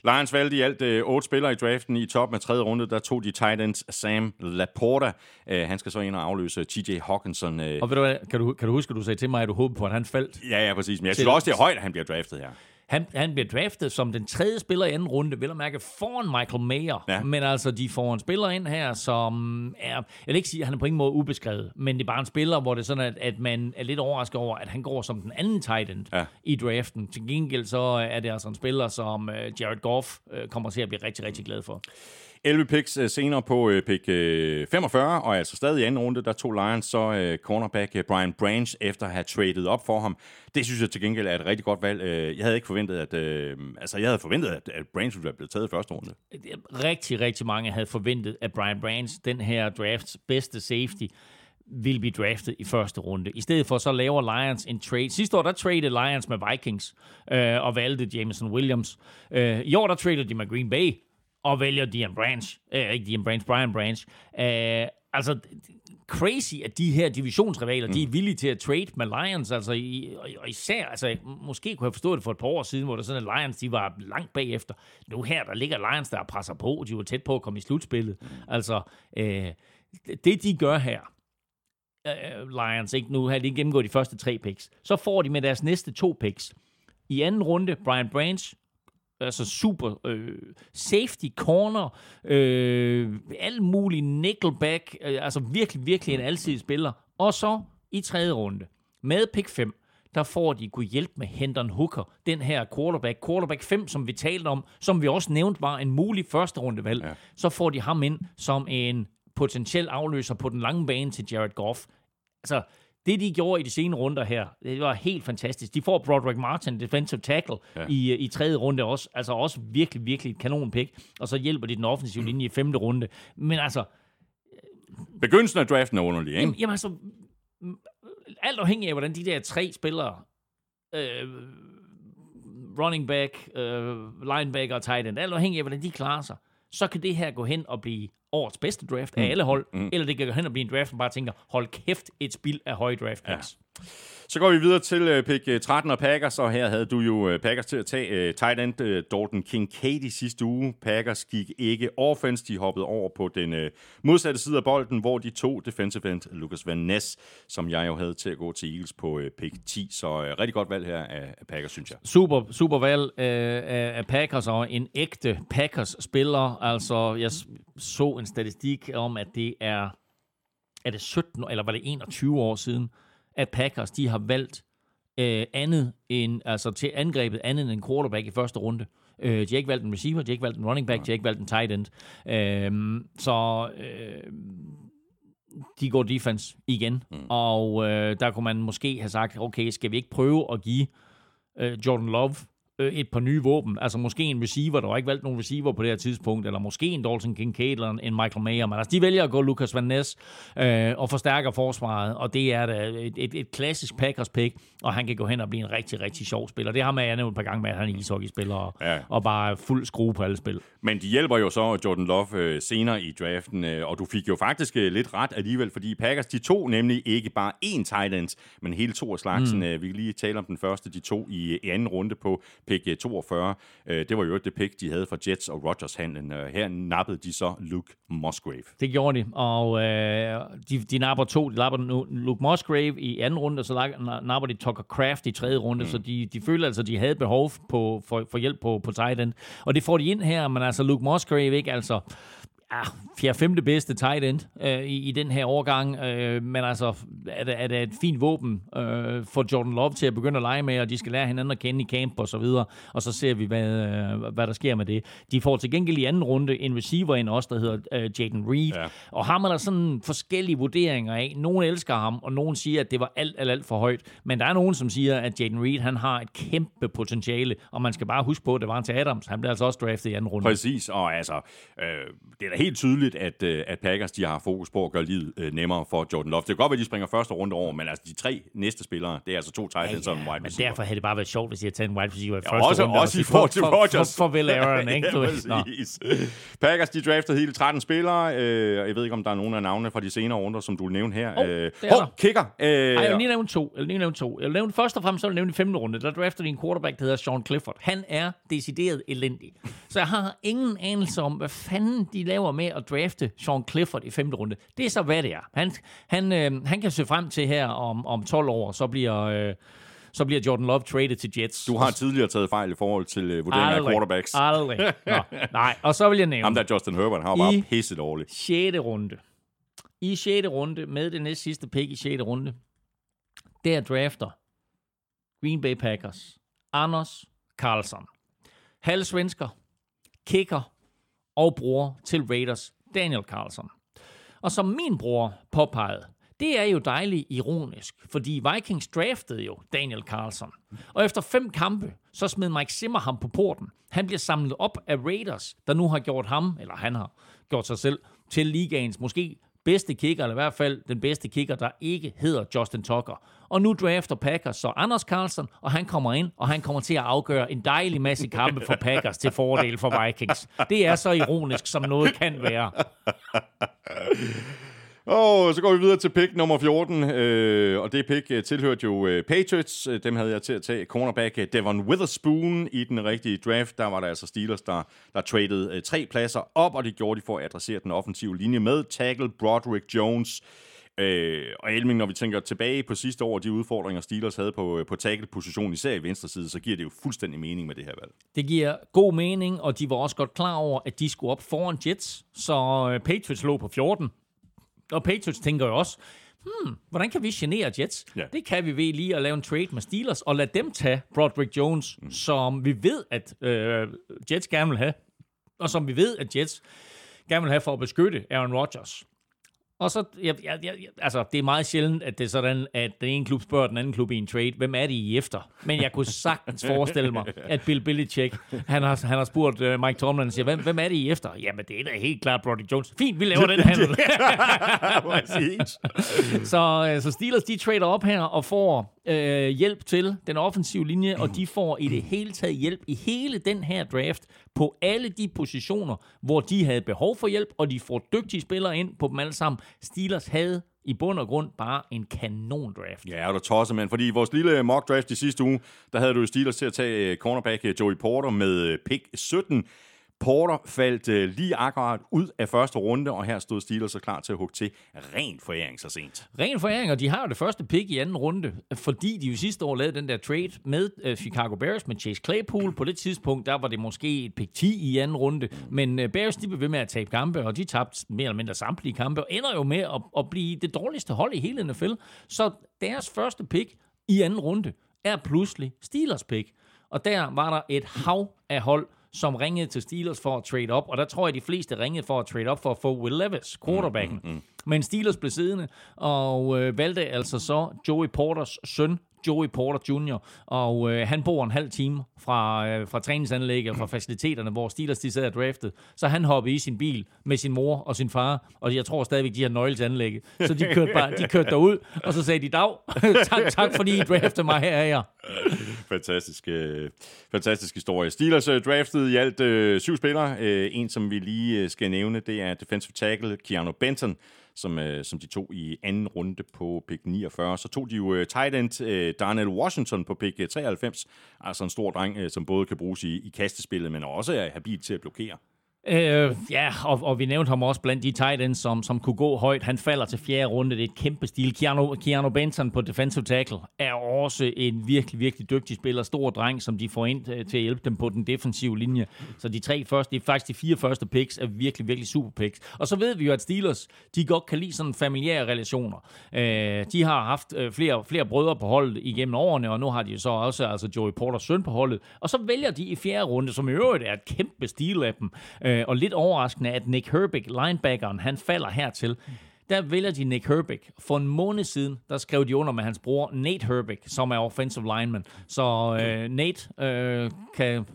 Lions valgte i alt øh, otte spillere i draften. I toppen af tredje runde, der tog de tight ends Sam Laporta. Æh, han skal så ind og afløse T J Hawkinson. Øh. Og ved du hvad, kan du, kan du huske, at du sagde til mig, at du håbede på, at han faldt? Ja, ja, præcis. Men jeg synes også, det er højt, at han bliver draftet her. Han, han bliver draftet som den tredje spiller i anden runde, vil at mærke foran Michael Mayer. Ja. Men altså, de får en spiller ind her, som er... Jeg vil ikke sige, at han er på ingen måde ubeskrevet, men det er bare en spiller, hvor det er sådan, at, at man er lidt overrasket over, at han går som den anden tight end ja. i draften. Til gengæld så er det altså en spiller, som Jared Goff kommer til at blive rigtig, rigtig glad for. elleve picks senere på pick femogfyrre, og altså stadig i anden runde, der tog Lions så cornerback Brian Branch efter at have traded op for ham. Det synes jeg til gengæld er et rigtig godt valg. Jeg havde ikke forventet, at, altså jeg havde forventet, at Branch ville være blevet taget i første runde. Rigtig, rigtig mange havde forventet, at Brian Branch, den her drafts bedste safety, vil blive draftet i første runde. I stedet for så laver Lions en trade. Sidste år, der tradede Lions med Vikings øh, og valgte Jameson Williams. Øh, I år, der tradede de med Green Bay og vælger Dean Branch, eh, ikke Dean Branch, Brian Branch. Eh, altså, crazy, at de her divisionsrivaler, mm. de er villige til at trade med Lions, altså i, og især, altså, måske kunne jeg forstå det for et par år siden, hvor der sådan, at Lions, de var langt bagefter. Nu her, der ligger Lions, der presser på, de var tæt på at komme i slutspillet. Mm. Altså, eh, det de gør her, eh, Lions, ikke nu har de gennemgået de første tre picks, så får de med deres næste to picks. I anden runde, Brian Branch, altså super øh, safety, corner, øh, alt muligt, nickelback, øh, altså virkelig, virkelig en alsidig spiller. Og så i tredje runde, med pick fem, der får de kunne hjælpe med Hendon Hooker, den her quarterback, quarterback fem, som vi talte om, som vi også nævnte var en mulig første rundevalg. Ja. Så får de ham ind som en potentiel afløser på den lange bane til Jared Goff. Altså, det, de gjorde i de senere runder her, det var helt fantastisk. De får Broderick Martin, defensive tackle, ja. i, i tredje runde også. Altså også virkelig, virkelig et kanonpick. Og så hjælper de den offensive linje i femte runde. Men altså... Begyndelsen af draften er underlig, ikke? Jamen, jamen altså... Alt afhængig af, hvordan de der tre spillere... Øh, running back, øh, linebacker og tight end. Alt afhængig af, hvordan de klarer sig. Så kan det her gå hen og blive årets bedste draft mm. af alle hold, mm. eller det kan gå hen og blive en draft, man bare tænker, hold kæft, et spild af høje draftpicks. Ja. Så går vi videre til pick tretten og Packers, og her havde du jo Packers til at tage uh, tight end uh, Dalton Kincaid i sidste uge. Packers gik ikke offense, de hoppede over på den uh, modsatte side af bolden, hvor de tog defensive end Lucas Van Ness, som jeg jo havde til at gå til Eagles på uh, pick ti. Så uh, rigtig godt valg her af Packers, synes jeg. Super, super valg uh, af Packers, og en ægte Packers-spiller. Altså, jeg så en statistik om, at det er, er det sytten, eller var det enogtyve år siden, at Packers, de har valgt øh, andet end, altså til angrebet andet end en quarterback i første runde. Øh, de har ikke valgt en receiver, de har ikke valgt en running back, de har ikke valgt en tight end. Øh, så øh, de går defense igen, mm. og øh, der kunne man måske have sagt, okay, skal vi ikke prøve at give øh, Jordan Love øh, et par nye våben? Altså måske en receiver, der har ikke valgt nogen receiver på det her tidspunkt, eller måske en Dalton Kincaid eller en Michael Mayer, men altså de vælger at gå Lucas Van Ness øh, og forstærker forsvaret, og det er et, et, et klassisk Packers pick, og han kan gå hen og blive en rigtig, rigtig sjov spiller. Det har man nævnt et par gange med, at han er ishockeyspiller og, ja. og bare fuld skrue på alle spil. Men de hjælper jo så Jordan Love øh, senere i draften, øh, og du fik jo faktisk øh, lidt ret alligevel, fordi Packers, de tog nemlig ikke bare én tight end, men hele to af slagsen. Mm. Øh, vi kan lige tale om den første, de tog i, i anden runde på pick toogfyrre. Det var jo det pick, de havde fra Jets og Rodgers-handlen. Her nappede de så Luke Musgrave. Det gjorde de, og øh, de, de napper to. De napper Luke Musgrave i anden runde, og så napper de Tucker Kraft i tredje runde, mm. så de, de følte altså, de havde behov på, for, for hjælp på, på tight end. Og det får de ind her, men altså Luke Musgrave, ikke altså... Ah, fjerde-femte bedste tight end øh, i, i den her årgang, øh, men altså er det, er det et fint våben øh, for Jordan Love til at begynde at lege med, og de skal lære hinanden at kende i camp og så videre, og så ser vi, hvad, øh, hvad der sker med det. De får til gengæld i anden runde en receiver ind også, der hedder øh, Jaden Reed, ja. og har man der sådan forskellige vurderinger af. Nogen elsker ham, og nogen siger, at det var alt, alt, alt for højt, men der er nogen, som siger, at Jaden Reed, han har et kæmpe potentiale, og man skal bare huske på, at det var han til Adams, han blev altså også draftet i anden runde. Præcis, og altså, øh, det er helt tydeligt, at, at Packers de har fokus på at gøre livet nemmere for Jordan Love. Det kan godt være, at de springer første runde over, men altså de tre næste spillere, det er altså to tight ends og en wide receiver. Men derfor havde det bare været sjovt, hvis I havde taget en wide receiver i første runde. Også, også, også i forhold til Rodgers. Farvel Aaron, ikke? Ja, præcis. Packers, de draftede hele tretten spillere. Øh, jeg ved ikke, om der er nogen af navnene fra de senere runder, som du vil nævne her. Åh, oh, øh, oh, kicker! Øh, Ej, jeg vil lige nævne to. Jeg vil lige nævne to. Jeg vil nævne først og fremmest, så vil jeg nævne i femte runde. Der draftede de en quarterback, der hedder Sean Clifford. Han er decideret elendig. Så jeg har ingen anelse om, hvad fanden de laver med at drafte Sean Clifford i femte runde. Det er så, hvad det er. Han, han, øh, han kan se frem til her om, om tolv år, så bliver... Øh, så bliver Jordan Love traded til Jets. Du har tidligere taget fejl i forhold til uh, vurderingen af quarterbacks. Aldrig. Nej, og så vil jeg nævne... Ham der Justin Herbert har jo bare pisset dårligt. I sjette runde. I sjette runde, med det næst sidste pick i sjette runde, der drafter Green Bay Packers Anders Karlsson. Halv svensker, kicker og bror til Raiders Daniel Karlsson. Og som min bror påpegede, det er jo dejligt ironisk, fordi Vikings draftede jo Daniel Carlson. Og efter fem kampe, så smed Mike Zimmer ham på porten. Han bliver samlet op af Raiders, der nu har gjort ham, eller han har gjort sig selv, til ligaens måske bedste kicker, eller i hvert fald den bedste kicker, der ikke hedder Justin Tucker. Og nu drafter Packers så Anders Carlson, og han kommer ind, og han kommer til at afgøre en dejlig masse kampe for Packers til fordel for Vikings. Det er så ironisk, som noget kan være. Og så går vi videre til pick nummer fjorten, øh, og det pick tilhørte jo øh, Patriots. Dem havde jeg til at tage cornerback Devon Witherspoon i den rigtige draft. Der var der altså Steelers, der, der tradede øh, tre pladser op, og det gjorde de for at adressere den offensive linje med tackle Broderick Jones. Øh, og Elming, når vi tænker tilbage på sidste år, de udfordringer Steelers havde på, på tackle-positionen, især i venstre side, så giver det jo fuldstændig mening med det her valg. Det giver god mening, og de var også godt klar over, at de skulle op foran Jets, så øh, Patriots lå på fjorten. Og Patriots tænker jo også, hmm, hvordan kan vi genere Jets? Ja. Det kan vi ved lige at lave en trade med Steelers, og lade dem tage Broderick Jones, mm. som vi ved, at øh, Jets gerne vil have, og som vi ved, at Jets gerne vil have for at beskytte Aaron Rodgers. Og så, ja, ja, ja, altså, det er meget sjældent, at det er sådan, at den ene klub spørger den anden klub i en trade, hvem er det I efter? Men jeg kunne sagtens forestille mig, at Bill Belichick, han har, han har spurgt uh, Mike Tomlin, og siger, hvem, hvem er det I efter? Jamen, det er da helt klart Broderick Jones. Fint, vi laver den handel. så, så Steelers, de trader op her og får øh, hjælp til den offensive linje, og de får i det hele taget hjælp i hele den her draft, på alle de positioner, hvor de havde behov for hjælp, og de får dygtige spillere ind på dem alle sammen. Steelers havde i bund og grund bare en kanon-draft. Ja, og du tosser, mand. Fordi i vores lille mock-draft i sidste uge, der havde du Steelers til at tage cornerback Joey Porter med pick sytten. Porter faldt lige akkurat ud af første runde, og her stod Steelers så klar til at hugge til ren foræring så sent. Ren foræring, og de har jo det første pick i anden runde, fordi de jo sidste år lavede den der trade med Chicago Bears, med Chase Claypool. På det tidspunkt, der var det måske et pick ti i anden runde, men Bears, de blev ved med at tabe kampe, og de tabte mere eller mindre samtlige kampe, og ender jo med at, at blive det dårligste hold i hele N F L. Så deres første pick i anden runde er pludselig Steelers pick, og der var der et hav af hold, som ringede til Steelers for at trade op, og der tror jeg, de fleste ringede for at trade op for at få Will Levis, quarterbacken. Mm, mm, mm. Men Steelers blev siddende, og øh, valgte altså så Joey Porters søn, Joey Porter junior, og øh, han bor en halv time fra, øh, fra træningsanlægget og fra faciliteterne, hvor Steelers de sad og draftede, så han hoppede i sin bil med sin mor og sin far, og jeg tror stadigvæk, de har nøgle til anlægget, så de kørte, bare, de kørte derud, og så sagde de, dag, tak, tak fordi I draftede mig, her er jeg. Fantastisk, øh, fantastisk historie. Steelers øh, draftede i alt øh, syv spillere. Øh, en, som vi lige øh, skal nævne, det er defensive tackle Keanu Benton, Som, øh, som de tog i anden runde på pick niogfyrre. Så tog de jo øh, tight end øh, Darnell Washington på pick øh, treoghalvfems. Altså en stor dreng, øh, som både kan bruges i, i kastespillet, men også er habil til at blokere. Øh, ja, og, og vi nævnte ham også blandt de tight ends, som, som kunne gå højt. Han falder til fjerde runde. Det er et kæmpe stil. Keanu, Keanu Benson på defensive tackle er også en virkelig, virkelig dygtig spiller. Stor dreng, som de får ind til at hjælpe dem på den defensive linje. Så de tre første, det er faktisk de fire første picks, er virkelig, virkelig super picks. Og så ved vi jo, at Steelers, de godt kan lide sådan familiære relationer. Øh, de har haft flere, flere brødre på holdet igennem årene, og nu har de så også altså Joey Porters søn på holdet. Og så vælger de i fjerde runde, som i øvrigt er et kæmpe stil af dem. Og lidt overraskende, at Nick Herbig, linebackeren, han falder hertil. Der vælger de Nick Herbig. For en måned siden, der skrev de under med hans bror, Nate Herbig, som er offensive lineman. Så øh, Nate øh, kan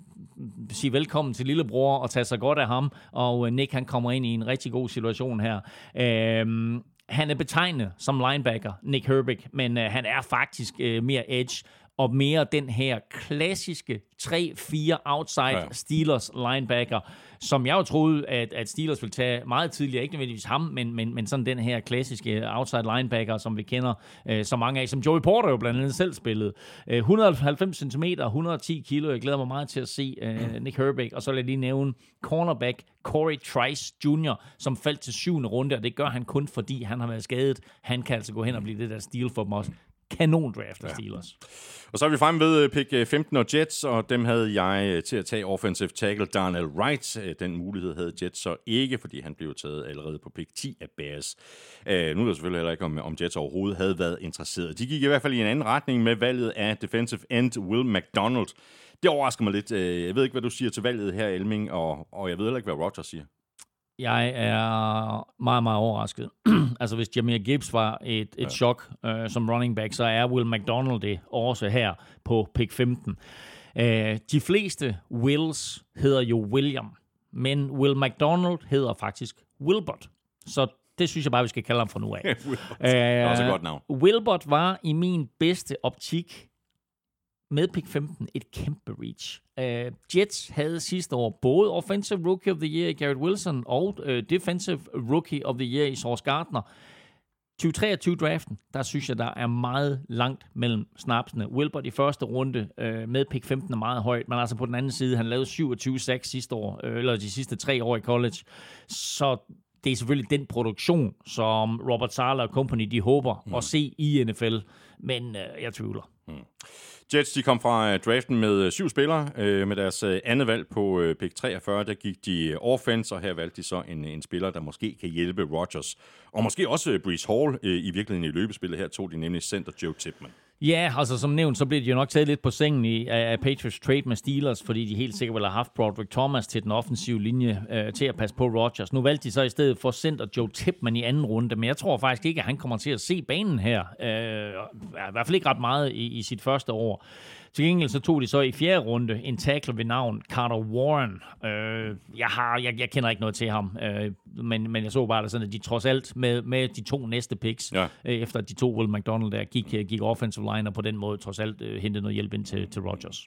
sige velkommen til lillebror og tage sig godt af ham, og Nick han kommer ind i en rigtig god situation her. Øh, han er betegnet som linebacker, Nick Herbig, men øh, han er faktisk øh, mere edge, og mere den her klassiske tre fire outside ja. Steelers linebacker, som jeg jo troede, at, at Steelers ville tage meget tidligere. Ikke nødvendigvis ham, men, men, men sådan den her klassiske outside linebacker, som vi kender øh, så mange af, som Joey Porter jo blandt andet selv spillede. Øh, et hundrede og halvfems centimeter, et hundrede og ti kilo. Jeg glæder mig meget til at se øh, Nick Herbig. Og så vil jeg lige nævne cornerback Corey Trice junior, som faldt til syvende runde, og det gør han kun, fordi han har været skadet. Han kan altså gå hen og blive det der Steel for dem også. Kanon-draft af Steelers. Ja. Og så er vi fremme ved pick femten og Jets, og dem havde jeg til at tage offensive tackle Darnell Wright. Den mulighed havde Jets så ikke, fordi han blev taget allerede på pick ti af Bears. Uh, nu er der selvfølgelig heller ikke, om, om Jets overhovedet havde været interesseret. De gik i hvert fald i en anden retning med valget af defensive end Will McDonald. Det overrasker mig lidt. Jeg ved ikke, hvad du siger til valget her, Elming, og, og jeg ved heller ikke, hvad Rodgers siger. Jeg er meget, meget overrasket. Altså, hvis Jameer Gibbs var et, et ja. chok øh, som running back, så er Will McDonald det også her på pick femten. Øh, de fleste Wills hedder jo William, men Will McDonald hedder faktisk Wilbert. Så det synes jeg bare, vi skal kalde ham fra nu af. Æh, også godt navn. Wilbert var i min bedste optik med pick femten et kæmpe reach. Uh, Jets havde sidste år både Offensive Rookie of the Year i Garrett Wilson og uh, Defensive Rookie of the Year i Sauce Gardner. tyve treogtyve-draften, der synes jeg, der er meget langt mellem snapsene. Wilbert i første runde øh, med pick femten er meget højt, men altså på den anden side, han lavede syvogtyve sacks sidste år, øh, eller de sidste tre år i college. Så det er selvfølgelig den produktion, som Robert Saleh og company, de håber mm. at se i N F L, men øh, jeg tvivler. Mm. Jets, de kom fra draften med syv spillere. Med deres andet valg på pick treogfyrre, der gik de offense, og her valgte de så en, en spiller, der måske kan hjælpe Rodgers. Og måske også Breece Hall i virkeligheden i løbespillet. Her tog de nemlig center Joe Tippmann. Ja, altså som nævnt, så blev de jo nok taget lidt på sengen i, af Patriots trade med Steelers, fordi de helt sikkert ville have haft Broderick Thomas til den offensive linje øh, til at passe på Rodgers. Nu valgte de så i stedet for center Joe Tippmann i anden runde, men jeg tror faktisk ikke, at han kommer til at se banen her. Øh, I hvert fald ikke ret meget i, i sit første år. Til gengæld så tog de så i fjerde runde en tackle ved navn Carter Warren. Øh, jeg, har, jeg, jeg kender ikke noget til ham, øh, men, men jeg så bare, sådan, at de trods alt med, med de to næste picks, ja. øh, efter de to Will McDonald der gik, gik offensive line, og på den måde trods alt øh, hentede noget hjælp ind til, til Rodgers.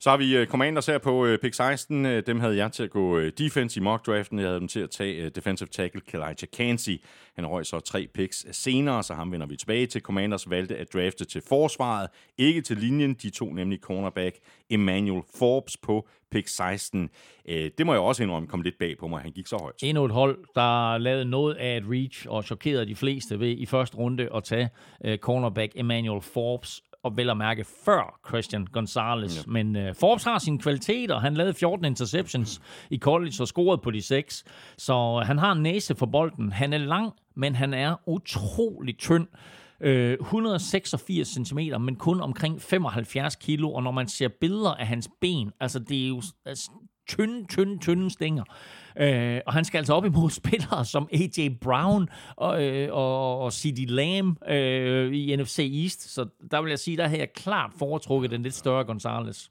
Så har vi Commanders her på pick seksten. Dem havde jeg til at gå defense i mock-draften. Jeg havde dem til at tage defensive tackle Kalijah Kancey. Han røg så tre picks senere, så ham vender vi tilbage til. Commanders valgte at drafte til forsvaret, ikke til linjen. De tog nemlig cornerback Emmanuel Forbes på pick seksten. Det må jeg også indrømme kom lidt bag på mig. Han gik så højt. Endnu et hold, der lavede noget af et reach og chokerede de fleste ved i første runde at tage cornerback Emmanuel Forbes, og vel at mærke før Christian Gonzalez. Ja. Men uh, Forbes har sine kvaliteter. Han lavede fjorten interceptions i college og scorede på de seks. Så han har en næse for bolden. Han er lang, men han er utrolig tynd. Uh, et hundrede og seksogfirs centimeter, men kun omkring femoghalvfjerds kilo. Og når man ser billeder af hans ben, altså det er jo altså, tynde, tynde, tynde stænger. Øh, og han skal altså op imod spillere som A J Brown og, øh, og, og CeeDee Lamb øh, i N F C East. Så der vil jeg sige, der havde jeg klart foretrukket den lidt større Gonzalez.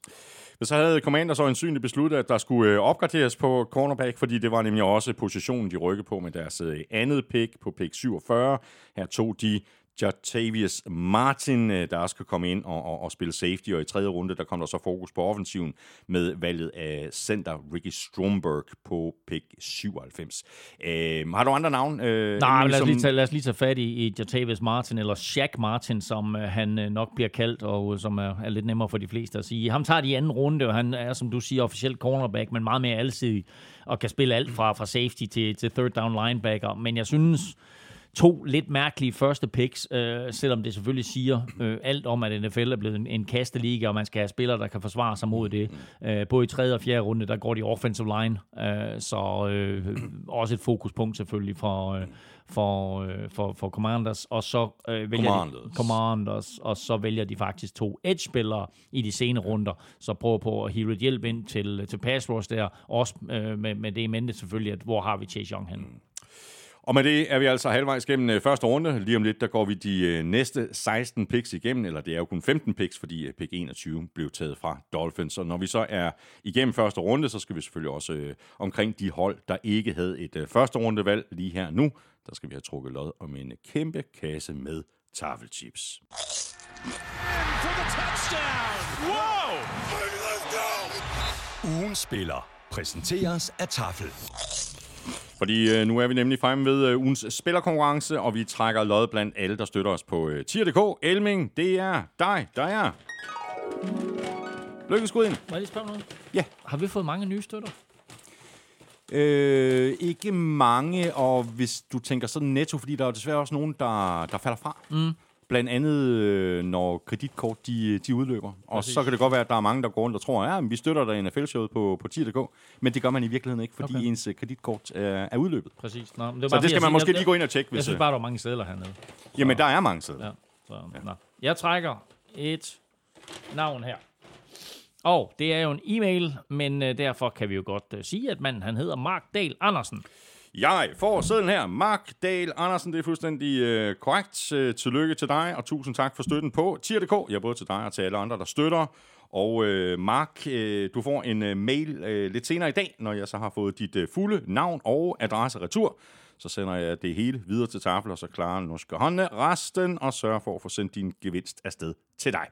Så havde Commanders så ensynligt besluttet, at der skulle opgraderes på cornerback, fordi det var nemlig også positionen, de rykkede på med deres andet pick på pick syvogfyrre. Her tog de Jatavius Martin, der også kan komme ind og, og, og spille safety, og i tredje runde, der kom der så fokus på offensiven med valget af center Ricky Stromberg på pick syvoghalvfems. Øhm, har du andre navn? Øh, Nej, lad os, lige tage, lad os lige tage fat i, i Jatavius Martin, eller Shaq Martin, som øh, han nok bliver kaldt, og som er, er lidt nemmere for de fleste at sige. Ham tager de i anden runde, og han er, som du siger, officielt cornerback, men meget mere alsidig, og kan spille alt fra, fra safety til, til third down linebacker, men jeg synes to lidt mærkelige første picks, øh, selvom det selvfølgelig siger øh, alt om, at N F L er blevet en, en kasteliga, og man skal have spillere, der kan forsvare sig mod det. Øh, både i tredje og fjerde runde, der går de offensive line, øh, så øh, også et fokuspunkt selvfølgelig for, øh, for, øh, for, for Commanders. Og så, øh, vælger Commanders. De, Commanders, og så vælger de faktisk to edge-spillere i de senere runder, så prøver på at hive et hjælp ind til, til pass rush der, også øh, med, med det i mente selvfølgelig, at hvor har vi Chase Young henne? Og med det er vi altså halvvejs gennem første runde. Lige om lidt, der går vi de næste seksten picks igennem, eller det er jo kun femten picks, fordi pick enogtyve blev taget fra Dolphins. Og når vi så er igennem første runde, så skal vi selvfølgelig også øh, omkring de hold, der ikke havde et øh, første rundevalg lige her nu. Der skal vi have trukket lod om en kæmpe kasse med tafelchips. Wow! Ugens spiller præsenteres af Tafel. Fordi øh, nu er vi nemlig fremme ved øh, ugens spillerkonkurrence, og vi trækker lod blandt alle, der støtter os på øh, tier punktum d k. Elming, det er dig, der er. Lykkeskud ind. Må jeg lige spørge noget? Ja. Har vi fået mange nye støtter? Øh, ikke mange, og hvis du tænker sådan netto, fordi der er desværre også nogen, der, der falder fra. Mm. Blandt andet, når kreditkort de, de udløber. Og præcis. Så kan det godt være, at der er mange, der går rundt og tror, at ja, vi støtter dig i N F L-showet på, på tier punktum d k, men det gør man i virkeligheden ikke, fordi okay. ens kreditkort øh, er udløbet. Præcis. Nå, men det var så bare, det skal man måske jeg, lige gå ind og tjekke. Hvis jeg synes bare, der er mange sedler hernede. Så. Jamen, der er mange sedler. Ja, så, ja. Jeg trækker et navn her. Og det er jo en e-mail, men øh, derfor kan vi jo godt øh, sige, at manden han hedder Mark Dahl Andersen. Jeg får sedlen her. Mark Dahl Andersen, det er fuldstændig øh, korrekt. Øh, tillykke til dig, og tusind tak for støtten på tier punktum d k. Jeg både til dig og til alle andre, der støtter. Og øh, Mark, øh, du får en øh, mail øh, lidt senere i dag, når jeg så har fået dit øh, fulde navn og adresse retur. Så sender jeg det hele videre til Tafel, og så klarer norske håndene resten, og sørger for at få sendt din gevinst afsted til dig.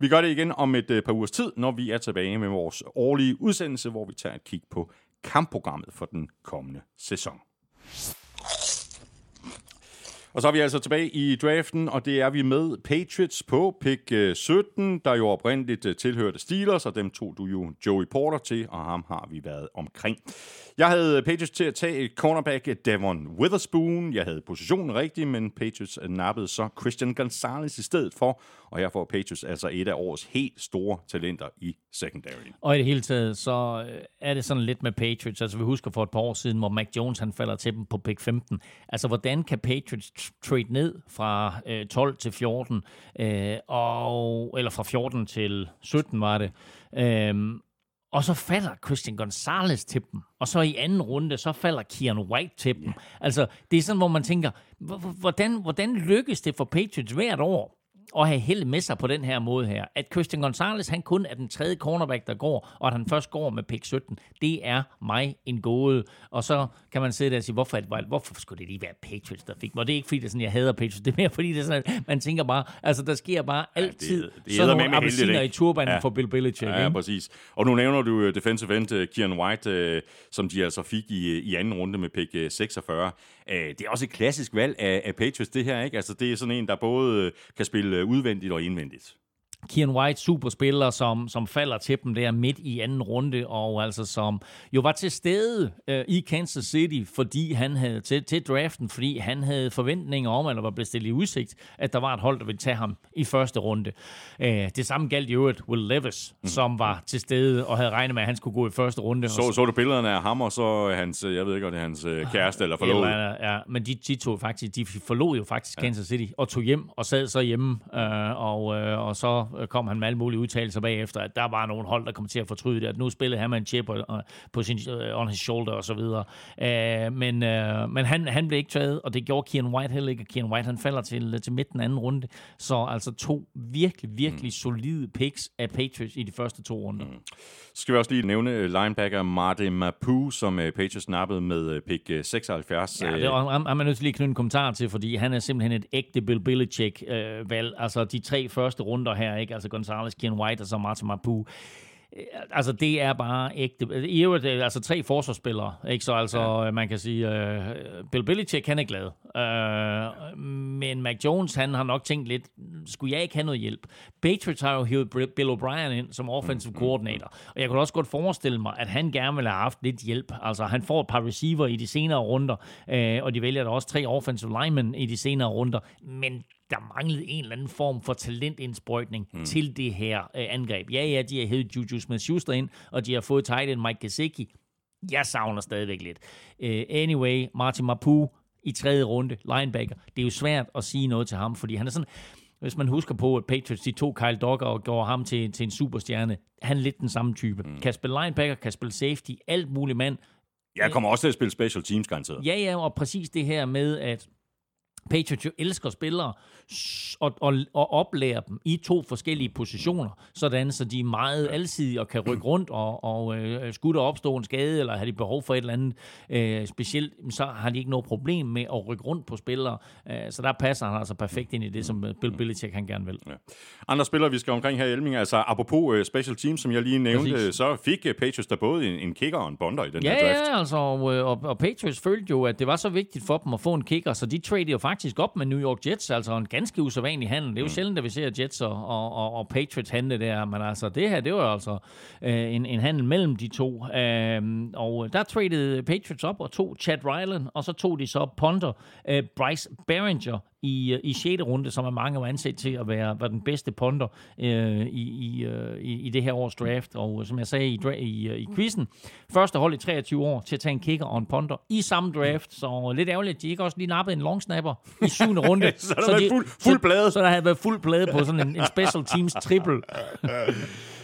Vi gør det igen om et par ugers tid, når vi er tilbage med vores årlige udsendelse, hvor vi tager et kig på kampprogrammet for den kommende sæson. Og så er vi altså tilbage i draften, og det er vi med Patriots på pick sytten, der jo oprindeligt tilhørte Steelers, og dem tog du jo Joey Porter til, og ham har vi været omkring. Jeg havde Patriots til at tage cornerback Devon Witherspoon. Jeg havde positionen rigtig, men Patriots nappede så Christian Gonzalez i stedet for, og her får Patriots altså et af årets helt store talenter i secondary. Og i det hele taget, så er det sådan lidt med Patriots. Altså vi husker for et par år siden, hvor Mac Jones han falder til dem på pick femten. Altså hvordan kan Patriots trade ned fra øh, tolv til fjorten, øh, og, eller fra fjorten til sytten var det, øh, og så falder Christian Gonzalez til dem, og så i anden runde, så falder Kieran White til dem. Altså, det er sådan, hvor man tænker, hvordan, hvordan lykkes det for Patriots hvert år at have held med sig på den her måde her? At Christian Gonzalez, han kun er den tredje cornerback, der går, og at han først går med pick sytten, det er mig en gåde. Og så kan man sidde der og sige, hvorfor, hvorfor skulle det lige være Patriots, der fik mig? Det er ikke, fordi det er sådan, jeg hader Patriots, det er mere, fordi det er sådan, man tænker bare, altså der sker bare altid ja, det, det sådan nogle appelsiner i turbanen ja. for Bill Belichick. Ja, ja, præcis. Og nu nævner du defensive end Kieran White, som de altså fik i, i anden runde med pick seksogfyrre. Det er også et klassisk valg af, af Patriots, det her, ikke? Altså det er sådan en, der både kan spille udvendigt og indvendigt. Kieran White, superspiller, som, som falder til dem der midt i anden runde, og altså som jo var til stede øh, i Kansas City, fordi han havde til, til draften, fordi han havde forventninger om, eller var blevet stillet i udsigt, at der var et hold, der ville tage ham i første runde. Øh, det samme galt i øvrigt Will Levis, mm. som var til stede og havde regnet med, at han skulle gå i første runde. Så, så, så du billederne af ham, og så hans, jeg ved ikke, om det er hans kæreste eller forlod. Ja, men de, de, tog faktisk, de forlod jo faktisk ja. Kansas City, og tog hjem, og sad så hjemme, øh, og, øh, og så kom han med alle mulige udtalelser bagefter, at der var nogle hold, der kom til at fortryde det, at nu spillede han med en chip på sin, on his shoulder og så videre. Uh, men uh, men han, han blev ikke taget, og det gjorde Kieran White heller ikke, og Kieran White han falder til, til midten af anden runde. Så altså to virkelig, virkelig mm. solide picks af Patriots i de første to runder. Mm. Så skal vi også lige nævne linebacker Marty Mapu, som Patriots nappede med pick seksoghalvfjerds. Ja, det er, er man nødt til lige at knytte en kommentar til, fordi han er simpelthen et ægte Bill Belichick-valg. Altså de tre første runder her, ikke? Altså Gonzalez, Kieran White og så Martin Mapu. Altså det er bare ægte. I øvrigt altså tre forsvarsspillere, ikke? Så altså ja. Man kan sige uh, Bill Belichick han er glad, uh, men Mac Jones han har nok tænkt lidt, skulle jeg ikke have noget hjælp? Patriots har jo hivet Bill O'Brien ind som offensive coordinator, og jeg kunne også godt forestille mig, at han gerne ville have haft lidt hjælp. Altså han får et par receiver i de senere runder, uh, og de vælger der også tre offensive linemen i de senere runder, men der manglede en eller anden form for talentindsprøjtning mm. til det her øh, angreb. Ja, ja, de har hævet Juju Smith-Schuster ind, og de har fået tight end Mike Gesicki. Jeg savner stadigvæk lidt. Uh, anyway, Martin Mapu i tredje runde, linebacker. Det er jo svært at sige noget til ham, fordi han er sådan... Hvis man husker på, at Patriots de tog Kyle Duggar og gjorde ham til, til en superstjerne, han er lidt den samme type. Mm. Kan spille linebacker, kan spille safety, alt muligt mand. Jeg kommer også til at spille special teams, garanteret. Ja, ja, og præcis det her med, at Patriots jo elsker spillere og, og, og oplærer dem i to forskellige positioner, sådan så de er meget alsidige og kan rykke rundt, og, og øh, skulle der opstå en skade, eller har de behov for et eller andet øh, specielt, så har de ikke noget problem med at rykke rundt på spillere. Øh, så der passer han altså perfekt ind i det, som Bill Belichick han gerne vil. Ja. Andre spillere, vi skal omkring her i Elming, altså apropos øh, special teams, som jeg lige nævnte, præcis. Så fik øh, Patriots der både en, en kicker og en bonder i den ja, her draft. Ja, altså, og, og Patriots følte jo, at det var så vigtigt for dem at få en kicker, så de tradede jo faktisk faktisk op med New York Jets, altså en ganske usædvanlig handel. Det er jo mm. sjældent, at vi ser Jets og, og, og Patriots handle der, men altså det her, det var jo altså øh, en, en handel mellem de to. Øh, og der tradede Patriots op og tog Chad Ryland, og så tog de så punter øh, Bryce Behringer i, i sjette runde, som er mange jo ansat til at være, være den bedste punter øh, i, i, i, i det her års draft. Og som jeg sagde i, i, i quizzen, første hold i treogtyve år til at tage en kicker og en punter i samme draft. Så lidt ærgerligt, at de ikke også lige nappede en longsnapper i syvende runde. så der så de, fuld, fuld plade. Så, så der havde været fuld plade på sådan en, en special teams triple.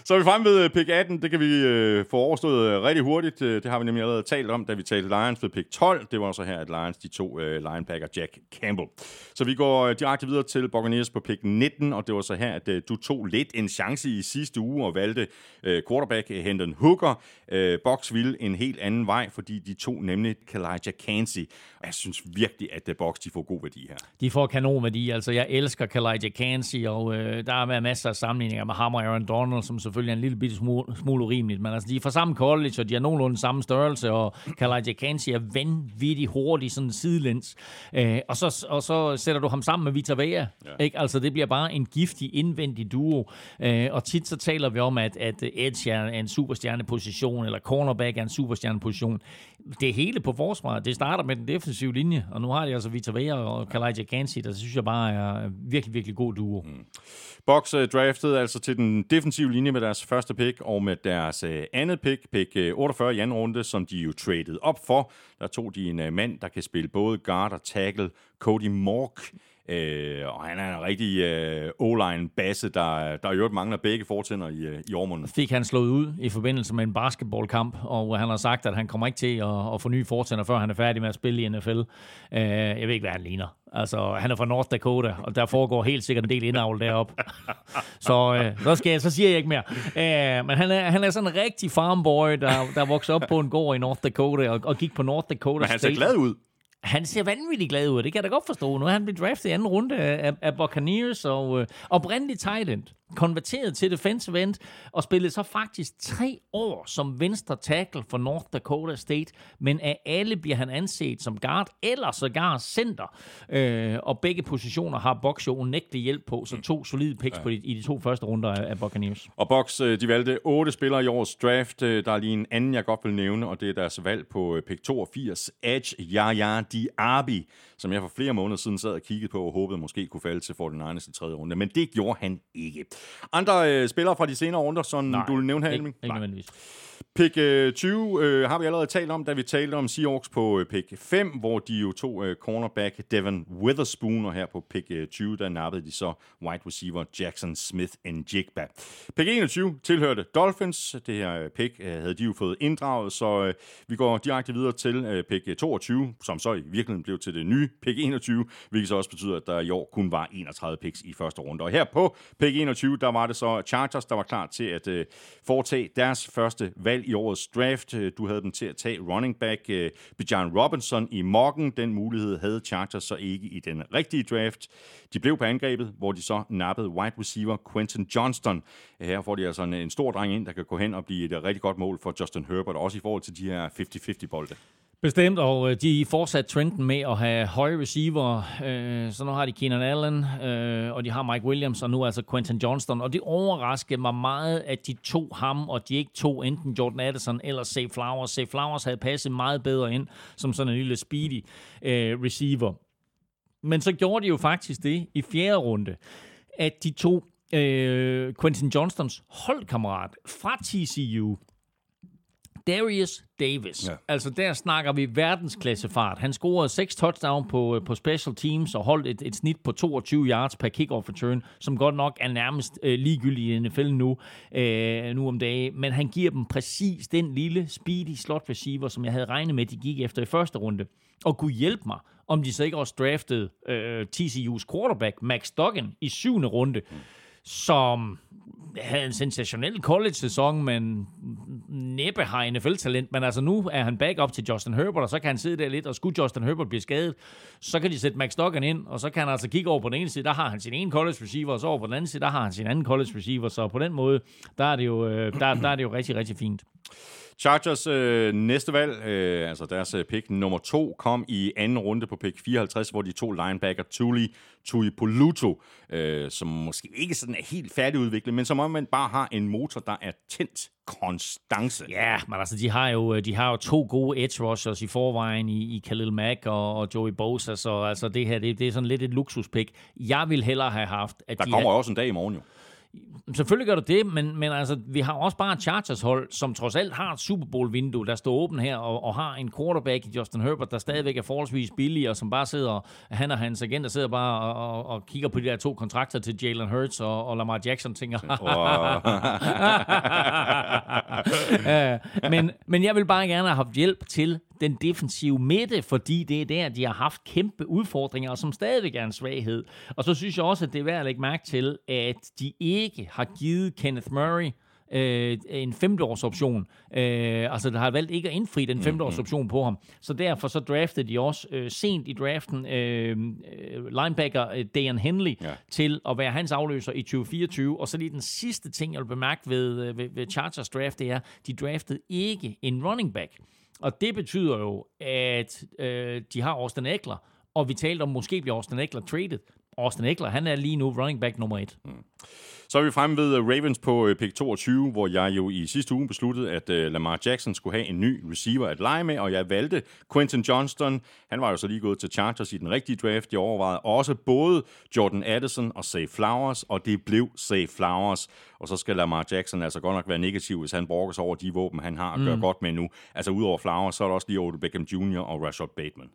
Så er vi fremme ved pick atten. Det kan vi øh, få overstået rigtig hurtigt. Det har vi nemlig allerede talt om, da vi talte Lions ved pick tolv. Det var så her, at Lions de to øh, linebacker Jack Campbell. Så vi går øh, direkte videre til Buccaneers på pick nitten, og det var så her, at øh, du tog lidt en chance i sidste uge og valgte øh, quarterback Hendon Hooker. Øh, Bucs ville en helt anden vej, fordi de tog nemlig Kalijah Kancey. Og jeg synes virkelig, at øh, Bucs de får god værdi her. De får kanonværdi. Altså, jeg elsker Kalijah Kancey, og øh, der har været masser af sammenligninger med ham og Aaron Donald, som så selvfølgelig en lille bitte smule, smule urimeligt, men altså de er fra samme college, og de har nogenlunde samme størrelse, og Kalijah Kancey er vanvittigt hurtig, sådan sidelæns. Øh, og, så, og så sætter du ham sammen med Vita Vea, ja. Ikke? Altså det bliver bare en giftig, indvendig duo. Øh, og tit så taler vi om, at, at edge er en superstjerneposition, eller cornerback er en superstjerneposition. Det hele på forsvaret, det starter med den defensive linje, og nu har de altså Vita Vea og Kalijah Kancey, der synes jeg bare er virkelig, virkelig god duo. Mm. Bucs uh, draftede altså til den defensive linje med deres første pick, og med deres uh, andet pick, pick uh, otteogfyrre i anden runde, som de jo traded op for. Der tog de en uh, mand, der kan spille både guard og tackle, Cody Mork. Øh, og han er en rigtig øh, O-line-basse, der, der i øvrigt mangler begge fortænder i, i ormunden. Fik han slået ud i forbindelse med en basketballkamp, og han har sagt, at han kommer ikke til at, at få nye fortænder, før han er færdig med at spille i N F L. Øh, jeg ved ikke, hvad han ligner. Altså, han er fra North Dakota, og der foregår helt sikkert en del indavl deroppe. så, øh, så, skal jeg, så siger jeg ikke mere. Øh, men han er, han er sådan en rigtig farmboy, der, der vokser op på en gård i North Dakota, og, og gik på North Dakota State. Men han ser glad ud. Han ser vanvittigt glad ud, det kan jeg da godt forstå. Nu er han blevet draftet i anden runde af, af Buccaneers, og øh, oprindelig tight end, konverteret til defensive end, og spillede så faktisk tre år som venstre tackle for North Dakota State, men af alle bliver han anset som guard, eller sågar center, øh, og begge positioner har Bucs jo unægtelig hjælp på, så to solide picks ja. på de, i de to første runder af, af Buccaneers. Og Bucs, de valgte otte spillere i årets draft, der er lige en anden, jeg godt vil nævne, og det er deres valg på pick toogfirs, Edge Yaya Diaby, som jeg for flere måneder siden sad og kiggede på og håbede måske kunne falde til forty-niners i tredje runde, men det gjorde han ikke. Andre øh, spillere fra de senere runder, som Nej, du vil nævne her, Elming? Ikke, ikke pick øh, tyve øh, har vi allerede talt om, da vi talte om Seahawks på øh, pick fem, hvor de jo tog øh, cornerback Devon Witherspoon, og her på pick øh, tyve, der nappede de så wide receiver Jackson Smith and Jigba. Pick enogtyve tilhørte Dolphins. Det her pick øh, havde de jo fået inddraget, så øh, vi går direkte videre til øh, pick toogtyve, som så i virkeligheden blev til det nye pick enogtyve, hvilket så også betyder, at der i år kun var enogtredive picks i første runde. Og her på pick enogtyve, der var det så Chargers, der var klar til at øh, foretage deres første valg i årets draft. Du havde dem til at tage running back uh, Bijan Robinson i mocken. Den mulighed havde Chargers så ikke i den rigtige draft. De blev på angrebet, hvor de så nappede wide receiver Quentin Johnston. Her får de altså en, en stor dreng ind, der kan gå hen og blive et rigtig godt mål for Justin Herbert, også i forhold til de her halvtreds halvtreds bolde. Bestemt, og de fortsat trenden med at have høje receiver. Så nu har de Keenan Allen, og de har Mike Williams, og nu altså Quentin Johnston. Og det overraskede mig meget, at de tog ham, og de ikke tog enten Jordan Addison eller Zay Flowers. Zay Flowers havde passet meget bedre ind som sådan en lille speedy receiver. Men så gjorde de jo faktisk det i fjerde runde, at de tog Quentin Johnstons holdkammerat fra T C U, Darius Davis. Ja. Altså, der snakker vi verdensklassefart. Han scorede seks touchdown på, på special teams og holdt et, et snit på toogtyve yards per kickoff return, som godt nok er nærmest øh, ligegyldigt i N F L nu, øh, nu om dagen. Men han giver dem præcis den lille speedy slot receiver, som jeg havde regnet med, de gik efter i første runde, og kunne hjælpe mig, om de så ikke også draftede øh, T C U's quarterback, Max Duggan, i syvende runde, som havde en sensationel college-sæson, men næppe har N F L-talent. Men altså nu er han back up til Justin Herbert, og så kan han sidde der lidt, og skulle Justin Herbert blive skadet, så kan de sætte Max Duggan ind, og så kan han altså kigge over på den ene side, der har han sin ene college-receiver, og så over på den anden side, der har han sin anden college-receiver. Så på den måde, der er det jo, der, der er det jo rigtig, rigtig fint. Chargers øh, næste valg, øh, altså deres pick nummer to, kom i anden runde på pick fireoghalvtreds, hvor de to linebacker Tuli Tuipolotu, øh, som måske ikke sådan er helt færdigudviklet, men som omvendt bare har en motor, der er tændt konstance. Ja, yeah, men altså, de har, jo, de har jo to gode edge rushers i forvejen i, i Khalil Mack og, og Joey Bosa, så altså, det her det, det er sådan lidt et luksuspick. Jeg vil hellere have haft... At der de kommer har... også en dag i morgen jo. Selvfølgelig gør det det, men, men altså, vi har også bare et Chargers-hold, som trods alt har et Super Bowl-vindue, der står åbent her, og, og har en quarterback i Justin Herbert, der stadigvæk er forholdsvis billig, og som bare sidder, han og hans agent, der sidder bare og, og, og kigger på de der to kontrakter til Jalen Hurts og, og Lamar Jackson, tænker, wow. men, men jeg vil bare gerne have haft hjælp til den defensive midte, fordi det er der, de har haft kæmpe udfordringer, og som stadigvæk er en svaghed. Og så synes jeg også, at det er værd at lægge mærke til, at de ikke har givet Kenneth Murray øh, en femteårsoption. Øh, altså, der har valgt ikke at indfri den femteårsoption på ham. Så derfor så draftede de også øh, sent i draften øh, linebacker øh, Dan Henley ja. til at være hans afløser i tyve fireogtyve. Og så lige den sidste ting, jeg vil bemærke ved, øh, ved, ved Chargers draft, det er, de draftede ikke en running back. Og det betyder jo, at øh, de har Austin Eckler, og vi talte om, måske bliver Austin Eckler traded. Austin Eckler, han er lige nu running back nummer et. Mm. Så er vi fremme ved Ravens på pick toogtyve, hvor jeg jo i sidste uge besluttede, at Lamar Jackson skulle have en ny receiver at lege med, og jeg valgte Quentin Johnston. Han var jo så lige gået til Chargers i den rigtige draft. Jeg overvejede også både Jordan Addison og Zay Flowers, og det blev Zay Flowers. Og så skal Lamar Jackson altså godt nok være negativ, hvis han brokker sig over de våben, han har at gøre mm. godt med nu. Altså udover Flowers, så er der også lige Odell Beckham junior og Rashad Bateman.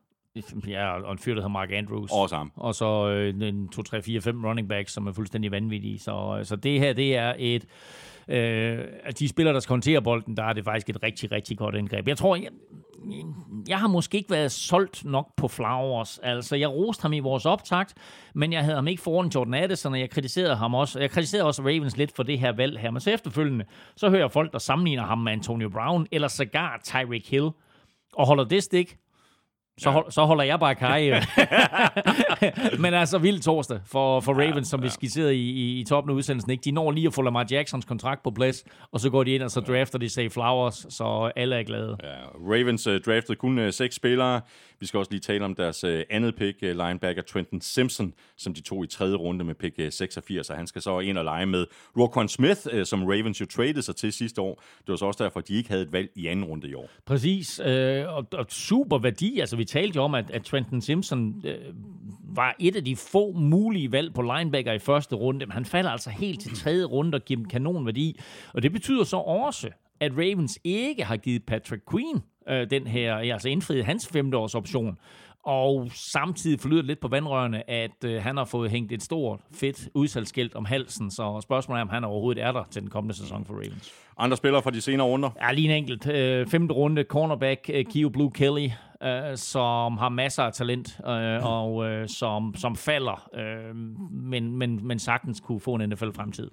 Ja, og en fyr, der hedder Mark Andrews. Awesome. Og så øh, en to, tre, fire, fem running backs, som er fuldstændig vanvittige. Så, så det her, det er et... Øh, at de spillere, der skal håndtere bolden, der er det faktisk et rigtig, rigtig godt indgreb. Jeg tror... Jeg Jeg har måske ikke været solgt nok på Flowers. Altså, jeg roste ham i vores optakt, men jeg havde ham ikke foran Jordan Addison, og jeg kritiserede ham også. Jeg kritiserede også Ravens lidt for det her valg her. Men så efterfølgende, så hører jeg folk, der sammenligner ham med Antonio Brown, eller sågar Tyreek Hill, og holder det stik. Så, ja. hold, så holder jeg bare karriere. Men altså, vild torsdag for, for Ravens, ja, som ja. vi skitserede i, i, i toppen af udsendelsen. Ikke? De når lige at få Lamar Jacksons kontrakt på plads, og så går de ind, og så drafter de Zay Flowers, så alle er glade. Ja, Ravens uh, draftede kun uh, seks spillere. Vi skal også lige tale om deres uh, andet pick, uh, linebacker Trenton Simpson, som de tog i tredje runde med pick uh, seksogfirs, og han skal så ind og lege med Roquan Smith, uh, som Ravens jo tradede sig til sidste år. Det var så også derfor, at de ikke havde et valg i anden runde i år. Præcis, øh, og, og super værdi. Altså, vi talte jo om, at, at Trenton Simpson øh, var et af de få mulige valg på linebacker i første runde, men han falder altså helt til tredje runde og giver dem kanonværdi. Og det betyder så også, at Ravens ikke har givet Patrick Queen øh, den her, altså indfriet hans femteårsoption. Og samtidig forlyder lidt på vandrørene, at øh, han har fået hængt et stort, fedt udsalgsskilt om halsen, så spørgsmålet er, om han overhovedet er der til den kommende sæson for Ravens. Andre spillere fra de senere runder? Ja, lige en enkelt. Øh, femte runde, cornerback, øh, Keo Blue Kelly, øh, som har masser af talent, øh, og øh, som, som falder, øh, men, men, men sagtens kunne få en N F L-fremtid.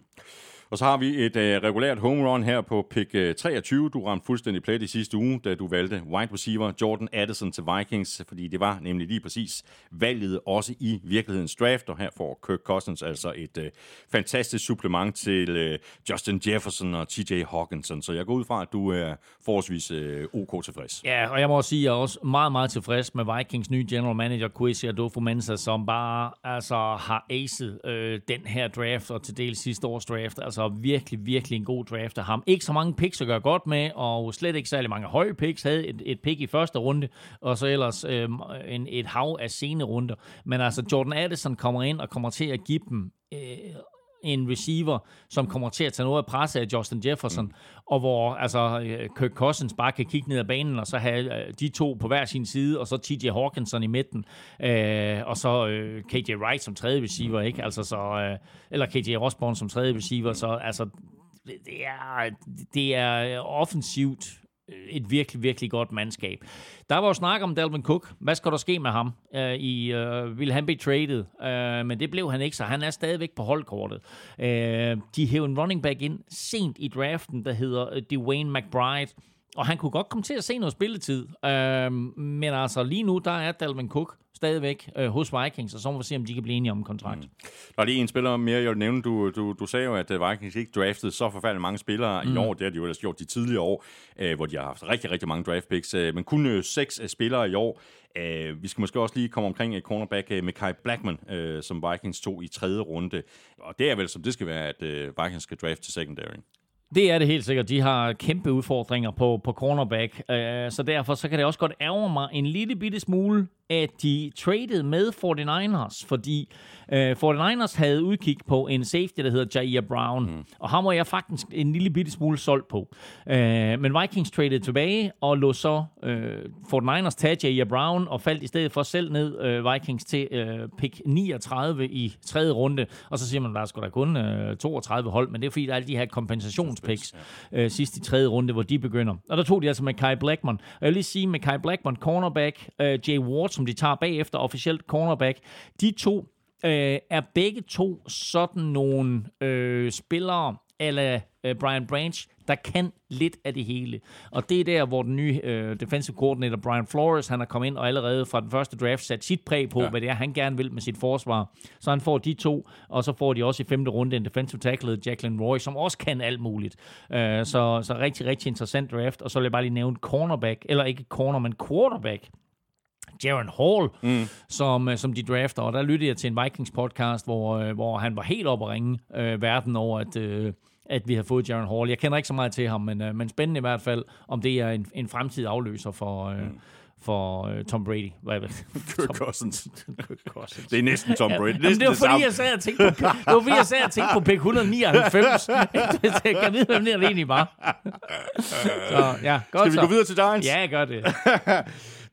Og så har vi et øh, regulært home run her på pick øh, treogtyve. Du ramte fuldstændig plet i sidste uge, da du valgte wide receiver Jordan Addison til Vikings, fordi det var nemlig lige præcis valget også i virkelighedens draft, og her får Kirk Cousins altså et øh, fantastisk supplement til øh, Justin Jefferson og T J Hawkinson. Så jeg går ud fra, at du er forholdsvis øh, ok tilfreds. Ja, og jeg må også sige, at jeg er også meget, meget tilfreds med Vikings nye general manager, Kwesi Adofo-Mensah, som bare altså, har acet øh, den her draft, og til del sidste års draft. Altså, så virkelig, virkelig en god draft af ham. Ikke så mange picks at gøre godt med, og slet ikke særlig mange høje picks. Havde et, et pick i første runde, og så ellers øh, en, et hav af sene runder. Men altså, Jordan Addison kommer ind og kommer til at give dem øh, en receiver, som kommer til at tage noget af presset af Justin Jefferson, mm. og hvor altså Kirk Cousins bare kan kigge ned ad banen, og så have de to på hver sin side, og så T J Hawkinson i midten, øh, og så øh, K J Wright som tredje receiver, ikke? Altså så, øh, eller K J Osborne som tredje receiver, så altså, det er, det er offensivt et virkelig, virkelig godt mandskab. Der var jo snak om Dalvin Cook. Hvad skal der ske med ham? Øh, i, øh, vil han blive traded? Øh, men det blev han ikke, så han er stadigvæk på holdkortet. Øh, de hævde en running back ind sent i draften, der hedder Dwayne McBride, og han kunne godt komme til at se noget spilletid. Øh, men altså lige nu, der er Dalvin Cook stadigvæk øh, hos Vikings, og så må vi se, om de kan blive enige om en kontrakt. Mm. Der er lige en spiller mere, jeg vil nævne. Du, du, du sagde jo, at Vikings ikke draftede så forfærdeligt mange spillere mm. i år. Det har de jo ellers gjort de tidligere år, øh, hvor de har haft rigtig, rigtig mange draft picks. Øh, men kun øh, seks øh, spillere i år. Øh, vi skal måske også lige komme omkring et cornerback øh, Mekhi Blackman, øh, som Vikings tog i tredje runde. Og det er vel, som det skal være, at øh, Vikings skal drafte til secondary. Det er det helt sikkert. De har kæmpe udfordringer på, på cornerback, øh, så derfor så kan det også godt ærge mig en lille bitte smule, at de traded med forty-niners, fordi øh, forty-niners havde udkig på en safety, der hedder Jair Brown, mm. og ham var jeg faktisk en lille bitte smule solgt på. Øh, men Vikings traded tilbage, og lå så øh, forty-niners tage Jair Brown, og faldt i stedet for selv ned øh, Vikings til øh, pick niogtredive i tredje runde, og så siger man, der er sgu da kun øh, toogtredive hold, men det er fordi, der er alle de her kompensationspicks øh, sidst i tredje runde, hvor de begynder. Og der tog de altså Mekhi Blackman. Og jeg vil lige sige, Mekhi Blackman, cornerback, øh, Jay Ward, som de tager bagefter, officielt cornerback. De to øh, er begge to sådan nogle øh, spillere, eller øh, Brian Branch, der kan lidt af det hele. Og det er der, hvor den nye øh, defensive coordinator, Brian Flores, han er kommet ind og allerede fra den første draft sat sit præg på, ja. Hvad det er, han gerne vil med sit forsvar. Så han får de to, og så får de også i femte runde en defensive tackle, Jacqueline Roy, som også kan alt muligt. Øh, så, så rigtig, rigtig interessant draft. Og så vil jeg bare lige nævne cornerback, eller ikke corner, men quarterback, Jaron Hall, mm. som, som de drafter, og der lyttede jeg til en Vikings-podcast, hvor, hvor han var helt oppe at ringe øh, verden over, at, øh, at vi har fået Jaron Hall. Jeg kender ikke så meget til ham, men, øh, men spændende i hvert fald, om det er en, en fremtidig afløser for... Øh, mm. for uh, Tom Brady. Kirk Cousins. Cousins. Det er næsten Tom Brady. Næsten Jamen, det var det fordi, jeg sagde at tænke på, det var fordi, jeg sagde at tænke på pick et hundrede nioghalvfems. Kan vide, hvem det er egentlig bare. Så, ja, godt Skal vi så. gå videre til Giants? Ja, jeg gør det.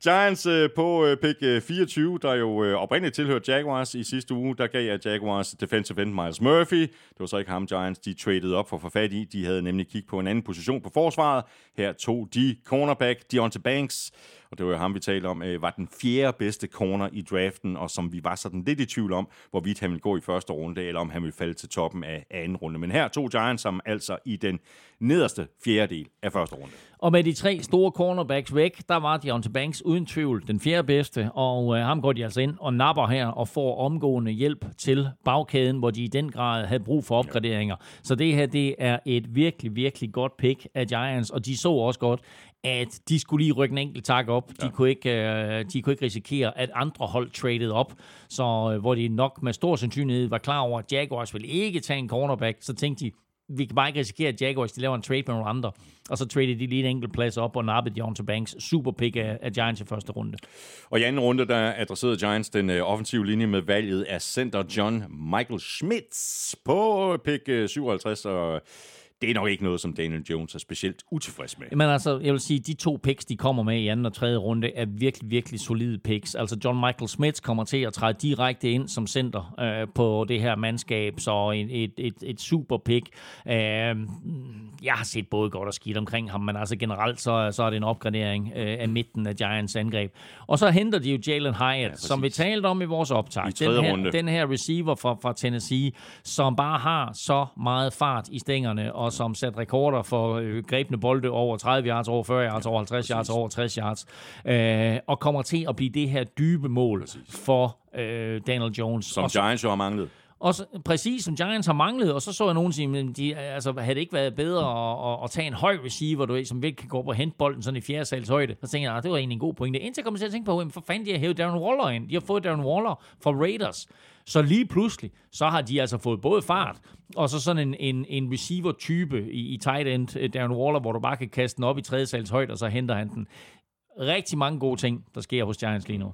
Giants uh, på uh, pick fireogtyve, der jo uh, oprindeligt tilhørte Jaguars i sidste uge, der gav jeg Jaguars defensive end Miles Murphy. Det var så ikke ham, Giants, de traded op for at få fat i. De havde nemlig kigget på en anden position på forsvaret. Her tog de cornerback Deonte Banks, og det var jo ham, vi talte om, øh, var den fjerde bedste corner i draften, og som vi var sådan lidt i tvivl om, hvorvidt han ville gå i første runde, eller om han ville falde til toppen af anden runde. Men her tog Giants ham altså i den nederste fjerdedel af første runde. Og med de tre store cornerbacks væk, der var Deonte Banks uden tvivl den fjerde bedste, og øh, ham går de altså ind og napper her, og får omgående hjælp til bagkæden, hvor de i den grad havde brug for opgraderinger. Så det her, det er et virkelig, virkelig godt pick af Giants, og de så også godt, at de skulle lige rykke en enkelt tak op. De, ja. kunne ikke, øh, de kunne ikke risikere, at andre hold traded op. Så øh, hvor de nok med stor sandsynlighed var klar over, at Jaguars ville ikke tage en cornerback, så tænkte de, vi kan bare ikke risikere, at Jaguars de laver en trade med nogle andre. Og så tradede de lige en enkelt plads op og nappede Deonte Banks. Super pick af, af Giants i første runde. Og i anden runde, der adresserede Giants den øh, offensive linje med valget af center John Michael Schmitz på pick øh, syvoghalvtreds og... Det er nok ikke noget, som Daniel Jones er specielt utilfreds med. Men altså, jeg vil sige, de to picks, de kommer med i anden og tredje runde, er virkelig, virkelig solide picks. Altså, John Michael Smith kommer til at træde direkte ind som center øh, på det her mandskab, så en, et, et, et super pick. Øh, jeg har set både godt og skidt omkring ham, men altså generelt, så, så er det en opgradering øh, af midten af Giants angreb. Og så henter de jo Jalen Hyatt, ja, som vi talte om i vores optag. I tredje runde. Den her, den her receiver fra, fra Tennessee, som bare har så meget fart i stængerne, og som satte rekorder for øh, grebne bolde over tredive yards, over fyrre yards, over halvtreds yards, over tres yards, øh, og kommer til at blive det her dybe mål præcis. for øh, Daniel Jones. Som også, Giants jo har manglet. Og så, præcis, som Giants har manglet, og så så jeg nogen sige, de, altså, havde det ikke været bedre at, at, at tage en høj receiver, du ved, som virkelig kan gå op og hente bolden sådan i fjerde sals højde, så tænkte jeg, det var egentlig en god pointe. Indtil jeg kom til at tænke på, for fanden de har hævet Darren Waller ind. De har fået Darren Waller fra Raiders. Så lige pludselig, så har de altså fået både fart, og så sådan en, en, en receiver-type i, i tight end, Darren Waller, hvor du bare kan kaste den op i tredje sals højde, og så henter han den. Rigtig mange gode ting, der sker hos Giants lige nu.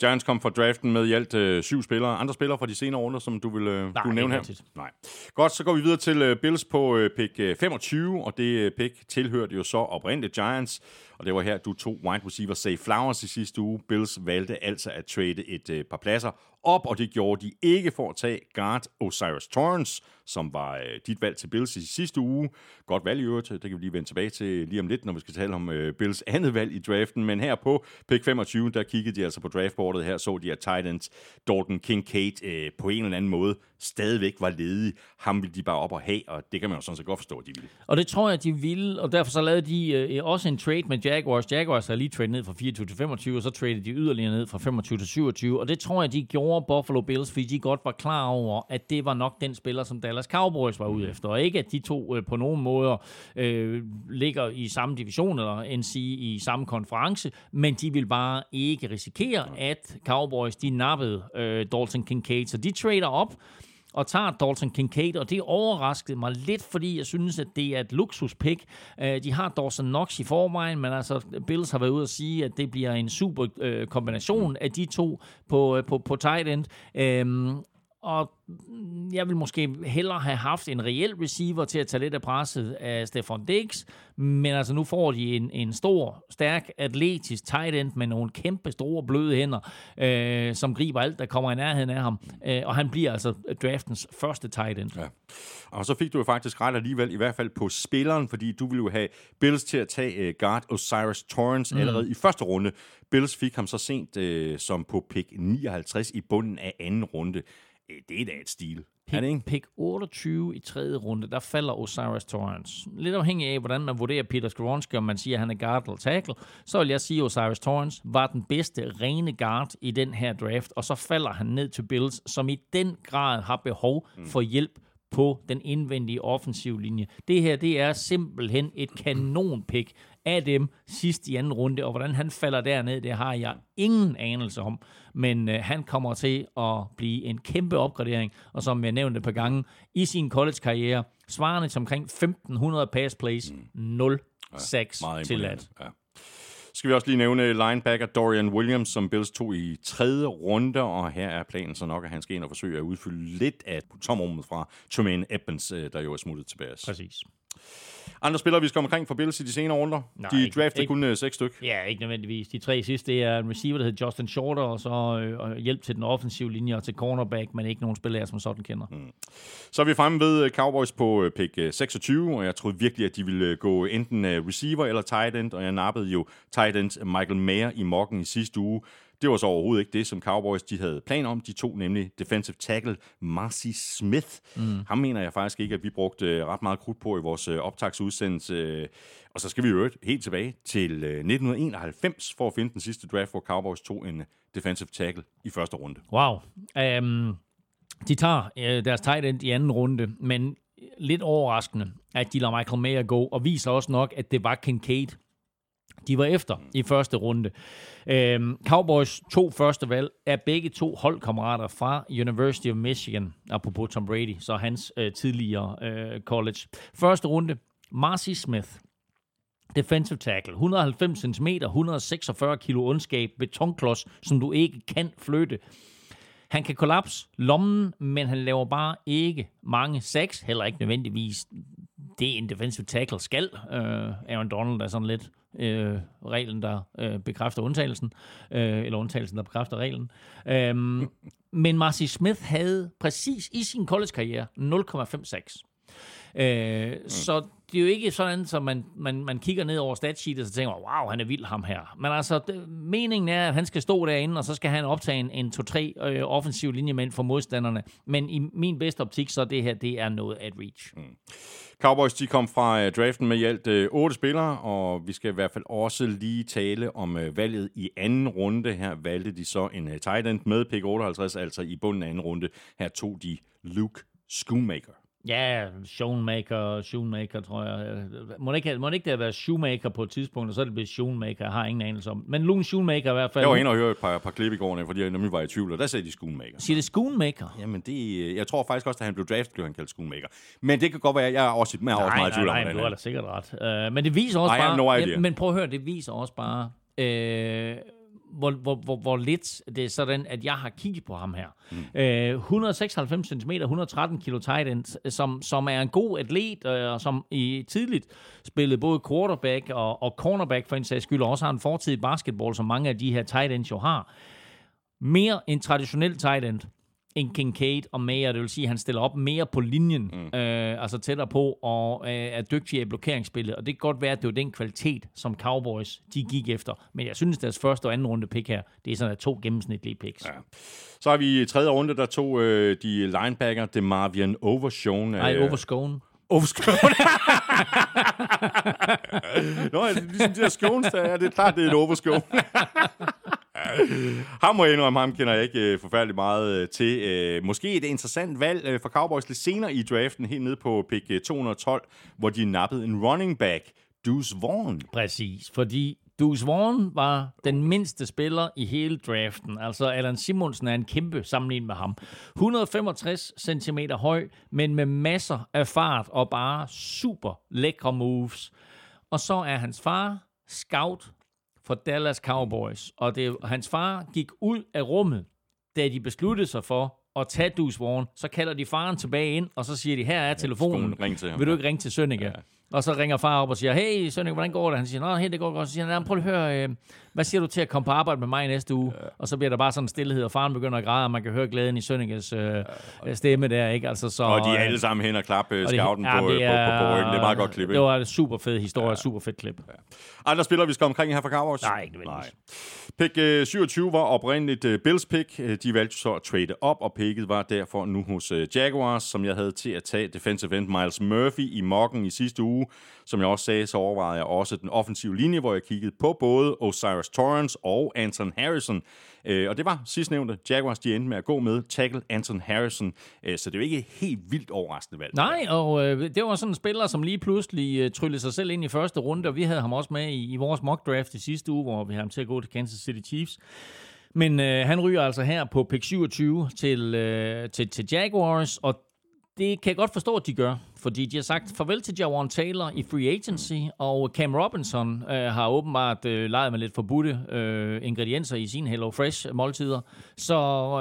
Giants kom fra draften med i alt øh, syv spillere. Andre spillere fra de senere runder, som du vil, øh, Nej, du vil nævne her? Rigtigt. Nej, godt, så går vi videre til øh, Bills på øh, pick øh, femogtyve, og det øh, pick tilhørte jo så oprindeligt Giants, og det var her, du tog wide receiver Zay Flowers i sidste uge. Bills valgte altså at trade et øh, par pladser op, og det gjorde de ikke for at tage guard Osiris Torrance, som var øh, dit valg til Bills i sidste uge. Godt valg i øvrigt, det kan vi lige vende tilbage til lige om lidt, når vi skal tale om øh, Bills andet valg i draften, men her på pick femogtyve, der kiggede de altså på draftboardet, her så de, at tight end Dalton Kincaid øh, på en eller anden måde stadigvæk var ledig. Ham ville de bare op og have, og det kan man jo sådan set godt forstå, at de ville. Og det tror jeg, de ville, og derfor så lavede de øh, også en trade med Jaguars. Jaguars havde lige tradet ned fra fireogtyve til femogtyve, og så tradede de yderligere ned fra femogtyve til syvogtyve, og det tror jeg, de gjorde Buffalo Bills, fordi de godt var klar over, at det var nok den spiller, som Dallas Cowboys var ude efter, og ikke at de to øh, på nogen måder øh, ligger i samme division, eller end sige i samme konference, men de ville bare ikke risikere, at Cowboys, de nappede øh, Dalton Kincaid, så de trader op og tager Dalton Kincaid, og det overraskede mig lidt, fordi jeg synes, at det er et luksuspick. De har Dawson Knox i forvejen, men altså Bills har været ude at sige, at det bliver en super kombination af de to på, på, på tight end. Øhm, og jeg vil måske hellere have haft en reel receiver til at tage lidt af presset af Stefon Diggs, men altså nu får de en, en stor, stærk, atletisk tight end med nogle kæmpe, store, bløde hænder, øh, som griber alt, der kommer i nærheden af ham, øh, og han bliver altså draftens første tight end. Ja. Og så fik du jo faktisk ret alligevel, i hvert fald på spilleren, fordi du ville jo have Bills til at tage uh, guard Osiris Torrance mm. allerede i første runde. Bills fik ham så sent uh, som på pick nioghalvtreds i bunden af anden runde. Det er da et stil. Pick, pick otteogtyve i tredje runde, der falder Osiris Torrance. Lidt afhængig af, hvordan man vurderer Peter Skoronski, om man siger, at han er guard eller tackle, så vil jeg sige, at Osiris Torrance var den bedste rene guard i den her draft, og så falder han ned til Bills, som i den grad har behov for hjælp på den indvendige offensive linje. Det her, det er simpelthen et kanonpick af dem sidst i anden runde, og hvordan han falder derned, det har jeg ingen anelse om, men øh, han kommer til at blive en kæmpe opgradering, og som jeg nævnte et par gange, i sin college-karriere, svarende til omkring femten hundrede pass plays, nul sacks tilladt. Ja. Skal vi også lige nævne linebacker Dorian Williams, som Bills tog i tredje runde, og her er planen så nok, at han skal ind og forsøge at udfylde lidt af tomrummet fra Tremaine Edmonds, der jo er smuttet tilbage. Præcis. Andre spillere, vi skal omkring for Bills i de senere runder. Nej, de draftede kun uh, seks styk. Ja, ikke nødvendigvis. De tre sidste, det er en receiver, der hedder Justin Shorter, og så øh, hjælp til den offensive linje og til cornerback, men ikke nogen spillere, som sådan kender. Mm. Så er vi fremme ved Cowboys på pick seksogtyve, og jeg troede virkelig, at de ville gå enten receiver eller tight end, og jeg nappede jo tight end Michael Mayer i mokken i sidste uge. Det var så overhovedet ikke det, som Cowboys de havde plan om. De tog nemlig defensive tackle Marcy Smith. Mm. Ham mener jeg faktisk ikke, at vi brugte ret meget krudt på i vores optagsudsendelse. Og så skal vi jo helt tilbage til nitten enoghalvfems for at finde den sidste draft, hvor Cowboys tog en defensive tackle i første runde. Wow. Um, de tager uh, deres tight end i anden runde, men lidt overraskende, at de lader Michael Mayer gå, og viser også nok, at det var Kincaid, de var efter i første runde. Øhm, Cowboys to første valg er begge to holdkammerater fra University of Michigan, apropos Tom Brady, så hans øh, tidligere øh, college. Første runde, Marcy Smith, defensive tackle, et hundrede og halvfems centimeter, et hundrede og seksogfyrre kilo ondskab, betonklods, som du ikke kan flytte. Han kan kollapse lommen, men han laver bare ikke mange sacks, heller ikke nødvendigvis det en defensive tackle skal. Øh, Aaron Donald er sådan lidt Øh, reglen, der øh, bekræfter undtagelsen, øh, eller undtagelsen, der bekræfter reglen. Øhm, men Marcy Smith havde præcis i sin college-karriere nul komma femoghalvfems. Øh, så det er jo ikke sådan, så man, man, man kigger ned over statsheetet, og så tænker, wow, han er vild ham her. Men altså, det, meningen er, at han skal stå derinde, og så skal han optage en, en to-tre øh, offensiv linjemand for modstanderne. Men i min bedste optik, så det her, det er noget at reach. Mm. Cowboys, de kom fra uh, draften med i alt uh, otte spillere, og vi skal i hvert fald også lige tale om uh, valget i anden runde. Her valgte de så en uh, tight end med pick otteoghalvtreds, altså i bunden af anden runde. Her tog de Luke Schoonmaker. Ja, yeah, Schoonmaker, Schoonmaker, tror jeg. Må det ikke, må det ikke det have været Shoemaker på et tidspunkt, og så er det blevet Schoonmaker, jeg har ingen anelse om. Men Luke Schoonmaker i hvert fald. Jeg var inde og hørte et par, par klip i gården, fordi jeg nemlig var i tvivl, og der sagde de Schoonmaker. Siger det Schoonmaker? Jamen, det, jeg tror faktisk også, at han blev draftet, blev han kaldt Schoonmaker. Men det kan godt være, at jeg er også, jeg er også nej, meget i tvivl om det. Nej, nej, du har da sikkert ret. Uh, men det viser også I bare... No ja, men prøv at høre, det viser også bare... Uh, hvor, hvor, hvor, hvor lidt det er sådan, at jeg har kigget på ham her. Mm. Øh, et hundrede og seksoghalvfems centimeter, et hundrede og tretten kilo tight end, som, som er en god atlet, og øh, som i tidligt spillede både quarterback og, og cornerback for en sags skyld, og også har en fortid i basketball, som mange af de her tight ends jo har. Mere en traditionel tight end end Kincaid og Mayer, det vil sige, at han stiller op mere på linjen, mm. øh, altså tættere på, og øh, er dygtig i blokeringsspillet, og det kan godt være, at det var den kvalitet, som Cowboys, de gik efter. Men jeg synes, deres første og anden runde pick her, det er sådan, at to gennemsnitlige picks. Ja. Så har vi i tredje runde, der tog øh, de linebacker, det Marvin Overshone. Nej, øh, Overshone. Overshone. Nå, altså, ligesom de der Skånes, der er det klart, det er et Overshone. Ham må jeg indrømme, ham kender jeg ikke uh, forfærdeligt meget uh, til. Uh, måske et interessant valg uh, for Cowboys lidt senere i draften, helt nede på pick uh, to hundrede og tolv, hvor de nappede en running back, Deuce Vaughn. Præcis, fordi Deuce Vaughn var den mindste spiller i hele draften. Altså, Allan Simonsen er en kæmpe sammenlignet med ham. et hundrede og femogtres centimeter høj, men med masser af fart og bare super lækre moves. Og så er hans far scout for Dallas Cowboys, og det, hans far gik ud af rummet, da de besluttede sig for at tage Deuce Vaughn. Så kalder de faren tilbage ind, og så siger de, her er telefonen, ja, til vil du ikke ringe til Sønneke? Ja. Og så ringer far op og siger, hey Sønneke, hvordan går det? Han siger, nej, hey, det går godt. Så siger han, prøv at høre, øh, hvad siger du til at komme på arbejde med mig næste uge? Ja. Og så bliver der bare sådan en stillhed, og faren begynder at græde, og man kan høre glæden i Sønnekes øh, ja. stemme der, ikke? Altså, så, og de er alle sammen hen og klappe scouten de, ja, på, det er, på, på, på ryggen. Det er meget godt klip, ikke? Det var et super fed historie, ja. super fedt klip. Ja. Andre spillere, vi skal omkring her fra Cowboys? Nej, ikke nødvendigvis. Pick øh, syvogtyve var oprindeligt øh, Bills pick. De valgte så at trade op, og picket var derfor nu hos øh, Jaguars, som jeg havde til at tage defensive end Miles Murphy i mocken i sidste uge. Som jeg også sagde, så overvejede jeg også den offensive linje, hvor jeg kiggede på både Osiris Torrance og Anton Harrison. Øh, og det var sidstnævnte Jaguars, de endte med at gå med tackle Anton Harrison. Øh, så det er jo ikke helt vildt overraskende valg. Nej, og øh, det var sådan en spiller, som lige pludselig øh, tryllede sig selv ind i første runde, og vi havde ham også med i, i vores mock draft i sidste uge, hvor vi havde ham til at gå til Kansas City Chiefs. Men øh, han ryger altså her på pick syvogtyve til, øh, til, til Jaguars, og det kan jeg godt forstå, at de gør, fordi de har sagt farvel til Jawan Taylor i free agency, og Cam Robinson øh, har åbenbart øh, leget med lidt forbudte øh, ingredienser i sine Hello Fresh måltider, så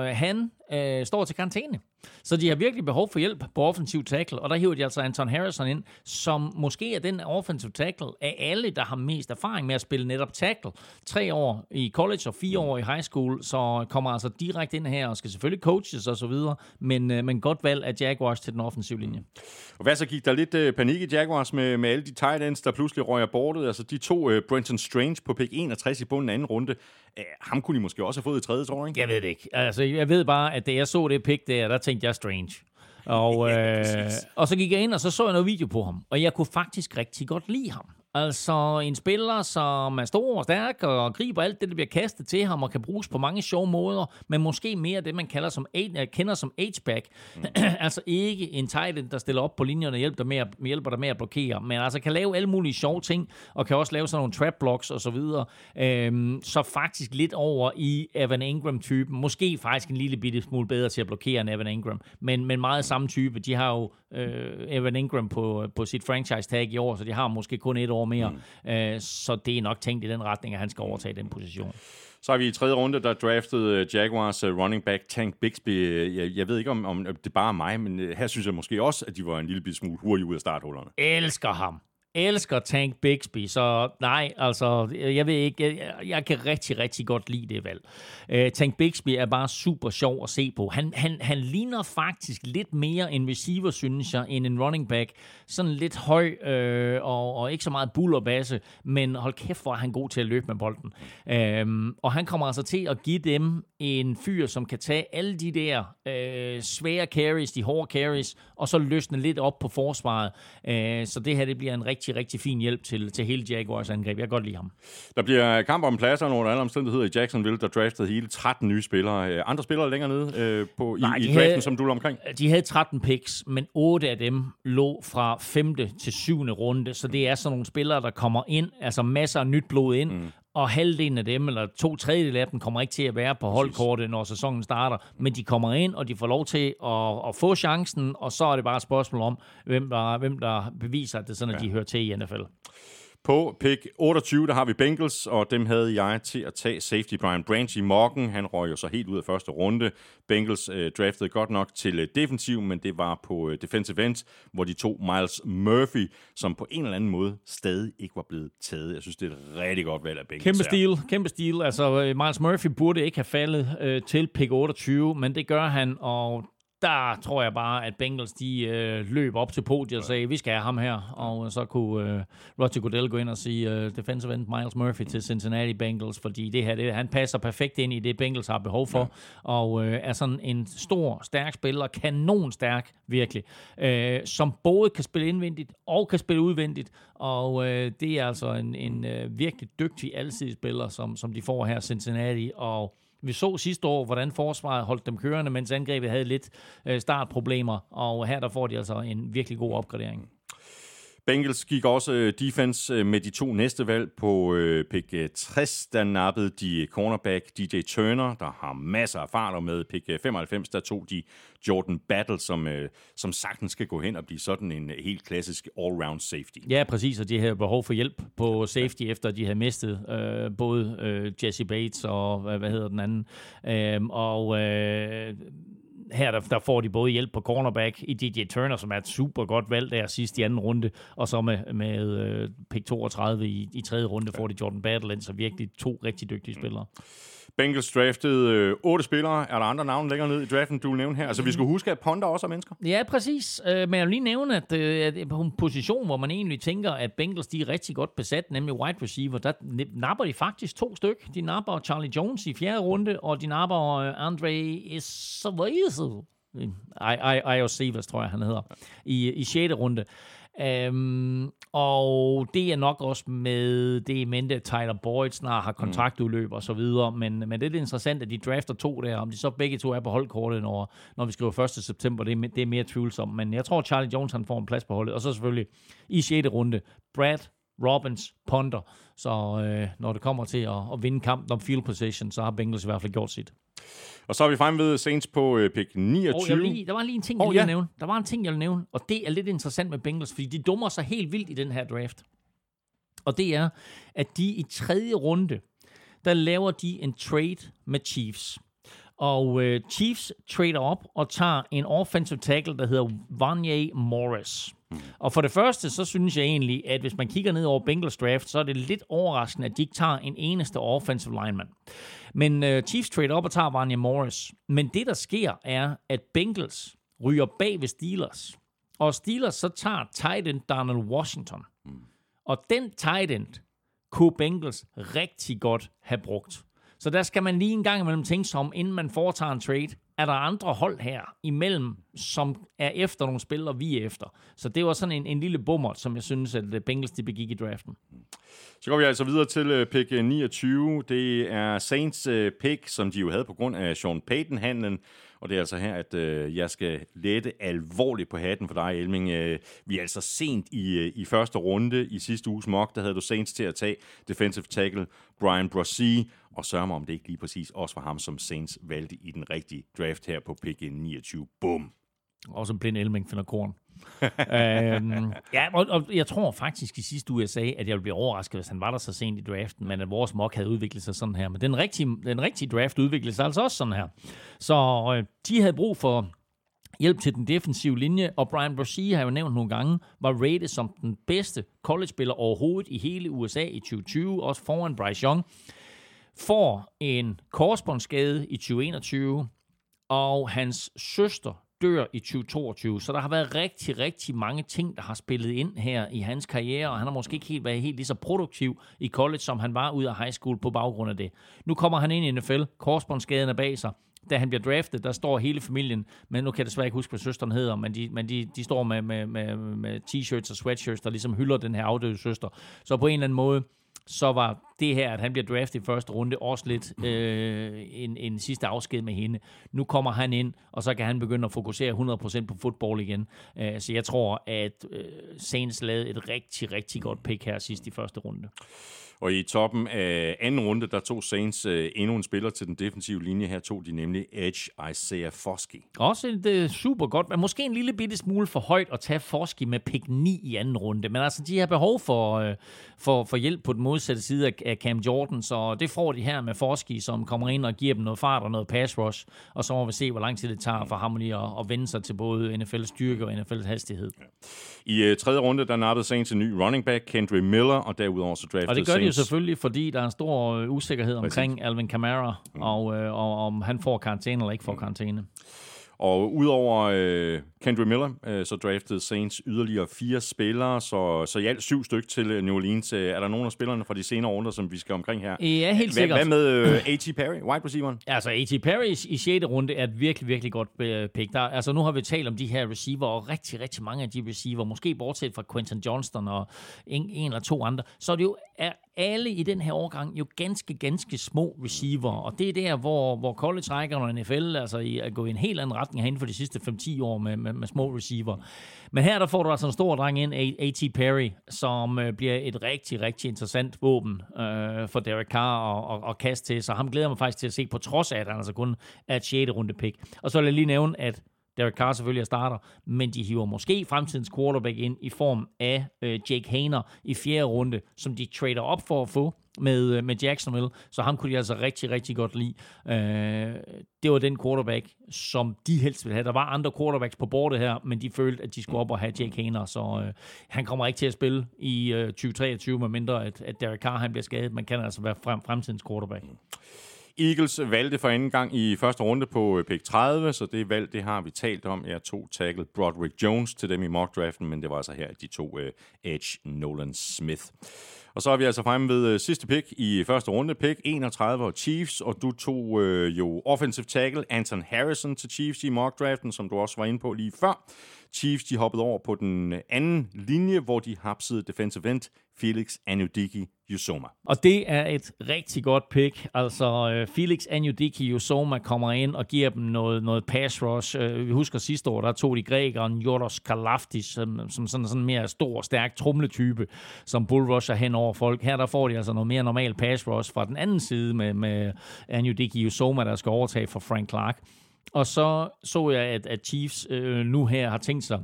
øh, han øh, står til karantæne. Så de har virkelig behov for hjælp på offensiv tackle, og der hiver de altså Anton Harrison ind, som måske er den offensiv tackle af alle, der har mest erfaring med at spille netop tackle. Tre år i college og fire år i high school, så kommer altså direkte ind her og skal selvfølgelig coaches og så videre, men, men godt valg af Jaguars til den offensive linje. Og hvad så gik der lidt øh, panik i Jaguars med, med alle de tight ends, der pludselig røg abortet? Altså de to, øh, Brenton Strange på pick enogtres i bunden af anden runde, øh, ham kunne de måske også have fået i tredje, tror jeg, ikke? Jeg ved det ikke. Altså jeg ved bare, at da jeg så det pick der, der tænkte jeg Strange. Og, øh, og så gik jeg ind, og så så jeg noget video på ham, og jeg kunne faktisk rigtig godt lide ham. Altså en spiller, som er stor og stærk og griber alt det, der bliver kastet til ham og kan bruges på mange sjove måder, men måske mere det, man kalder som, kender som H-back. Mm. Altså ikke en tight end, der stiller op på linjerne og hjælper dig, med at, hjælper dig med at blokere, men altså kan lave alle mulige sjove ting og kan også lave sådan nogle trap blocks og så videre. Øhm, så faktisk lidt over i Evan Engram-typen. Måske faktisk en lille bitte smule bedre til at blokere end Evan Engram, men, men meget samme type. De har jo øh, Evan Engram på, på sit franchise tag i år, så de har måske kun et år mere, mm. så det er nok tænkt i den retning, at han skal overtage den position. Så er vi i tredje runde, der draftede Jaguars running back Tank Bigsby. Jeg, jeg ved ikke, om, om det bare er mig, men her synes jeg måske også, at de var en lille smule hurtige ud af starthullerne. Elsker ham. Elsker Tank Bigsby, så nej, altså, jeg ved ikke, jeg, jeg kan rigtig, rigtig godt lide det valg. Uh, Tank Bigsby er bare super sjov at se på. Han, han, han ligner faktisk lidt mere en receiver, synes jeg, end en running back. Sådan lidt høj øh, og, og ikke så meget bullerbasse, men hold kæft, hvor er han god til at løbe med bolden. Uh, og han kommer altså til at give dem en fyr, som kan tage alle de der øh, svære carries, de hårde carries, og så løsne lidt op på forsvaret. Uh, så det her, det bliver en rigtig Rigtig, rigtig fin hjælp til, til hele Jaguars angreb. Jeg kan godt lide ham. Der bliver kamp om pladser under alle omstændigheder i Jacksonville, der draftede hele tretten nye spillere. Andre spillere længere nede øh, på, Nej, i, i draften, havde, som du lå omkring? De havde tretten picks, men otte af dem lå fra femte til syvende runde, så det er sådan nogle spillere, der kommer ind, altså masser af nyt blod ind, mm. og halvdelen af dem, eller to tredjedel af dem, kommer ikke til at være på holdkortet, når sæsonen starter, men de kommer ind, og de får lov til at, at få chancen, og så er det bare et spørgsmål om, hvem der, hvem der beviser, at det sådan, at ja. de hører til i N F L. På pick otteogtyve, der har vi Bengals, og dem havde jeg til at tage safety Brian Branch i mokken. Han røg jo så helt ud af første runde. Bengals øh, draftede godt nok til øh, defensiv, men det var på øh, defensive end, hvor de tog Miles Murphy, som på en eller anden måde stadig ikke var blevet taget. Jeg synes, det er et rigtig godt valg af Bengals. Kæmpe stil, kæmpe stil. Altså, øh, Miles Murphy burde ikke have faldet øh, til pick otteogtyve, men det gør han, og der tror jeg bare, at Bengals de øh, løb op til podiet og sagde, vi skal have ham her. Og så kunne øh, Roger Goodell gå ind og sige, øh, defensive end Miles Murphy til Cincinnati Bengals, fordi det her, det, han passer perfekt ind i det, Bengals har behov for, ja. og øh, er sådan en stor, stærk spiller, kanonstærk virkelig, øh, som både kan spille indvendigt og kan spille udvendigt, og øh, det er altså en, en øh, virkelig dygtig alsidsspiller, som, som de får her Cincinnati, og vi så sidste år, hvordan forsvaret holdt dem kørende, mens angrebet havde lidt startproblemer, og her der får de altså en virkelig god opgradering. Bengals gik også defense med de to næste valg på pick tres. Der nappede de cornerback D J Turner, der har masser af erfaring med. Pick femoghalvfems, der tog de Jordan Battle, som, som sagtens skal gå hen og blive sådan en helt klassisk all-round safety. Ja, præcis, og de havde behov for hjælp på safety, efter de havde mistet øh, både øh, Jesse Bates og hvad hedder den anden. Øh, og... Øh, Her der, der får de både hjælp på cornerback i D J Turner, som er et super godt valg der sidst i anden runde, og så med, med uh, pick toogtredive i, i tredje runde får de Jordan Battle ind, så virkelig to rigtig dygtige spillere. Bengals draftede øh, otte spillere. Er der andre navne længere ned i draften, du vil nævne her? Altså, vi skal huske, at punter også er mennesker. Ja, præcis. Øh, men jeg vil lige nævne, at, øh, at på en position, hvor man egentlig tænker, at Bengals de er rigtig godt besat, nemlig wide receiver, der napper de faktisk to styk. De napper Charlie Jones i fjerde runde, og de napper øh, Andre Isavaisel. Iosivas, tror jeg, han hedder. I, i sjette runde. Um, og det er nok også med det i mente, at Tyler Boyd snart har kontraktudløb og så videre, men, men det er det interessant, at de drafter to der, om de så begge to er på holdkortet, når, når vi skriver første september, det er, det er mere tvivlsomt, men jeg tror Charlie Jones han får en plads på holdet, og så selvfølgelig i sjette runde, Brad Robbins punter, så øh, når det kommer til at, at vinde kampen om field position, så har Bengals i hvert fald gjort sit. Og så er vi fremme ved Saints på øh, pick niogtyve. Oh, lige, der var lige en ting, jeg oh, ville ja. nævne. Der var en ting, jeg ville nævne, og det er lidt interessant med Bengals, fordi de dummer sig helt vildt i den her draft. Og det er, at de i tredje runde, der laver de en trade med Chiefs. Og øh, Chiefs trader op og tager en offensive tackle, der hedder Vontae Morris. Og for det første, så synes jeg egentlig, at hvis man kigger ned over Bengals draft, så er det lidt overraskende, at de ikke tager en eneste offensive lineman. Men øh, Chiefs trade op og tager Vontae Morris. Men det, der sker, er, at Bengals ryger bag ved Steelers. Og Steelers så tager tight end Darnell Washington. Og den tight end kunne Bengals rigtig godt have brugt. Så der skal man lige en gang imellem tænke sig om, inden man foretager en trade, er der andre hold her imellem, som er efter nogle spillere, vi er efter. Så det var sådan en, en lille bummer, som jeg synes, at Bengals de begik i draften. Så går vi altså videre til pick niogtyve. Det er Saints pick, som de jo havde på grund af Sean Payton-handlen. Og det er altså her, at øh, jeg skal lette alvorligt på hatten for dig, Elming. Øh, vi er altså sent i, øh, i første runde i sidste uges mock. Der havde du Saints til at tage defensive tackle Brian Brosee. Og sørg mig, om det ikke lige præcis også var ham, som Saints valgte i den rigtige draft her på pick niogtyve. Bum! Og som blind Elming finder korn. øhm, ja, og, og jeg tror faktisk i sidste uge, jeg sagde, at jeg ville blive overrasket, hvis han var der så sent i draften, men at vores mock havde udviklet sig sådan her. Men den rigtige, den rigtige draft udviklede sig altså også sådan her. Så øh, de havde brug for hjælp til den defensive linje, og Brian Brosee, har jeg jo nævnt nogle gange, var rated som den bedste college-spiller overhovedet i hele U S A i tyve tyve, også foran Bryce Young. Får en korsbåndsskade i tyve enogtyve, og hans søster dør i tyve toogtyve, så der har været rigtig, rigtig mange ting, der har spillet ind her i hans karriere, og han har måske ikke helt været helt lige så produktiv i college, som han var ud af high school på baggrund af det. Nu kommer han ind i N F L, korsbåndsskaden er bag sig. Da han bliver draftet, der står hele familien, men nu kan jeg desværre ikke huske, hvad søsteren hedder, men de, men de, de står med, med, med, med t-shirts og sweatshirts, der ligesom hylder den her afdøde søster. Så på en eller anden måde, så var det her, at han bliver draftet i første runde, også lidt øh, en, en sidste afsked med hende. Nu kommer han ind, og så kan han begynde at fokusere hundrede procent på fodbold igen. Uh, så jeg tror, at uh, Saints lavede et rigtig, rigtig godt pick her sidst i første runde. Og i toppen af anden runde, der tog Saints øh, endnu en spiller til den defensive linje. Her tog de nemlig Edge Isaiah Foskey. Også et øh, super godt, men måske en lille bitte smule for højt at tage Foskey med pick ni i anden runde. Men altså, de har behov for, øh, for, for hjælp på den modsatte side af Cam Jordan, så det får de her med Foskey, som kommer ind og giver dem noget fart og noget pass rush. Og så må vi se, hvor lang tid det tager for ham lige at, at vende sig til både N F L's styrke og N F L's hastighed. Ja. I øh, tredje runde, der nappede Saints en ny running back, Kendry Miller, og derudover så draftede Saints. Og det gør de jo selvfølgelig, fordi der er en stor øh, usikkerhed omkring Præcis. Alvin Kamara, mm. og, øh, og om han får karantæne eller ikke får karantæne. Mm. Og udover øh, Kendry Miller, øh, så draftede Saints yderligere fire spillere, så, så i alt syv styk til New Orleans. Er der nogen af spillerne fra de senere runder, som vi skal omkring her? Ja, helt sikkert. Hvad med øh, A T Perry, wide receiveren? Altså, A T Perry i sjette runde er et virkelig, virkelig godt pick. Der, altså, nu har vi talt om de her receiver, og rigtig, rigtig mange af de receiver, måske bortset fra Quentin Johnston og en, en eller to andre, så det jo er alle i den her årgang jo ganske, ganske små receiver, og det er der, hvor, hvor college-rækkerne og N F L altså, er gået i en helt anden retning herinde for de sidste fem til ti år med, med, med små receiver. Men her der får du altså en stor dreng ind, A T Perry, som øh, bliver et rigtig, rigtig interessant våben øh, for Derek Carr at kaste til, så ham glæder jeg mig faktisk til at se, på trods af, at han altså kun er et sjette runde pick. Og så vil jeg lige nævne, at Derek Carr selvfølgelig er starter, men de hiver måske fremtidens quarterback ind i form af øh, Jake Haener i fjerde runde, som de trader op for at få med, øh, med Jacksonville, så ham kunne de altså rigtig, rigtig godt lide. Øh, det var den quarterback, som de helst ville have. Der var andre quarterbacks på bordet her, men de følte, at de skulle op og have Jake Haener, så øh, han kommer ikke til at spille i øh, tyve treogtyve, medmindre at, at Derek Carr han bliver skadet. Man kan altså være frem, fremtidens quarterback. Eagles valgte for anden gang i første runde på pick tredive, så det valg, det har vi talt om. Jeg tog tackle Broderick Jones til dem i mock-draften, men det var altså her, at de tog uh, Edge Nolan Smith. Og så er vi altså fremme ved uh, sidste pick i første runde, pick enogtredive og Chiefs, og du tog uh, jo offensive tackle Anton Harrison til Chiefs i mock-draften, som du også var inde på lige før. Chiefs, de hoppede over på den anden linje, hvor de hapsede defensive end Felix Anudike-Yosoma. Og det er et rigtig godt pick. Altså, Felix Anudike-Yosoma kommer ind og giver dem noget, noget pass rush. Vi husker sidste år, der tog de grækeren Jordos Kalaftis, som, som sådan en mere stor, stærk tromletype, som bullrusher hen over folk. Her der får de altså noget mere normal pass rush fra den anden side med, med Anudike-Yosoma, der skal overtage for Frank Clark. Og så så jeg, at, at Chiefs øh, nu her har tænkt sig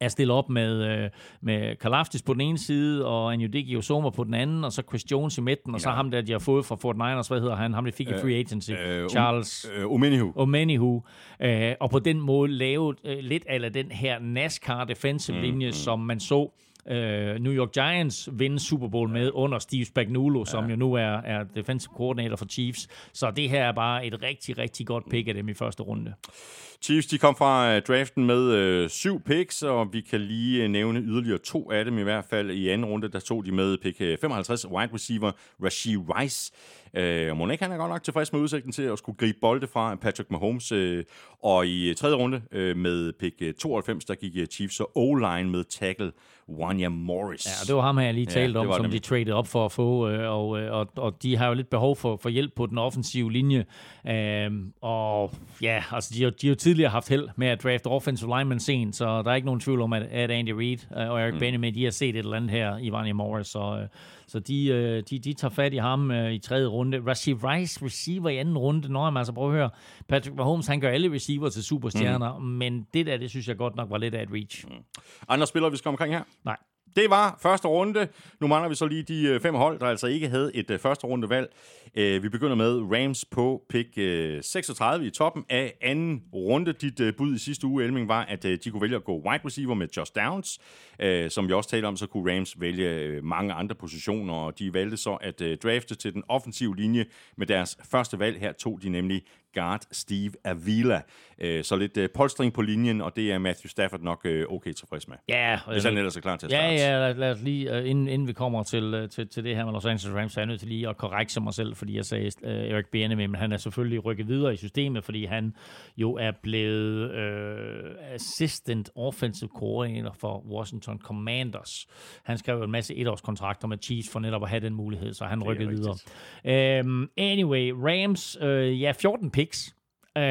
at stille op med, øh, med Kalaftis på den ene side, og Anudike-Yosoma på den anden, og så Chris Jones i midten, og ja. så ham der, de har fået fra fyrre-niners, hvad hedder han? Ham, der fik i free agency. Øh, øh, Charles øh, Omenihu. Omenihu. Øh, og på den måde lavet øh, lidt af den her NASCAR defensive linje, mm, mm. som man så Uh, New York Giants vinde Super Bowl med under Steve Spagnuolo, som ja. jo nu er, er defensive coordinator for Chiefs. Så det her er bare et rigtig, rigtig godt pick af dem i første runde. Chiefs, de kom fra draften med øh, syv picks, og vi kan lige nævne yderligere to af dem i hvert fald. I anden runde, der tog de med pick femoghalvtreds, wide receiver Rashee Rice. Øh, Monik, han er godt nok tilfreds med udsigten til at skulle gribe bolde fra Patrick Mahomes. Øh, og i tredje runde øh, med pick tooghalvfems, der gik Chiefs så O-line med tackle Wanya Morris. Ja, det var ham, jeg lige talte ja, om, som nemlig. de traded op for at få, øh, og, øh, og, og de har jo lidt behov for, for hjælp på den offensive linje. Øh, og ja, altså de har, de har tidligere haft held med at drafte offensive linemen sent, så der er ikke nogen tvivl om, at, at Andy Reid og Eric mm. Bieniemy, de har set et eller andet her i Wanya Morris, så, øh, så de, øh, de, de tager fat i ham øh, i tredje runde. Rashee Rice, receiver i anden runde. Nå, man altså prøv at høre, Patrick Mahomes, han gør alle receiver til superstjerner, mm. men det der, det synes jeg godt nok var lidt af et reach. Mm. Andre spillere, vi skal omkring her? Nej. Det var første runde. Nu mangler vi så lige de fem hold, der altså ikke havde et første rundevalg. Vi begynder med Rams på pick seksogtredive i toppen af anden runde. Dit bud i sidste uge, Elming, var, at de kunne vælge at gå wide receiver med Josh Downs. Som vi også talte om, så kunne Rams vælge mange andre positioner, og de valgte så at drafte til den offensive linje med deres første valg. Her tog de nemlig guard Steve Avila. Så lidt polstring på linjen, og det er Matthew Stafford nok okay tilfreds med. Ja, hvis han ellers er klar til at starte. Ja, ja, lad os lige, inden, inden vi kommer til, til, til det her med Los Angeles Rams, så er jeg nødt til lige at korrekte mig selv, fordi jeg sagde uh, Eric Bieniemy, men han er selvfølgelig rykket videre i systemet, fordi han jo er blevet uh, assistant offensive coordinator for Washington Commanders. Han skrev jo en masse etårskontrakter med Chiefs for netop at have den mulighed, så han rykkede videre. Um, anyway, Rams, uh, ja, fjorten picks. Uh,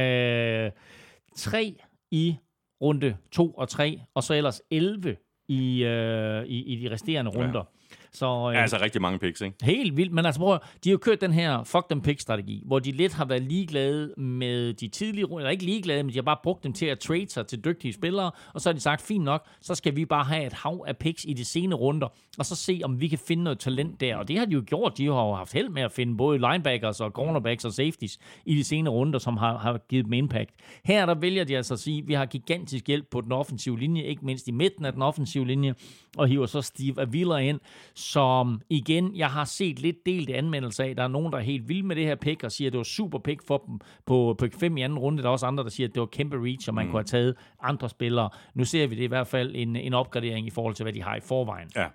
tre i runde to og tre, og så ellers elleve i, øh, i, i de resterende runder. Ja. Så, øh, altså rigtig mange picks, ikke? Helt vildt, men altså prøv, de har jo kørt den her fuck them pick-strategi, hvor de lidt har været ligeglade med de tidlige runder, eller ikke ligeglade, men de har bare brugt dem til at trade sig til dygtige spillere, og så har de sagt, fint nok, så skal vi bare have et hav af picks i de senere runder, og så se, om vi kan finde noget talent der, og det har de jo gjort, de har jo haft held med at finde både linebackers og cornerbacks og safeties i de senere runder, som har, har givet dem impact. Her der vælger de altså at sige, vi har gigantisk hjælp på den offensive linje, ikke mindst i midten af den offensive linje, og hiver så Steve Avila ind, som igen, jeg har set lidt delt anmeldelser af. Der er nogen, der er helt vilde med det her pick og siger, at det var super pick for dem på pick fem i anden runde. Der er også andre, der siger, at det var kæmpe reach, og man mm. kunne have taget andre spillere. Nu ser vi det i hvert fald en, en opgradering i forhold til, hvad de har i forvejen. Ja.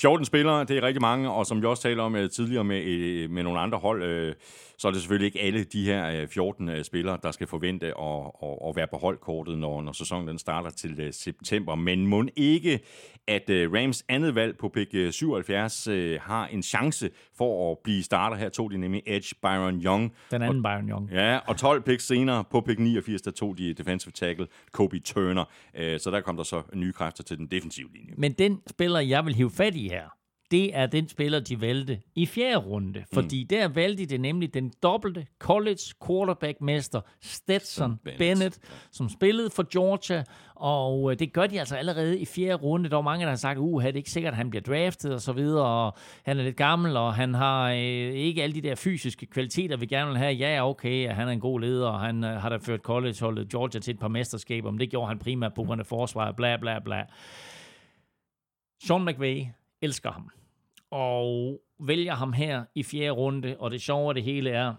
fjorten spillere, det er rigtig mange, og som jeg også talte om uh, tidligere med, uh, med nogle andre hold, uh, så er det selvfølgelig ikke alle de her uh, fjorten uh, spillere, der skal forvente at, at, at være på holdkortet, når, når sæsonen den starter til uh, september. Men må ikke, at uh, Rams andet valg på pick uh, syvoghalvfjerds øh, har en chance for at blive starter. Her tog de nemlig Edge Byron Young. Den anden og, Byron Young. Ja, og tolv picks senere på pick niogfirs, der tog de defensive tackle Kobe Turner. Øh, så der kom der så nye kræfter til den defensive linje. Men den spiller, jeg vil hive fat i her, det er den spiller, de valgte i fjerde runde. Fordi mm. der valgte de nemlig den dobbelte college quarterback-mester Stetson Bennett, Bennett, som spillede for Georgia. Og det gør de altså allerede i fjerde runde. Der var mange, der har sagt, uh, det er ikke sikkert, at han bliver draftet og så videre. Og han er lidt gammel, og han har øh, ikke alle de der fysiske kvaliteter, vi gerne vil have. Ja, okay, han er en god leder, og han øh, har da ført college-holdet Georgia til et par mesterskaber. Men det gjorde han primært på grund af forsvaret, bla bla bla. Sean McVay elsker ham og vælger ham her i fjerde runde, og det sjove af det hele er,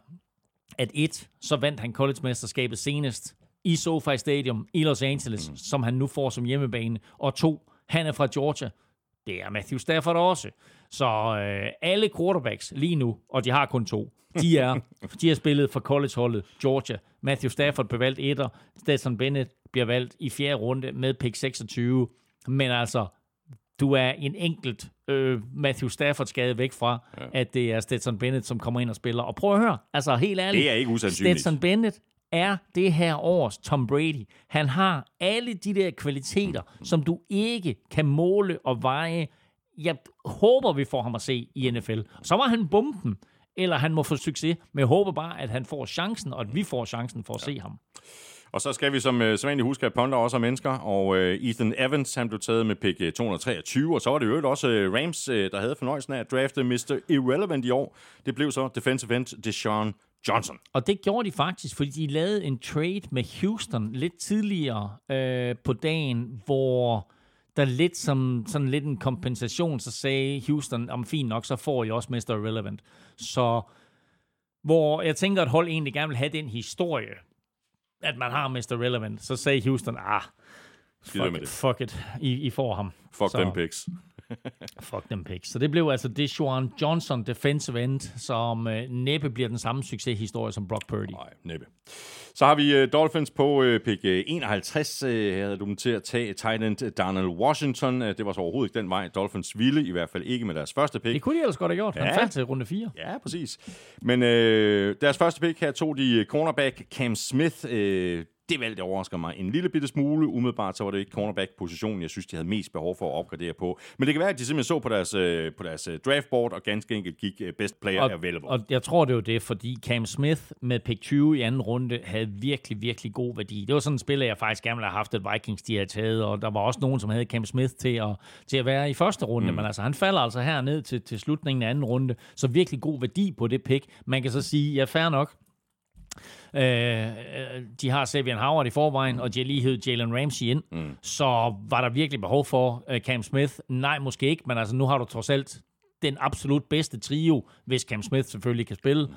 at et, så vandt han college-mesterskabet senest i SoFi Stadium i Los Angeles, mm. som han nu får som hjemmebane, og to, han er fra Georgia. Det er Matthew Stafford også. Så øh, alle quarterbacks lige nu, og de har kun to, de er, de har spillet for collegeholdet Georgia. Matthew Stafford blev valgt etter, Stetson Bennett bliver valgt i fjerde runde med pick seksogtyve, men altså, du er en enkelt øh, Matthew Stafford skade væk fra, ja. At det er Stetson Bennett, som kommer ind og spiller. Og prøv at høre, altså helt ærligt, det er ikke usandsynligt. Stetson Bennett er det her års Tom Brady. Han har alle de der kvaliteter, mm-hmm. som du ikke kan måle og veje. Jeg håber, vi får ham at se i N F L. Så var han bomben, eller han må få succes, men jeg håber bare, at han får chancen, og at vi får chancen for at ja. Se ham. Og så skal vi som øh, sædvanligt huske, at Ponder også er mennesker, og øh, Ethan Evans, han blev taget med pick to hundrede treogtyve, og så var det jo også øh, Rams, øh, der havde fornøjelsen af at drafte mister Irrelevant i år. Det blev så defensive end Deshaun Johnson. Og det gjorde de faktisk, fordi de lavede en trade med Houston lidt tidligere øh, på dagen, hvor der lidt som sådan lidt en kompensation, så sagde Houston, om fint nok, så får I også mister Irrelevant. Så hvor jeg tænker, at hold egentlig gerne vil have den historie, at man har mister Relevant, så sagde Houston, ah, fuck it, fuck it, I, I får ham. Fuck så. Them picks. fuck them picks. Så det blev altså Deshaun Johnson, defensive end, som øh, næppe bliver den samme succeshistorie som Brock Purdy. Nej, næppe. Så har vi øh, Dolphins på øh, pick enoghalvtreds. Øh, her havde du dem til at tage tight end Darnell Washington. Øh, det var så overhovedet ikke den vej, Dolphins ville, i hvert fald ikke med deres første pick. Det kunne de ellers godt have gjort. Ja. Han faldt til runde fire. Ja, præcis. Men øh, deres første pick her tog de cornerback Cam Smith. Øh, Det valg, der overrasker mig en lille bitte smule. Umiddelbart så var det ikke cornerback-positionen, jeg synes, de havde mest behov for at opgradere på. Men det kan være, at de simpelthen så på deres, på deres draftboard, og ganske enkelt gik best player og, available. Og jeg tror, det var det, fordi Cam Smith med pick tyve i anden runde havde virkelig, virkelig god værdi. Det var sådan en spiller, jeg faktisk gerne ville have haft, at Vikings de havde taget, og der var også nogen, som havde Cam Smith til at, til at være i første runde. Mm. Men altså, han falder altså her ned til, til slutningen af anden runde, så virkelig god værdi på det pick. Man kan så sige, ja, fair nok. Uh, de har Xavier Howard i forvejen, og de har lige hed Jalen Ramsey ind, mm. så var der virkelig behov for uh, Cam Smith? Nej, måske ikke, men altså nu har du trods alt den absolut bedste trio, hvis Cam Smith selvfølgelig kan spille, mm.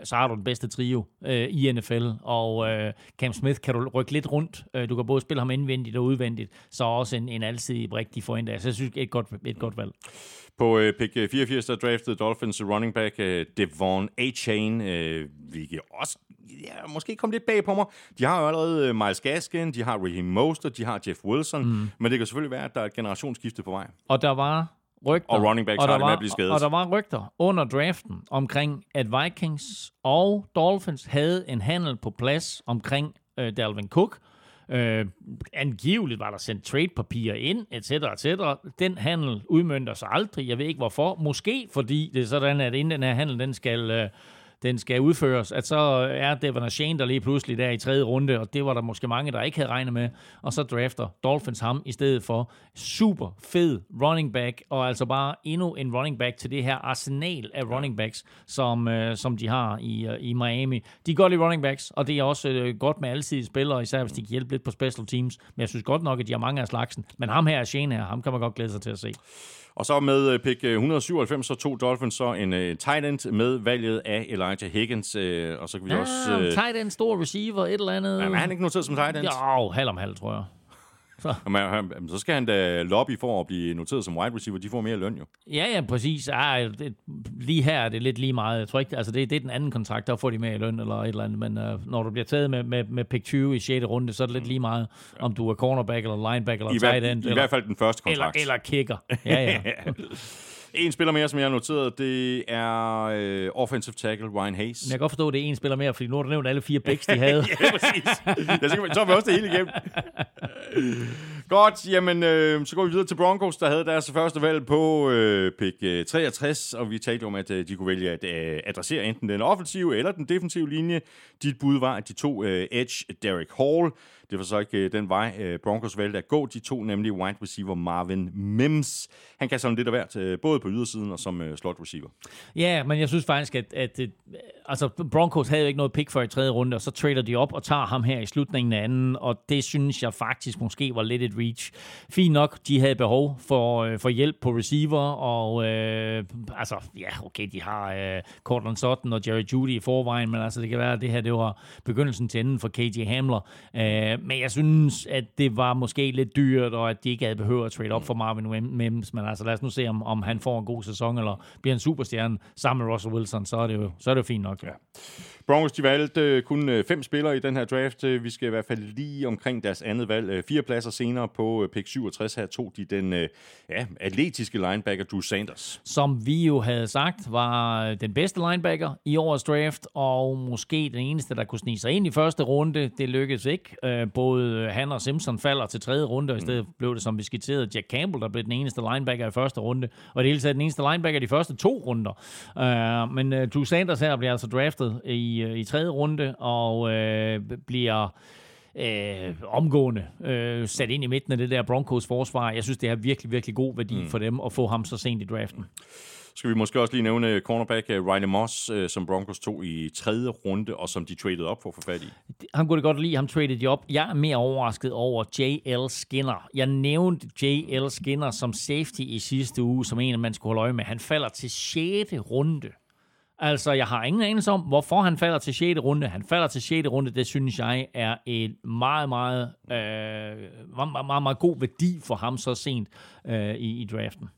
uh, så har du den bedste trio uh, i N F L, og uh, Cam Smith kan du rykke lidt rundt, uh, du kan både spille ham indvendigt og udvendigt, så også en, en alsidig brik, de får ind der, så jeg synes et godt, et godt valg. På øh, pick fireogfirs, der draftede Dolphins running back øh, Devon A-Chain, øh, hvilket også ja, måske kom lidt bag på mig. De har jo allerede øh, Miles Gaskin, de har Raheem Mostert, de har Jeff Wilson, mm. men det kan selvfølgelig være, at der er et generationsskifte på vej. Og der var rygter, og running backs og har det med at blive skadet. Og der var rygter under draften omkring, at Vikings og Dolphins havde en handel på plads omkring øh, Dalvin Cook, Øh, angiveligt var der sendt tradepapirer ind, et cetera, et cetera. Den handel udmønter sig aldrig. Jeg ved ikke hvorfor. Måske fordi det er sådan, at inden den her handel, den skal... Øh, den skal udføres, at så er Devon Shane der lige pludselig der i tredje runde, og det var der måske mange, der ikke havde regnet med, og så drafter Dolphins ham i stedet for. Super fed running back, og altså bare endnu en running back til det her arsenal af running backs, som, øh, som de har i, øh, i Miami. De er godt i running backs, og det er også øh, godt med alsidige spillere, især hvis de kan hjælpe lidt på special teams, men jeg synes godt nok, at de har mange af slagsen, men ham her er Shane her, ham kan man godt glæde sig til at se. Og så med pick et hundrede syvoghalvfems, så tog Dolphins så en uh, tight end med valget af Elijah Higgins. Uh, og så kan vi ja, også... Uh... tight end, stor receiver, et eller andet. Jamen, er han ikke noteret som tight end? Jo, halv om halv, tror jeg. Så. Jamen, så skal han da lobby for at blive noteret som wide receiver. De får mere løn, jo. Ja, ja, præcis. Ej, det, lige her er det lidt lige meget. Jeg tror ikke, altså det, det er den anden kontrakt, der får de mere i løn eller et eller andet. Men uh, når du bliver taget med, med, med pick tyve i sjette runde, så er det lidt lige meget, ja. Om du er cornerback eller lineback eller I tight end. I, eller, i hvert fald den første kontrakt. Eller, eller kicker. Ja, ja. En spiller mere, som jeg har noteret, det er øh, offensive tackle Ryan Hayes. Men jeg kan godt forstå, at det er en spiller mere, fordi nu har du nævnt alle fire backs, de havde. Ja, præcis. Ja, så, vi, så er vi også det hele igennem. Godt, jamen, øh, så går vi videre til Broncos, der havde deres første valg på øh, pick treogtres, og vi talte om, at øh, de kunne vælge at øh, adressere enten den offensive eller den defensive linje. Dit bud var, at de tog øh, edge Derek Hall. Det var så ikke den vej, Broncos valgte at gå. De to nemlig wide receiver Marvin Mims. Han kan sådan lidt af hvert, både på ydersiden og som slot receiver. Ja, men jeg synes faktisk, at, at, at altså Broncos havde jo ikke noget pick for i tredje runde, og så trader de op og tager ham her i slutningen af anden, og det synes jeg faktisk måske var lidt et reach. Fint nok, de havde behov for, for hjælp på receiver, og øh, altså, ja, okay, de har øh, Cortland Sutton og Jerry Jeudy i forvejen, men altså, det kan være, at det her, det var begyndelsen til enden for K J Hamler. Øh, Men jeg synes, at det var måske lidt dyrt, og at de ikke havde behøvet at trade op for Marvin Mims. Men altså, lad os nu se, om, om han får en god sæson, eller bliver en superstjerne sammen med Russell Wilson. Så er det jo, så er det jo fint nok. Ja. Broncos, de valgte kun fem spillere i den her draft. Vi skal i hvert fald lige omkring deres andet valg. Fire pladser senere på pick syvogtres her tog de den ja, atletiske linebacker Drew Sanders. Som vi jo havde sagt, var den bedste linebacker i årets draft, og måske den eneste, der kunne snige sig ind i første runde. Det lykkedes ikke. Både han og Simpson falder til tredje runde, og i stedet blev det, som vi skitserede, Jack Campbell, der blev den eneste linebacker i første runde, og det hele taget den eneste linebacker de første to runder. Uh, men uh, Drew Sanders her bliver altså draftet i, uh, i tredje runde, og uh, bliver... Øh, omgående øh, sat ind i midten af det der Broncos forsvar. Jeg synes, det har virkelig, virkelig god værdi mm. for dem at få ham så sent i draften. Skal vi måske også lige nævne cornerback Riley Moss, øh, som Broncos tog i tredje runde, og som de tradede op for at få fat i. Han kunne det godt lide, ham tradede de op. Jeg er mere overrasket over J L Skinner. Jeg nævnte J L Skinner som safety i sidste uge, som en, man skulle holde øje med. Han falder til sjette runde. Altså, jeg har ingen anelse om, hvorfor han falder til sjette runde. Han falder til sjette runde, det synes jeg er en meget, meget, øh, meget, meget, meget god værdi for ham så sent øh, i, i draften.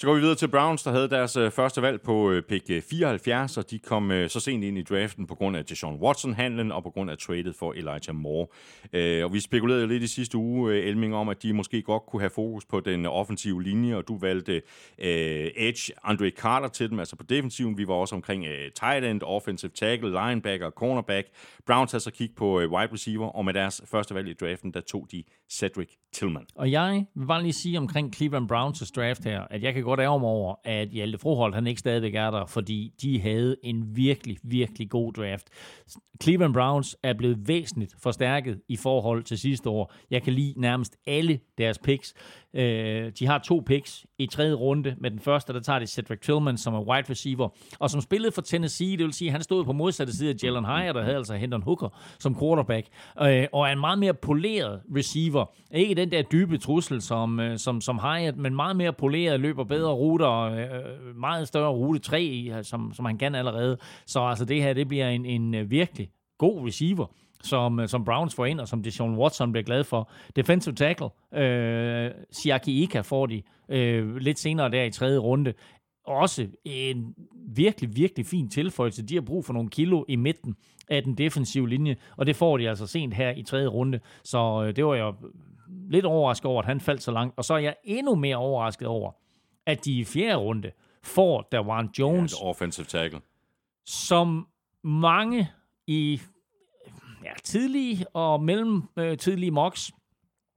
Så går vi videre til Browns, der havde deres første valg på pick fireoghalvfjerds, og de kom så sent ind i draften på grund af Deshaun Watson-handlen og på grund af tradet for Elijah Moore. Og vi spekulerede lidt i sidste uge, Elming, om, at de måske godt kunne have fokus på den offensive linje, og du valgte edge Andre Carter til dem, altså på defensiven. Vi var også omkring tight end, offensive tackle, linebacker og cornerback. Browns havde så kigget på wide receiver, og med deres første valg i draften, der tog de Cedric Tillman. Og jeg vil bare lige sige omkring Cleveland Browns' draft her, at jeg kan godt ærger mig over, at Hjalte Froholt, han ikke stadigvæk er der, fordi de havde en virkelig, virkelig god draft. Cleveland Browns er blevet væsentligt forstærket i forhold til sidste år. Jeg kan lide nærmest alle deres picks. De har to picks i tredje runde. Med den første, der tager de Cedric Tillman, som er wide receiver, og som spillede for Tennessee. Det vil sige, at han stod på modsatte side af Jalen Hyatt, der havde altså Hendon Hooker som quarterback, og er en meget mere poleret receiver. Ikke den der dybe trussel som, som, som Hyatt, men meget mere poleret, løber bedre ruter, meget større rute tre, som, som han kan allerede. Så altså det her, det bliver en, en virkelig god receiver, som, som Browns får ind, og som Deshaun Watson bliver glad for. Defensive tackle, øh, Siaki Ika får de øh, lidt senere der i tredje runde. Også en virkelig, virkelig fin tilføjelse. De har brug for nogle kilo i midten af den defensive linje, og det får de altså sent her i tredje runde. Så øh, det var jeg lidt overrasket over, at han faldt så langt. Og så er jeg endnu mere overrasket over, at de i fjerde runde får Dawan Jones, ja, offensive tackle, som mange i ja, tidlige og mellem øh, tidlige mocks.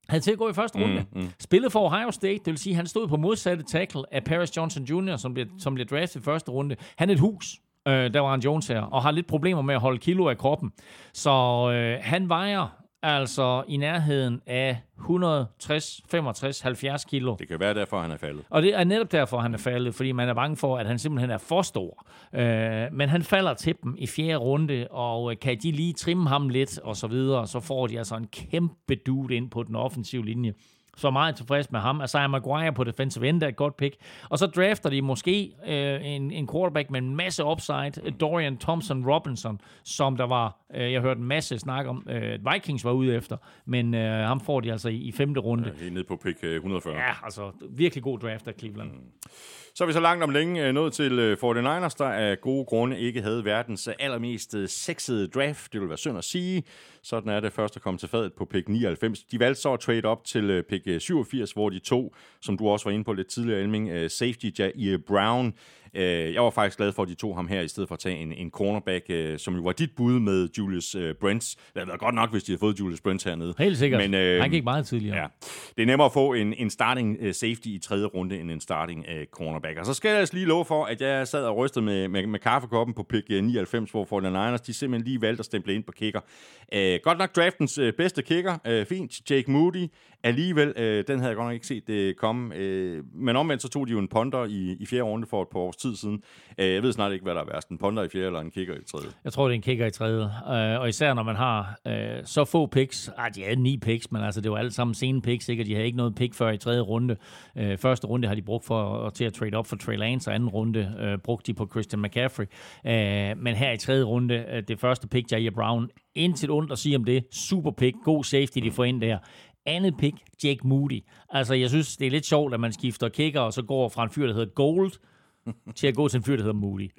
Han til at gå i første runde. Mm, mm. Spillede for Ohio State, det vil sige, at han stod på modsatte tackle af Paris Johnson junior, som blev, som blev draftet i første runde. Han er et hus, øh, der var en Jones her, og har lidt problemer med at holde kilo af kroppen. Så øh, han vejer altså i nærheden af hundrede og tres, femogtres, halvfjerds kilo. Det kan være derfor, han er faldet. Og det er netop derfor, han er faldet, fordi man er bange for, at han simpelthen er for stor. Øh, men han falder til dem i fjerde runde, og kan de lige trimme ham lidt, og så videre, så får de altså en kæmpe dude ind på den offensive linje. Så meget tilfreds med ham. Isaiah Maguire på defensive end er et godt pick. Og så drafter de måske øh, en, en quarterback med en masse upside, Dorian Thompson-Robinson, som der var, øh, jeg hørte en masse snak om, øh, Vikings var ude efter, men øh, ham får de altså i, i femte runde. Ja, helt ned på pick et hundrede og fyrre. Ja, altså virkelig god draft af Cleveland. Mm. Så er vi så langt om længe nået til forty-niners, der af gode grunde ikke havde verdens allermest sexede draft. Det vil være synd at sige. Sådan er det først at komme til fadet på pick nioghalvfems. De valgte så at trade op til pick syvogfirs, hvor de tog, som du også var inde på lidt tidligere, Elming, safety Jair Brown. Jeg var faktisk glad for, at de tog ham her, i stedet for at tage en, en cornerback, som jo var dit bud med Julius Brents. Det havde været godt nok, hvis de havde fået Julius Brents hernede. Helt sikkert. Men, øh, han gik meget tidligere. Ja. Det er nemmere at få en, en starting safety i tredje runde, end en starting cornerback. Og så skal jeg altså lige love for, at jeg sad og rystede med, med, med kaffekoppen på pick nioghalvfems, hvor forty-niners, de simpelthen lige valgte at stemple ind på kicker. Øh, godt nok draftens øh, bedste kicker. Øh, fint. Jake Moody. Alligevel, øh, den havde jeg godt nok ikke set øh, komme. Øh, men omvendt, så tog de jo en punter i, i fjerde runde for et par års tid siden. Øh, jeg ved snart ikke, hvad der er værst. En punter i fjerde eller en kicker i tredje? Jeg tror, det er en kicker i tredje. Øh, og især når man har øh, så få picks. Ah, de havde ni picks, men altså, det var alle sammen sene picks, ikke? De havde ikke noget pick før i tredje runde. Øh, første runde har de brugt for, til at trade op for Trey Lance, og anden runde øh, brugte de på Christian McCaffrey. Øh, men her i tredje runde, øh, det første pick, Jair Brown, intet ondt at sige om det. Super pick. God safety, de får ind der. Andet pick, Jake Moody. Altså, jeg synes, det er lidt sjovt, at man skifter kicker, og så går fra en fyr, der hedder Gold, til at gå til en fyr, der hedder Moody.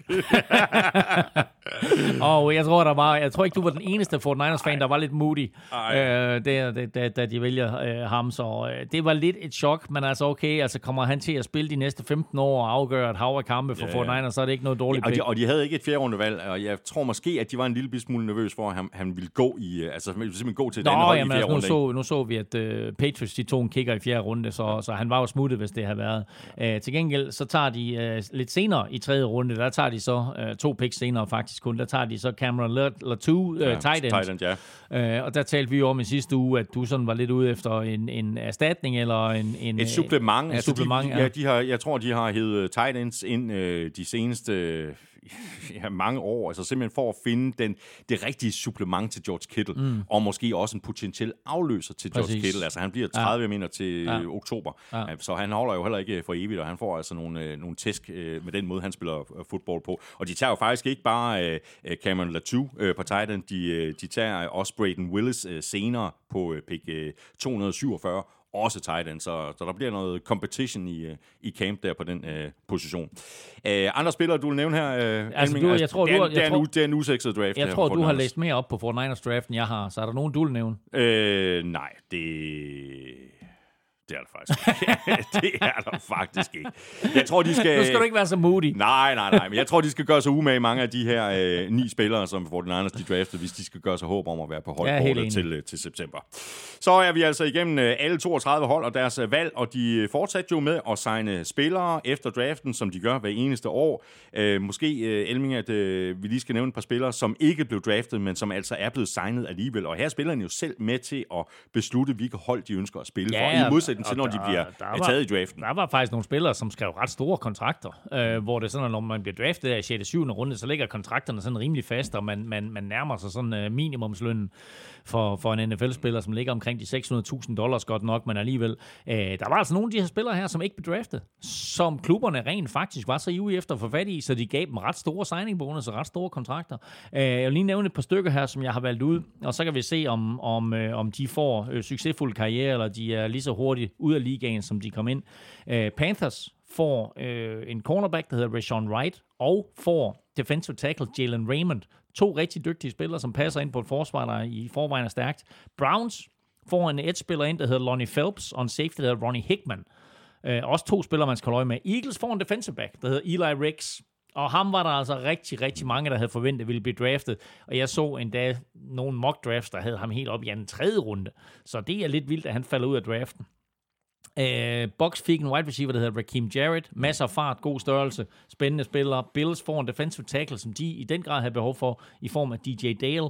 Og jeg tror, der var, jeg tror ikke, du var den eneste forty-niners-fan, der var lidt Moody, øh, da, da, da de vælger øh, ham. Så øh, det var lidt et chok, men altså okay, altså kommer han til at spille de næste femten år og afgøre et hav af kampe for yeah. forty-niners, så er det ikke noget dårligt. Ja, og, de, og de havde ikke et fjerderundevalg, og jeg tror måske, at de var en lille smule nervøs for, at han, han ville gå i, altså simpelthen gå til den anden hold i fjerde runde. Altså, nu, så, nu så vi, at øh, Patriots, de tog en kicker i fjerde runde, så, så han var jo smuttet, hvis det havde været. Æh, til gengæld, så tager de øh, lidt senere i tredje runde, der tager de så øh, to picks senere faktisk kun, der tager de så Cameron Latou, øh, ja, tight end. Tight end, ja. øh, og der talte vi jo om i sidste uge, at du sådan var lidt ude efter en, en erstatning, eller en... en et supplement. Et supplement, de, ja. ja de har, jeg tror, de har hævet tight ends ind øh, de seneste... Øh, Ja, mange år, altså simpelthen for at finde den, det rigtige supplement til George Kittle, mm. og måske også en potentiel afløser til Præcis. George Kittle. Altså han bliver tredive, ja. mener, til ja. oktober, ja. Så han holder jo heller ikke for evigt, og han får altså nogle, nogle tæsk med den måde, han spiller fodbold på. Og de tager jo faktisk ikke bare Cameron Latou på tight end, de, de tager også Braden Willis senere på pick to hundrede syvogfyrre, også tight end, så, så der bliver noget competition i, i camp der på den øh, position. Øh, andre spillere, du vil nævne her? Øh, altså, du, jeg tror, du, det er en usexet draft. Jeg tror, du har læst mere op på forty-niners draft, end jeg har, så er der nogen, du vil nævne? Øh, nej, det... Det er der faktisk Det er der faktisk ikke. Jeg tror, de skal... Nu skal du ikke være så moody. Nej, nej, nej. Men jeg tror, de skal gøre sig umage mange af de her øh, ni spillere, som forty-niners de draftede, hvis de skal gøre sig håb om at være på holdbordet til, til september. Så er vi altså igennem alle toogtredive hold og deres valg, og de fortsatte jo med at signe spillere efter draften, som de gør hver eneste år. Øh, måske, øh, Elming, at øh, vi lige skal nævne et par spillere, som ikke blev draftet, men som altså er blevet signet alligevel. Og her spiller de jo selv med til at beslutte, hvilke hold de ønsker at spille ja, for. I modsætning til, når der, de bliver var, taget i draften. Der var faktisk nogle spillere, som skrev ret store kontrakter, øh, hvor det sådan, når man bliver draftet af sjette og syvende runde, så ligger kontrakterne sådan rimelig fast, og man, man, man nærmer sig sådan øh, minimumslønnen for, for en N F L-spiller, som ligger omkring de seks hundrede tusind dollars, godt nok, men alligevel. Øh, der var altså nogle af de her spillere her, som ikke blev draftet, som klubberne rent faktisk var så ivrige efter at få fat i, så de gav dem ret store signing-bonus og ret store kontrakter. Øh, jeg vil lige nævne et par stykker her, som jeg har valgt ud, og så kan vi se, om, om, øh, om de får øh, succesfulde karriere, eller de er lige så hurtigt ud af ligaen, som de kom ind. Uh, Panthers får uh, en cornerback, der hedder Rashawn Wright, og får defensive tackle Jalen Raymond. To rigtig dygtige spillere, som passer ind på et forsvar, der i forvejen er stærkt. Browns får en edge-spiller ind, der hedder Lonnie Phelps, og en safety, der hedder Ronnie Hickman. Uh, også to spillere, man skal holde øje med. Eagles får en defensive back, der hedder Eli Ricks. Og ham var der altså rigtig, rigtig mange, der havde forventet ville blive draftet. Og jeg så endda nogle mock drafts, der havde ham helt op i anden tredje runde. Så det er lidt vildt, at han falder ud af draften. Øh, Bucks fik en wide receiver, der hedder Raheem Jarrett. Masser af fart, god størrelse, spændende spillere. Bills får en defensive tackle, som de i den grad havde behov for, i form af D J Dale.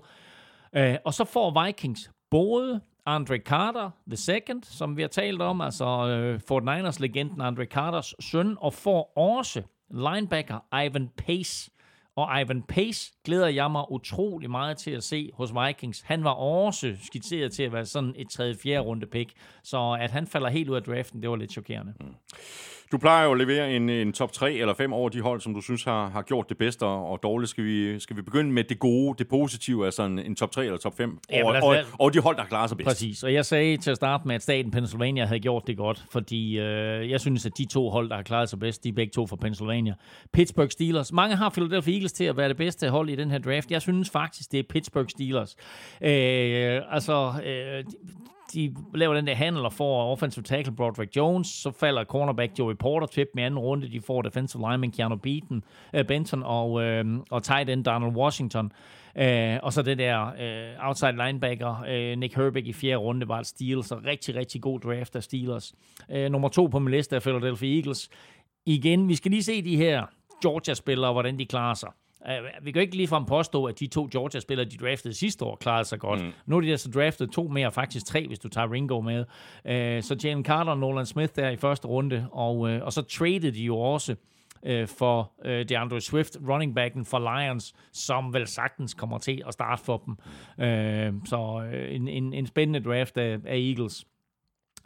Øh, og så får Vikings både Andre Carter the second, som vi har talt om, altså øh, forty-niners-legenden Andre Carters søn, og får også linebacker Ivan Pace. Og Ivan Pace glæder jeg mig utrolig meget til at se hos Vikings. Han var også skitseret til at være sådan et tredje-fjerde runde pick, så at han falder helt ud af draften, det var lidt chokerende. Mm. Du plejer jo at levere en, en top tre eller fem over de hold, som du synes har, har gjort det bedste, og dårligt skal vi, skal vi begynde med det gode, det positive, altså en, en top tre eller top fem, ja, og, og, og de hold, der klarer sig bedst. Præcis, og jeg sagde til at starte med, at staten Pennsylvania havde gjort det godt, fordi øh, jeg synes, at de to hold, der har klaret sig bedst, de er begge to fra Pennsylvania. Pittsburgh Steelers. Mange har Philadelphia Eagles til at være det bedste hold i den her draft. Jeg synes faktisk, det er Pittsburgh Steelers. Øh, altså... Øh, De laver den der handel og får offensive tackle Broderick Jones, så falder cornerback Joey Porter til dem i anden runde. De får defensive lineman Keanu Beaton, uh, Benton og, øh, og tight end Donald Washington. Uh, og så det der uh, outside linebacker uh, Nick Herbig i fjerde runde var et Steelers, så rigtig, rigtig god draft af Steelers. Uh, nummer to på min liste er Philadelphia Eagles. Igen, vi skal lige se de her Georgia-spillere, hvordan de klarer sig. Uh, vi kan ikke ligefrem påstå, at de to Georgia-spillere, de draftede sidste år, klarede sig godt. Mm. Nu er de altså draftet to mere, faktisk tre, hvis du tager Ringo med. Uh, så Jalen Carter og Nolan Smith der i første runde, og, uh, og så tradede de jo også uh, for uh, DeAndre Swift, running backen for Lions, som vel sagtens kommer til at starte for dem. Uh, så uh, en, en, en spændende draft af, af Eagles.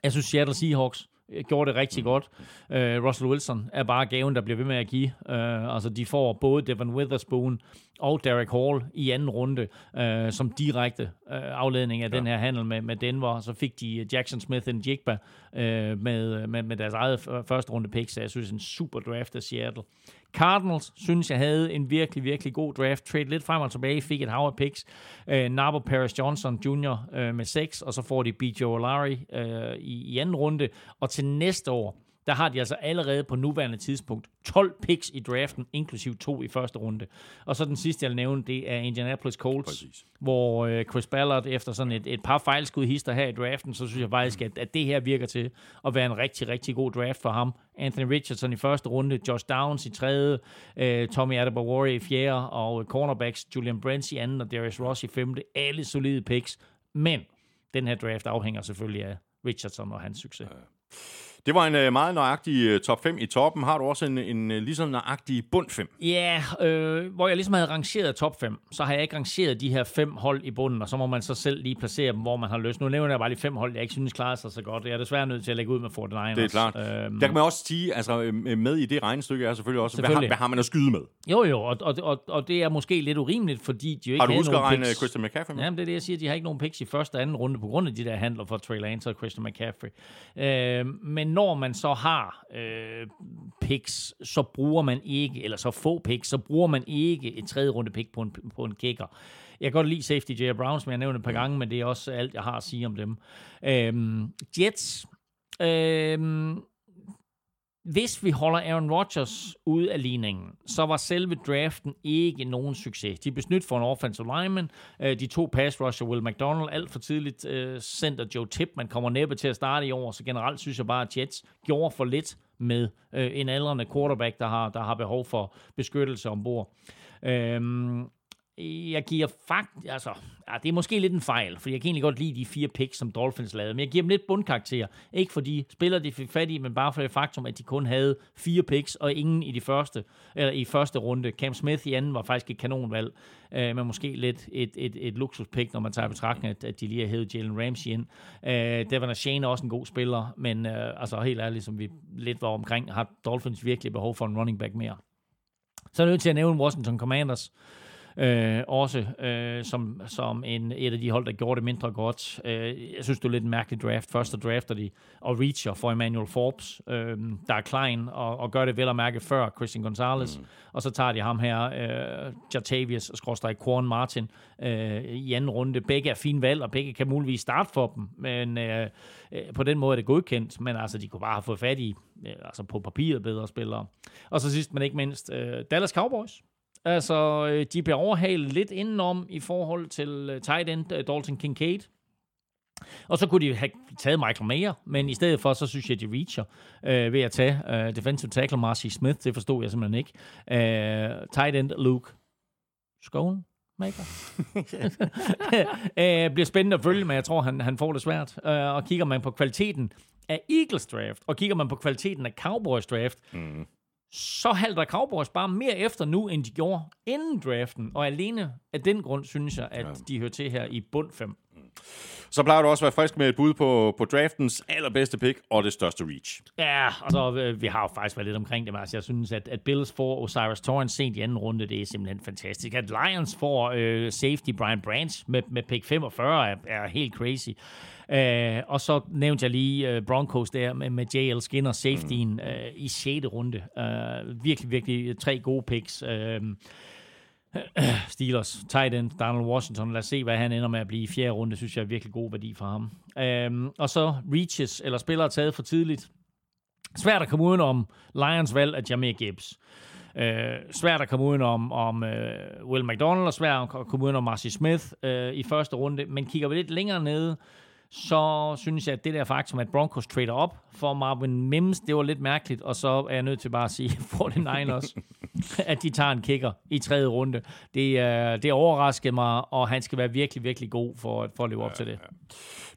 Jeg synes Seattle Seahawks gjorde det rigtig godt. Uh, Russell Wilson er bare gaven, der bliver ved med at give. Uh, altså, de får både Devon Witherspoon og Derek Hall i anden runde, uh, som direkte uh, afledning af ja. den her handel med, med Denver. Så fik de Jackson Smith og Jigba uh, med, med, med deres eget første runde pick, så jeg synes, en super draft af Seattle. Cardinals synes jeg havde en virkelig, virkelig god draft. Trade lidt frem og tilbage, fik et hav af picks. Uh, Nabo Paris Johnson junior uh, med seks, og så får de B J Olari uh, i, i anden runde. Og til næste år, der har de altså allerede på nuværende tidspunkt tolv picks i draften, inklusiv to i første runde. Og så den sidste, jeg nævnte, det er Indianapolis Colts, præcis, hvor øh, Chris Ballard efter sådan et, et par fejlskud hister her i draften, så synes jeg faktisk, at, at det her virker til at være en rigtig, rigtig god draft for ham. Anthony Richardson i første runde, Josh Downs i tredje, øh, Tommy Adebawori i fjerde, og cornerbacks Julian Brents i anden, og Darius Ross i femte. Alle solide picks, men den her draft afhænger selvfølgelig af Richardson og hans succes. Ja. Det var en meget nøjagtig top fem i toppen. Har du også en, en ligesom nøjagtig bund fem? Ja, yeah, øh, hvor jeg ligesom havde rangeret top fem, så har jeg ikke rangeret de her fem hold i bunden, og så må man så selv lige placere dem, hvor man har lyst. Nu nævner jeg bare lige fem hold, jeg ikke synes klarede sig så godt. Jeg er desværre nødt til at lægge ud med forty-niners. Det er klart. Øhm, Der kan man også sige, altså med i det regnestykke er selvfølgelig også, selvfølgelig. Hvad, har, hvad har man at skyde med? Jo, jo, og, og, og, og det er måske lidt urimeligt, fordi de jo ikke har nogen picks. Har du husket at regne Christian McCaffrey med? Jamen det er det, jeg siger, de har ikke nogen picks i første og anden runde, på grund af de der handler for Trey Lance og Christian McCaffrey. Øh, men når man så har øh, picks, så bruger man ikke, eller så få picks, så bruger man ikke et tredje runde pick på en, på en kicker. Jeg kan godt lide safety J R Brown, som jeg nævnte et par gange, men det er også alt, jeg har at sige om dem. Øhm, Jets. Øhm, hvis vi holder Aaron Rodgers ude af ligningen, så var selve draften ikke nogen succes. De blev snydt for en offensive lineman. De to pass rusher, Will McDonald, alt for tidligt center Joe Tippmann kommer næppe til at starte i år, så generelt synes jeg bare, at Jets gjorde for lidt med en aldrende quarterback, der har, der har behov for beskyttelse ombord. Øhm Jeg giver faktisk, altså, ah, det er måske lidt en fejl, for jeg kan egentlig godt lide de fire picks, som Dolphins lavede, men jeg giver dem lidt bundkarakter. Ikke fordi spillere de fik fat i, men bare for det faktum, at de kun havde fire picks, og ingen i, de første, eller i første runde. Cam Smith i anden var faktisk et kanonvalg, øh, men måske lidt et, et, et luksuspick, når man tager i betragtning, at, at de lige har hævet Jalen Ramsey ind. Øh, Devon Achane er også en god spiller, men øh, altså helt ærligt, som vi lidt var omkring, har Dolphins virkelig behov for en running back mere. Så er jeg nødt til at nævne Washington Commanders. øh, også øh, som, som en, et af de hold, der gjorde det mindre godt. Øh, jeg synes, det er lidt en mærkelig draft. Først så drafter de og reacher for Emmanuel Forbes, øh, der er Klein, og, og gør det vel at mærke før Christian Gonzalez, mm. og så tager de ham her, øh, Jatavius og skråstreg Korn Martin, øh, i anden runde. Begge er fine valg, og begge kan muligvis starte for dem, men øh, øh, på den måde er det godkendt, men altså, de kunne bare have fået fat i, øh, altså på papiret bedre spillere. Og så sidst, men ikke mindst, øh, Dallas Cowboys. Altså, øh, de bliver overhalet lidt indenom i forhold til øh, tight end øh, Dalton Kincaid. Og så kunne de have taget Michael Mayer, men i stedet for, så synes jeg, de reacher øh, ved at tage øh, defensive tackle Marcy Smith. Det forstod jeg simpelthen ikke. Øh, tight end Luke Schoen. Æh, bliver spændende at følge, men jeg tror, han, han får det svært. Uh, og kigger man på kvaliteten af Eagles draft, og kigger man på kvaliteten af Cowboys draft, mm. så halter Cowboys bare mere efter nu, end de gjorde inden draften. Og alene af den grund, synes jeg, at de hører til her i bund fem. Så plejer du også at være frisk med et bud på, på draftens allerbedste pick og det største reach. Ja, og så vi har jo faktisk været lidt omkring det, Mars. Jeg synes, at, at Bills får Osiris Torrance sent i anden runde, det er simpelthen fantastisk. At Lions får øh, safety Brian Branch med, med pick femogfyrre er, er helt crazy. Øh, og så nævnte jeg lige øh, Broncos der med, med J L Skinner, safetyen øh, i sjette runde. Øh, virkelig, virkelig tre gode picks. Øh, Steelers, tight end, Donald Washington. Lad os se, hvad han ender med at blive i fjerde runde. Synes jeg er virkelig god værdi for ham. Øhm, og så reaches, eller spillere taget for tidligt. Svært at komme uden om Lions valg af Jameer Gibbs. Øh, svært at komme uden om, om uh, Will McDonald, og svært at komme uden om Marcy Smith øh, i første runde. Men kigger vi lidt længere nede, så synes jeg, at det der faktum, at Broncos trader op for Marvin Mims, det var lidt mærkeligt, og så er jeg nødt til bare at sige forty-niners, at de tager en kicker i tredje runde. Det, øh, det overraskede mig, og han skal være virkelig, virkelig god for, for at leve op ja, til det. Ja.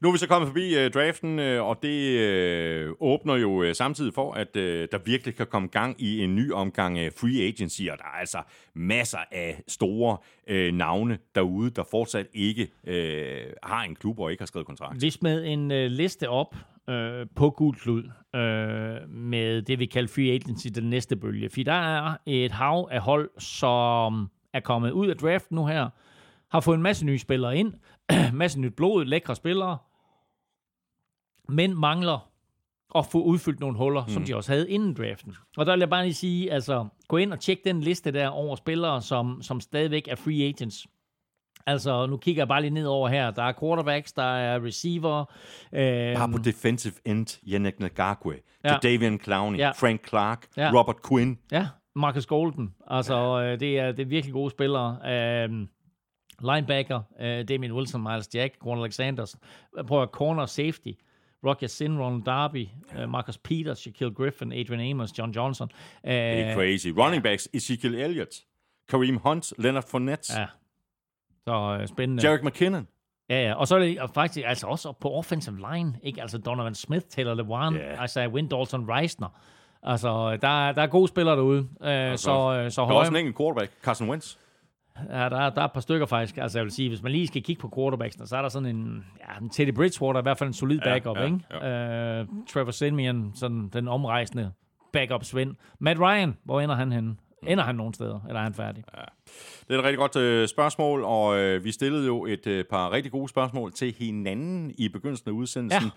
Nu er vi så kommet forbi øh, draften, øh, og det øh, åbner jo øh, samtidig for, at øh, der virkelig kan komme gang i en ny omgang af øh, free agency, og der er altså masser af store øh, navne derude, der fortsat ikke øh, har en klub og ikke har skrevet kontrakt. Vi smed en øh, liste op øh, på Gul Klud øh, med det, vi kalder free agency, den næste bølge. For der er et hav af hold, som er kommet ud af draften nu her, har fået en masse nye spillere ind, masse nyt blod, lækre spillere, men mangler at få udfyldt nogle huller, mm. som de også havde inden draften. Og der vil jeg bare lige sige, altså gå ind og tjek den liste der over spillere, som, som stadigvæk er free agents. Altså, nu kigger jeg bare lige ned over her. Der er quarterbacks, der er receiver. Øhm... Bare på defensive end, Yannick Ngakoue, ja. Davian Clowney, ja. Frank Clark, ja. Robert Quinn. Ja, Marcus Golden. Altså, ja. øh, det, er, det er virkelig gode spillere. Øhm... Linebacker, øh, Damien Wilson, Miles Jack, Quan Alexander. Prøv at corner safety. Roger Sin, Ronald Darby, ja. uh, Marcus Peters, Shaquille Griffin, Adrian Amos, John Johnson. Uh, det er crazy. Running backs, ja. Ezekiel Elliott, Kareem Hunt, Leonard Fournette. Ja. Så øh, spændende. Jerick McKinnon. Ja, ja, og så er det og faktisk altså også på offensive line, ikke? Altså Donovan Smith, Taylor Lewan, yeah. altså Wynn Dalton Reisner. Altså, der, der er gode spillere derude. Uh, okay. så, øh, så der er også en enkelt quarterback, Carson Wentz. Ja, der, der er et par stykker faktisk. Altså jeg vil sige, hvis man lige skal kigge på quarterbacksene, så er der sådan en, ja, en Teddy Bridgewater, i hvert fald en solid backup, ja, ja, ikke? Ja. Uh, Trevor Siemian, sådan den omrejsende backup-svind. Matt Ryan, hvor ender han henne? Ender han nogen steder, eller er han færdig? Ja. Det er et rigtig godt øh, spørgsmål, og øh, vi stillede jo et øh, par rigtig gode spørgsmål til hinanden i begyndelsen af udsendelsen. Ja.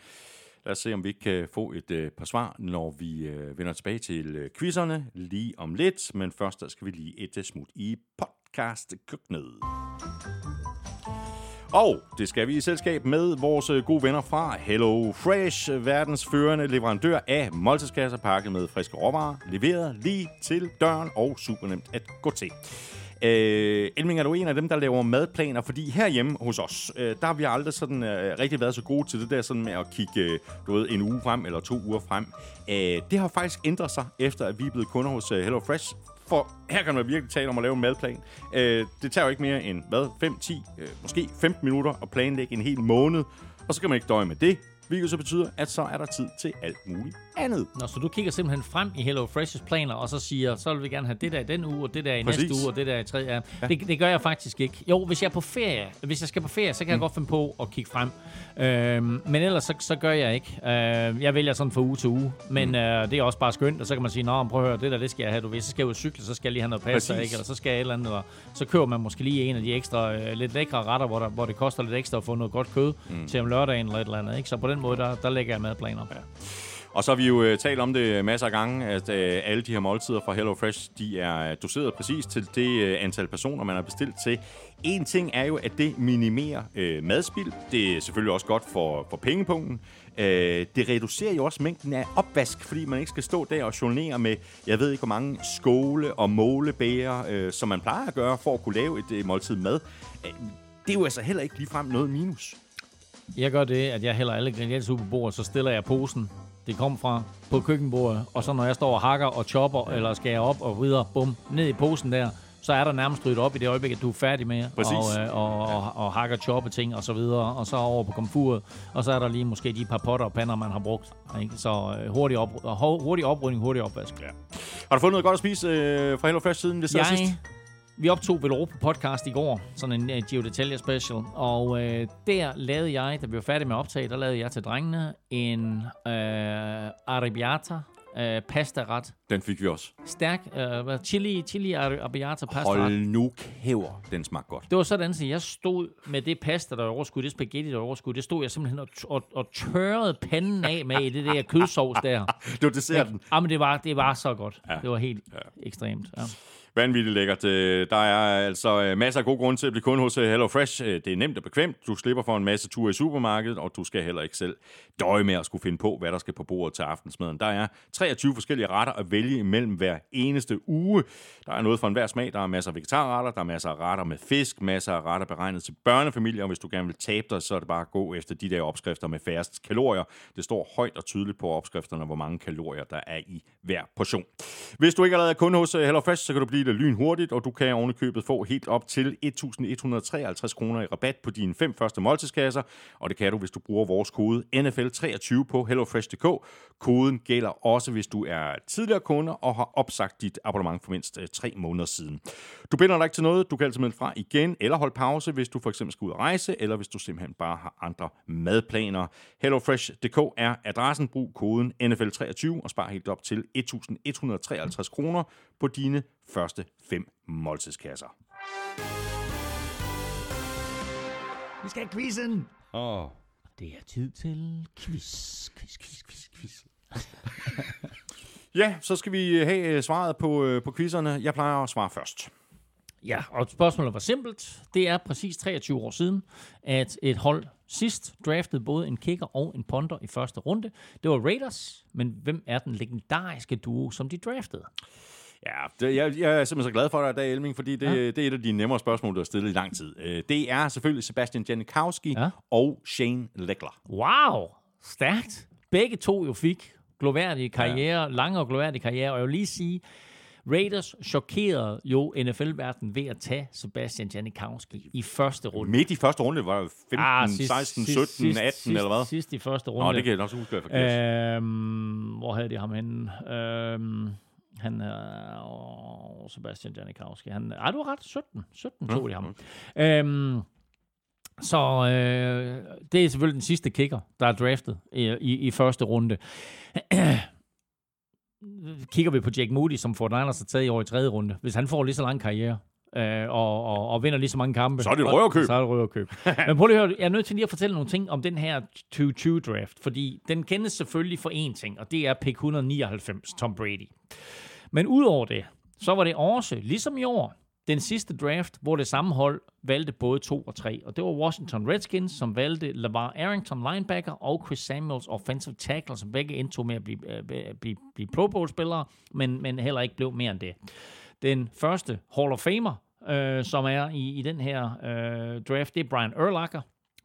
Lad os se, om vi kan få et øh, par svar, når vi øh, vender tilbage til øh, quizzerne lige om lidt. Men først der skal vi lige et øh, smut i podcastkøkkenet. Og det skal vi i selskab med vores gode venner fra Hello Fresh, verdens førende leverandør af måltidskasser pakket med friske råvarer, leveret lige til døren og super nemt at gå til. Øh, Elming, er du en af dem, der laver madplaner? Fordi herhjemme hos os, øh, der har vi aldrig sådan, øh, rigtig været så gode til det der sådan med at kigge øh, du ved, en uge frem eller to uger frem. Øh, det har faktisk ændret sig, efter at vi er blevet kunder hos øh, Hello Fresh. For her kan man virkelig tale om at lave en madplan. Øh, det tager jo ikke mere end, hvad, fem ti, øh, måske femten minutter at planlægge en hel måned. Og så kan man ikke døje med det, hvilket så betyder, at så er der tid til alt muligt andet. Nå, så du kigger simpelthen frem i Hello Fresh's planer, og så siger, så vil vi gerne have det der i den uge, og det der i Præcis. Næste uge, og det der i tredje. Ja. Det, det gør jeg faktisk ikke. Jo, hvis jeg er på ferie, hvis jeg skal på ferie, så kan mm. jeg godt finde på at kigge frem. Øhm, men ellers, så, så gør jeg ikke. Øhm, jeg vælger sådan fra uge til uge, men mm. øh, det er også bare skønt, og så kan man sige, nå, prøv at høre, det der, det skal jeg have, du ved. Så skal jeg jo cykle, så skal jeg lige have noget pasta, ikke? Eller så skal jeg et eller andet, og så køber man måske lige en af de ekstra, øh, lidt lækre retter, hvor, der, hvor det koster lidt ekstra at få noget godt kød mm. til om lørdagen eller et eller andet, ikke? Så på den måde, der, der lægger jeg madplaner op. Ja. Og så har vi jo talt om det masser af gange, at alle de her måltider fra Hello Fresh, de er doseret præcis til det antal personer, man har bestilt til. En ting er jo, at det minimerer øh, madspild. Det er selvfølgelig også godt for, for pengepunkten. Øh, det reducerer jo også mængden af opvask, fordi man ikke skal stå der og jonglere med, jeg ved ikke hvor mange skåle og målebæger, øh, som man plejer at gøre for at kunne lave et øh, måltid mad. Øh, det er jo altså heller ikke ligefrem noget minus. Jeg gør det, at jeg hælder alle ingredienser ud på bordet, så stiller jeg posen, det kom fra, på køkkenbordet, og så når jeg står og hakker og chopper, eller skærer op og rider, bum, ned i posen der, så er der nærmest ryddet op i det øjeblik, at du er færdig med og, øh, og, og, og, og hakker, choppe ting og så videre, og så over på komfuret, og så er der lige måske de par potter og pander, man har brugt. Ikke? Så øh, hurtig, opry- hurtig oprydning, hurtig opvask. Ja. Har du fået noget godt at spise øh, fra Hello Fresh siden vi sidder sidst? Vi optog Velropa podcast i går, sådan en uh, Gio Detalje special, og uh, der lavede jeg, da vi var færdige med optaget, der lavede jeg til drengene en uh, arrabbiata uh, pastaret. Den fik vi også. Stærk uh, chili, chili arrabbiata pastaret. Hold nu kæver, den smagte godt. Det var sådan, at jeg stod med det pasta, der overskud, det spaghetti, der overskud, det stod jeg simpelthen og, t- og, og tørrede panden af med i det der kødsovs der. Det var desserten. Ja, men det var, det var så godt. Ja. Det var helt ja. ekstremt, ja. Vanvittigt lækkert. Der er altså masser af gode grunde til at blive kunde hos Hello Fresh. Det er nemt og bekvemt. Du slipper for en masse ture i supermarkedet, og du skal heller ikke selv døje med at skulle finde på, hvad der skal på bordet til aftensmaden. Der er treogtyve forskellige retter at vælge imellem hver eneste uge. Der er noget for enhver smag. Der er masser af vegetarretter, der er masser af retter med fisk, masser af retter beregnet til børnefamilier, og hvis du gerne vil tabe dig, så er det bare at gå efter de der opskrifter med færrest kalorier. Det står højt og tydeligt på opskrifterne, hvor mange kalorier der er i hver portion. Hvis du ikke allerede er kunde hos Hello Fresh, så kan du blive det lynhurtigt, og du kan ovenikøbet få helt op til elleve hundrede treoghalvtreds kroner i rabat på dine fem første måltidskasser, og det kan du, hvis du bruger vores kode N F L treogtyve på hello fresh punktum d k. Koden gælder også, hvis du er tidligere kunde og har opsagt dit abonnement for mindst tre måneder siden. Du binder dig ikke til noget, du kan altid melde fra igen, eller holde pause, hvis du for eksempel skal ud og rejse, eller hvis du simpelthen bare har andre madplaner. hello fresh punktum d k er adressen. Brug koden N F L treogtyve og spar helt op til elleve hundrede treoghalvtreds kroner på dine første fem måltidskasser. Vi skal have quizzen. Åh, oh. Det er tid til quiz, quiz, quiz, quiz, quiz. Ja, så skal vi have svaret på, på quizzerne. Jeg plejer at svare først. Ja, og spørgsmålet var simpelt. Det er præcis treogtyve år siden, at et hold sidst draftede både en kicker og en punter i første runde. Det var Raiders, men hvem er den legendariske duo, som de draftede? Ja, det, jeg, jeg er simpelthen så glad for dig i dag, Elming, fordi det, ja. det er et af de nemmere spørgsmål, du har stillet i lang tid. Det er selvfølgelig Sebastian Janikowski ja. og Shane Leckler. Wow, stærkt. Begge to jo fik gloværdige karriere, ja. lange og gloværdige karriere, og jeg vil lige sige, Raiders chokerede jo N F L-verdenen ved at tage Sebastian Janikowski i første runde. Midt i første runde var det femten, ah, sidst, seksten, sidst, sytten, sidst, atten sidst, eller hvad? Sidst i første runde. Nå, det kan jeg nok så huske, at jeg forkert. Øhm, hvor havde de ham henne? Øhm... Han er... Øh, Sebastian Janikowski. Han, ah, du har ret. sytten. sytten tog de ham. Mm. Øhm, så øh, det er selvfølgelig den sidste kicker, der er draftet i, i, i første runde. Kigger vi på Jack Moody, som forty-niners har taget i år i tredje runde. Hvis han får lige så lang karriere, øh, og, og, og vinder lige så mange kampe... Så er det røverkøb. Så er det røverkøb. Men prøv lige at høre, jeg er nødt til lige at fortælle nogle ting om den her tyve tyve draft, fordi den kendes selvfølgelig for én ting, og det er pick et hundrede nioghalvfems, Tom Brady. Men udover det, så var det også, ligesom i år, den sidste draft, hvor det samme hold valgte både to og tre. Og det var Washington Redskins, som valgte LaVar Arrington, linebacker, og Chris Samuels, offensive tackle, som begge endte med at blive, øh, blive, blive Pro Bowl-spillere, men, men heller ikke blev mere end det. Den første Hall of Famer, øh, som er i, i den her øh, draft, det er Brian Urlacher,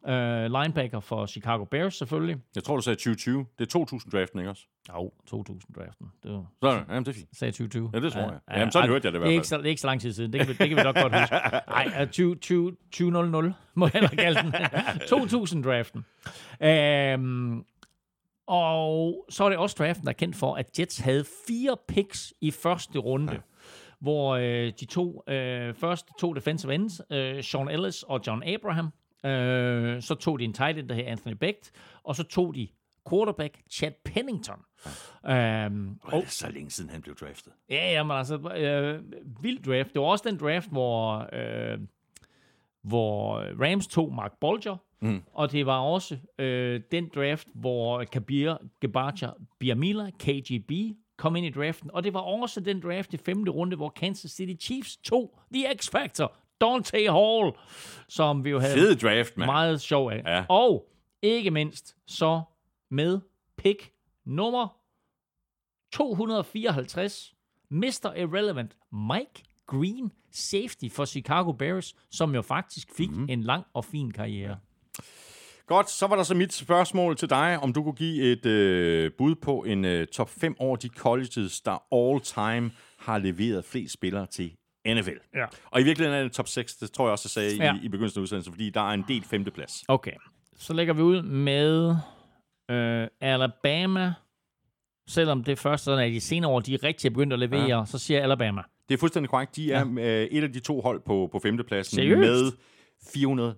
øh, linebacker for Chicago Bears selvfølgelig. Jeg tror, du sagde tyve tyve. Det er to tusind draften, ikke også? Jo, to tusind draften. Det var... Sådan, jamen det er fint. Sagde tyve tyve. Ja, det tror jeg. Jamen sådan hørte jeg det i hvert fald. Det er ikke så, det er ikke så lang tid siden. Det kan vi, det kan vi nok godt huske. Nej, tyve nul nul, må jeg nok kalde den. to tusind draften. Øhm... Og så er det også draften, der er kendt for, at Jets havde fire picks i første runde, ja. hvor øh, de to øh, første to defensive ends, øh, Sean Ellis og John Abraham, øh, så tog de en tight end, der hedder Anthony Becht, og så tog de quarterback Chad Pennington. Ja. Øhm, og så længe siden han blev draftet. Ja, ja, men altså, øh, vild draft. Det var også den draft, hvor, øh, hvor Rams tog Mark Bolger, mm. og det var også øh, den draft, hvor Kabir Gebarja Biamila, K G B, kom ind i draften, og det var også den draft i femte runde, hvor Kansas City Chiefs tog The X-Factor, Dante Hall, som vi jo havde fed draft, man. Meget sjov af. Ja. Og ikke mindst så med pick nummer to hundrede fireoghalvtreds, mister Irrelevant Mike Green, safety for Chicago Bears, som jo faktisk fik mm-hmm. en lang og fin karriere. Ja. Godt, så var der så mit spørgsmål til dig, om du kunne give et øh, bud på en øh, top fem over de colleges, der all time har leveret flest spillere til N F L. Ja. Og i virkeligheden er det top seks, det tror jeg også, jeg sagde ja. i, i begyndelsen af udsendelsen, fordi der er en del femteplads. Okay, så lægger vi ud med øh, Alabama. Selvom det først sådan er de senere år, de er rigtig begyndt at levere, ja. så siger Alabama. Det er fuldstændig korrekt. De er ja. øh, et af de to hold på, på femtepladsen. Seriøst? Med fire hundrede og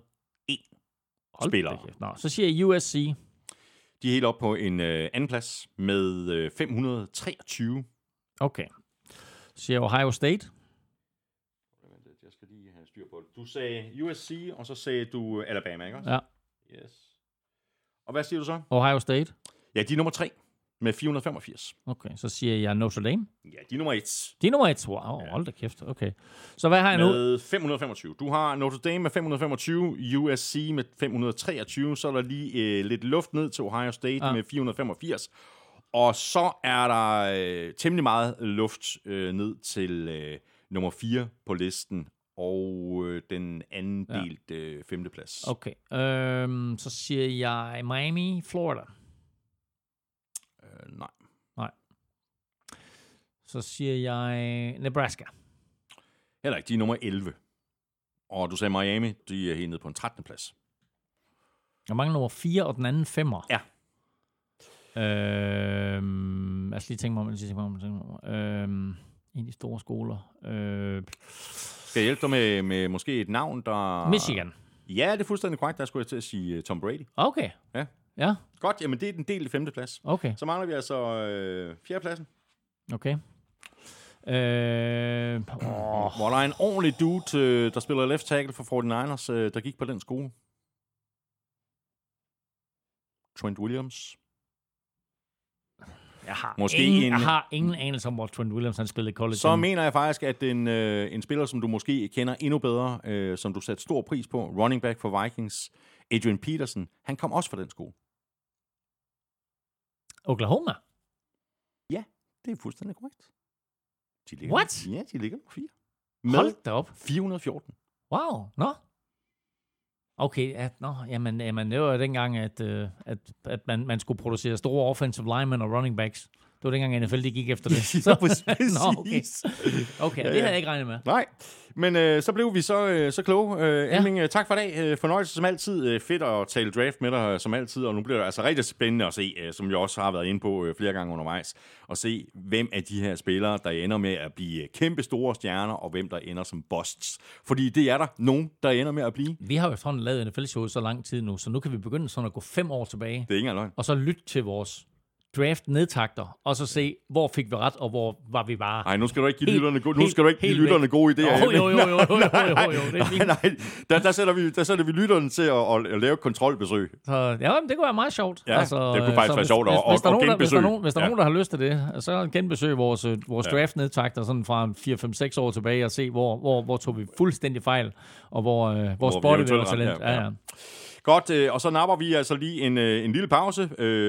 en hold spillere. Nå, så siger U S C. De er helt oppe på en øh, anden plads med øh, fem hundrede og treogtyve. Okay. Så siger Ohio State. Jeg skal lige have styr på det. Du sagde U S C, og så sagde du Alabama, ikke også? Ja. Yes. Og hvad siger du så? Ohio State. Ja, de er nummer tre. Med fire hundrede og femogfirs. Okay, så siger jeg Notre Dame. Ja, de er nummer et. De er nummer et. Wow, ja. Hold da kæft. Okay. Så hvad har jeg nu? Med fem hundrede og femogtyve. Du har Notre Dame med fem hundrede og femogtyve, U S C med fem hundrede og treogtyve, så er der lige øh, lidt luft ned til Ohio State ja. med fire hundrede og femogfirs. Og så er der øh, temmelig meget luft øh, ned til øh, nummer fire på listen og øh, den anden ja. delt øh, femteplads. Okay, øhm, så siger jeg Miami, Florida. Nej. Nej. Så siger jeg Nebraska. Heller ikke. De er nummer elleve. Og du sagde Miami. De er helt nede på en trettende plads. Jeg mangler nummer fire og den anden femmer. Ja. Øhm, altså lige tænke mig om, lige tænke mig om, tænke mig om. Øhm, en af de store skoler. Øhm. Skal jeg hjælpe dig med, med måske et navn, der... Michigan. Ja, det er fuldstændig korrekt. Der skulle jeg til at sige Tom Brady. Okay. Ja. Ja. Godt, jamen det er den del i femte plads. Okay. Så mangler vi altså øh, fjerde pladsen. Okay. Øh, oh. Hvor der er en ordentlig dude, øh, der spiller left tackle for forty-niners, øh, der gik på den skole. Trent Williams. Jeg har, måske ingen, en, jeg har ingen anelse om, hvor Trent Williams han spillede i college. Så mener jeg faktisk, at en, øh, en spiller, som du måske kender endnu bedre, øh, som du satte stor pris på, running back for Vikings, Adrian Peterson, han kom også fra den skole. Oklahoma? Ja, det er fuldstændig korrekt. De ligger, What? Ja, de ligger på fire. Hold da op. fire hundrede og fjorten. Wow, nå. Okay, at, nå, jamen, jamen, det var dengang, at, øh, at, at man, man skulle producere store offensive linemen og running backs. Det var dengang N F L, de gik efter det. Så præcis. Nå, okay, okay ja, ja. Det havde jeg ikke regnet med. Nej, men øh, så blev vi så, øh, så kloge. Øh, ja. Elming, tak for i dag. Øh, fornøjelse som altid. Øh, fedt at tale draft med dig som altid. Og nu bliver det altså rigtig spændende at se, øh, som jeg også har været inde på øh, flere gange undervejs, at se, hvem af de her spillere, der ender med at blive kæmpe store stjerner, og hvem der ender som busts. Fordi det er der nogen, der ender med at blive. Vi har jo efterhånden lavet N F L-showet så lang tid nu, så nu kan vi begynde sådan at gå fem år tilbage. Det er ingen løgn. Og så lytte til vores draft nedtakter, og så se, hvor fik vi ret, og hvor var vi bare... Nej, nu skal du ikke give helt, lytterne, go- nu skal du ikke give lytterne gode idéer. Oh, jo, jo, jo, jo, jo, jo, jo, jo, jo. Nej, nej, der, der, sætter vi, der sætter vi lytterne til at, at, at lave kontrolbesøg. Så, ja, det kunne være meget sjovt. Ja, altså, det kunne faktisk være sjovt at genbesøge. Hvis der er nogen, der, hvis der, er nogen, hvis der, ja. nogen, der har lyst til det, så genbesøg vores, vores ja. draft nedtakter sådan fra fire fem seks år tilbage, og se, hvor, hvor, hvor tog vi fuldstændig fejl, og hvor, øh, hvor, hvor spottet vi var talent. Ja, ja. ja. Godt, og så napper vi altså lige en, en lille pause,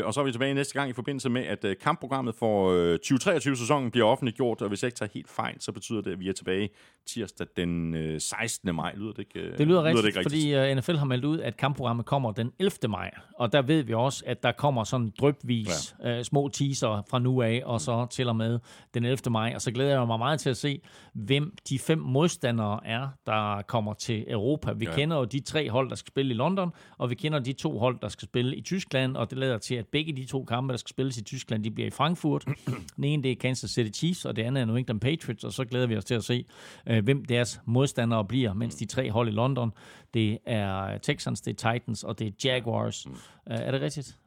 og så er vi tilbage næste gang i forbindelse med, at kampprogrammet for tyve treogtyve-sæsonen bliver offentliggjort, og hvis jeg ikke tager helt fejl, så betyder det, at vi er tilbage tirsdag den sekstende maj. Lyder det ikke, det lyder rigtigt, fordi N F L har meldt ud, at kampprogrammet kommer den ellevte maj, og der ved vi også, at der kommer sådan drypvis ja. uh, små teaser fra nu af, og så til og med den ellevte maj, og så glæder jeg mig meget til at se, hvem de fem modstandere er, der kommer til Europa. Vi ja. kender jo de tre hold, der skal spille i London, og vi kender de to hold, der skal spille i Tyskland, og det lader til, at begge de to kampe, der skal spilles i Tyskland, de bliver i Frankfurt. Den ene, det er Kansas City Chiefs, og det andet er New England Patriots, og så glæder vi os til at se, hvem deres modstandere bliver, mens de tre hold i London, det er Texans, det er Titans, og det er Jaguars. Er det rigtigt?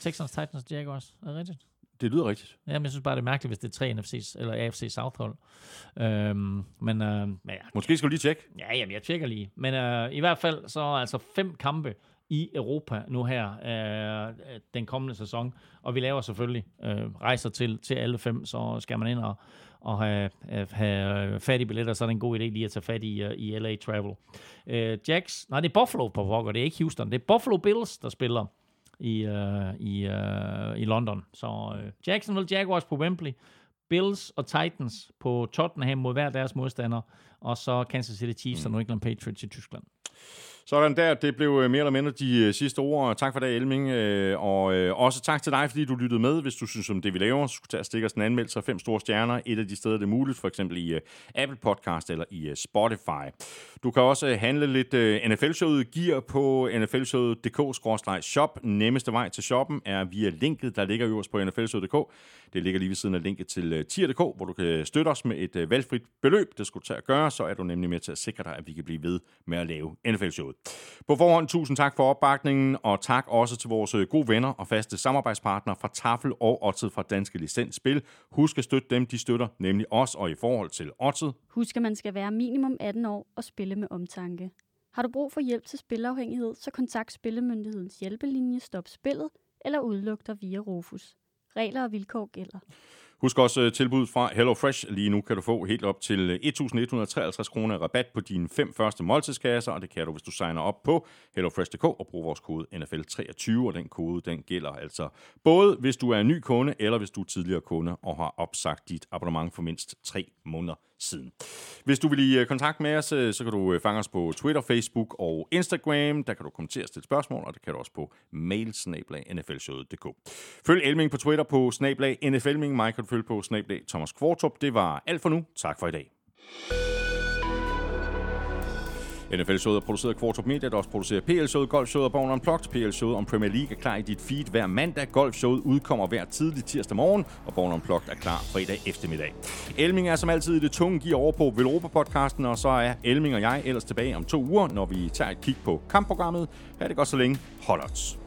Texans, Titans og Jaguars, er det rigtigt? Det lyder rigtigt. Ja, men jeg synes bare, det er mærkeligt, hvis det er tre N F C's, eller A F C South-hold. Øhm, men, øh, men ja. Måske skal du lige tjekke. Ja, jamen, jeg tjekker lige. Men øh, i hvert fald, så altså fem kampe i Europa nu her, øh, den kommende sæson. Og vi laver selvfølgelig øh, rejser til, til alle fem, så skal man ind og, og have, have fat i billetter, så er det en god idé lige at tage fat i, uh, i L A Travel. Øh, Jacks, nej, det er Buffalo på Vokker, det er ikke Houston. Det er Buffalo Bills, der spiller i uh, i uh, i London. Så uh, Jacksonville Jaguars på Wembley, Bills og Titans på Tottenham mod hver deres modstander, og så Kansas City Chiefs mm. og New England Patriots i Tyskland. Sådan der, det blev mere eller mindre de sidste ord. Tak for dig, Elming, og også tak til dig, fordi du lyttede med. Hvis du synes, om det vi laver, så skulle tage og stikke os en anmeldelse af fem store stjerner, et af de steder, det er muligt, for eksempel i Apple Podcast eller i Spotify. Du kan også handle lidt N F L-showet gear på N F L showet punktum d k skråstreg shop. Nemmeste vej til shoppen er via linket, der ligger øverst på N F L showet punktum d k. Det ligger lige ved siden af linket til tier punktum d k, hvor du kan støtte os med et valgfrit beløb. Det skulle du tage at gøre, så er du nemlig med til at sikre dig, at vi kan blive ved med at lave N F L-showet. På forhånd, tusind tak for opbakningen, og tak også til vores gode venner og faste samarbejdspartnere fra Tafel og Odset fra Danske Licens Spil. Husk at støtte dem, de støtter nemlig os, og i forhold til Odset. Husk, at man skal være minimum atten år og spille med omtanke. Har du brug for hjælp til spilafhængighed, så kontakt Spillemyndighedens hjælpelinje Stop Spillet eller udluk dig via Rufus. Regler og vilkår gælder. Husk også tilbuddet fra Hello Fresh. Lige nu kan du få helt op til elleve treoghalvtreds kroner rabat på dine fem første måltidskasser, og det kan du, hvis du signer op på hello fresh punktum d k og bruger vores kode N F L treogtyve, og den kode, den gælder altså både, hvis du er en ny kunde, eller hvis du er tidligere kunde og har opsagt dit abonnement for mindst tre måneder siden. Hvis du vil i kontakt med os, så kan du fange os på Twitter, Facebook og Instagram. Der kan du kommentere og stille spørgsmål, og det kan du også på mail snabel-a n f l showet punktum d k. Følg Elming på Twitter på snabel-a nflming. Mig kan du følge på snabel-a Thomas Kvartrup. Det var alt for nu. Tak for i dag. N F L-showet er produceret af Kvartrup Media, der også producerer P L-showet, Golf-showet og Born Unplugged. P L-showet om Premier League er klar i dit feed hver mandag. Golf-showet udkommer hver tidlig tirsdag morgen, og Born Unplugged er klar fredag eftermiddag. Elming er som altid i det tunge gear over på Velropa-podcasten, og så er Elming og jeg ellers tilbage om to uger, når vi tager et kig på kampprogrammet. Ha' det godt så længe. Hold odds.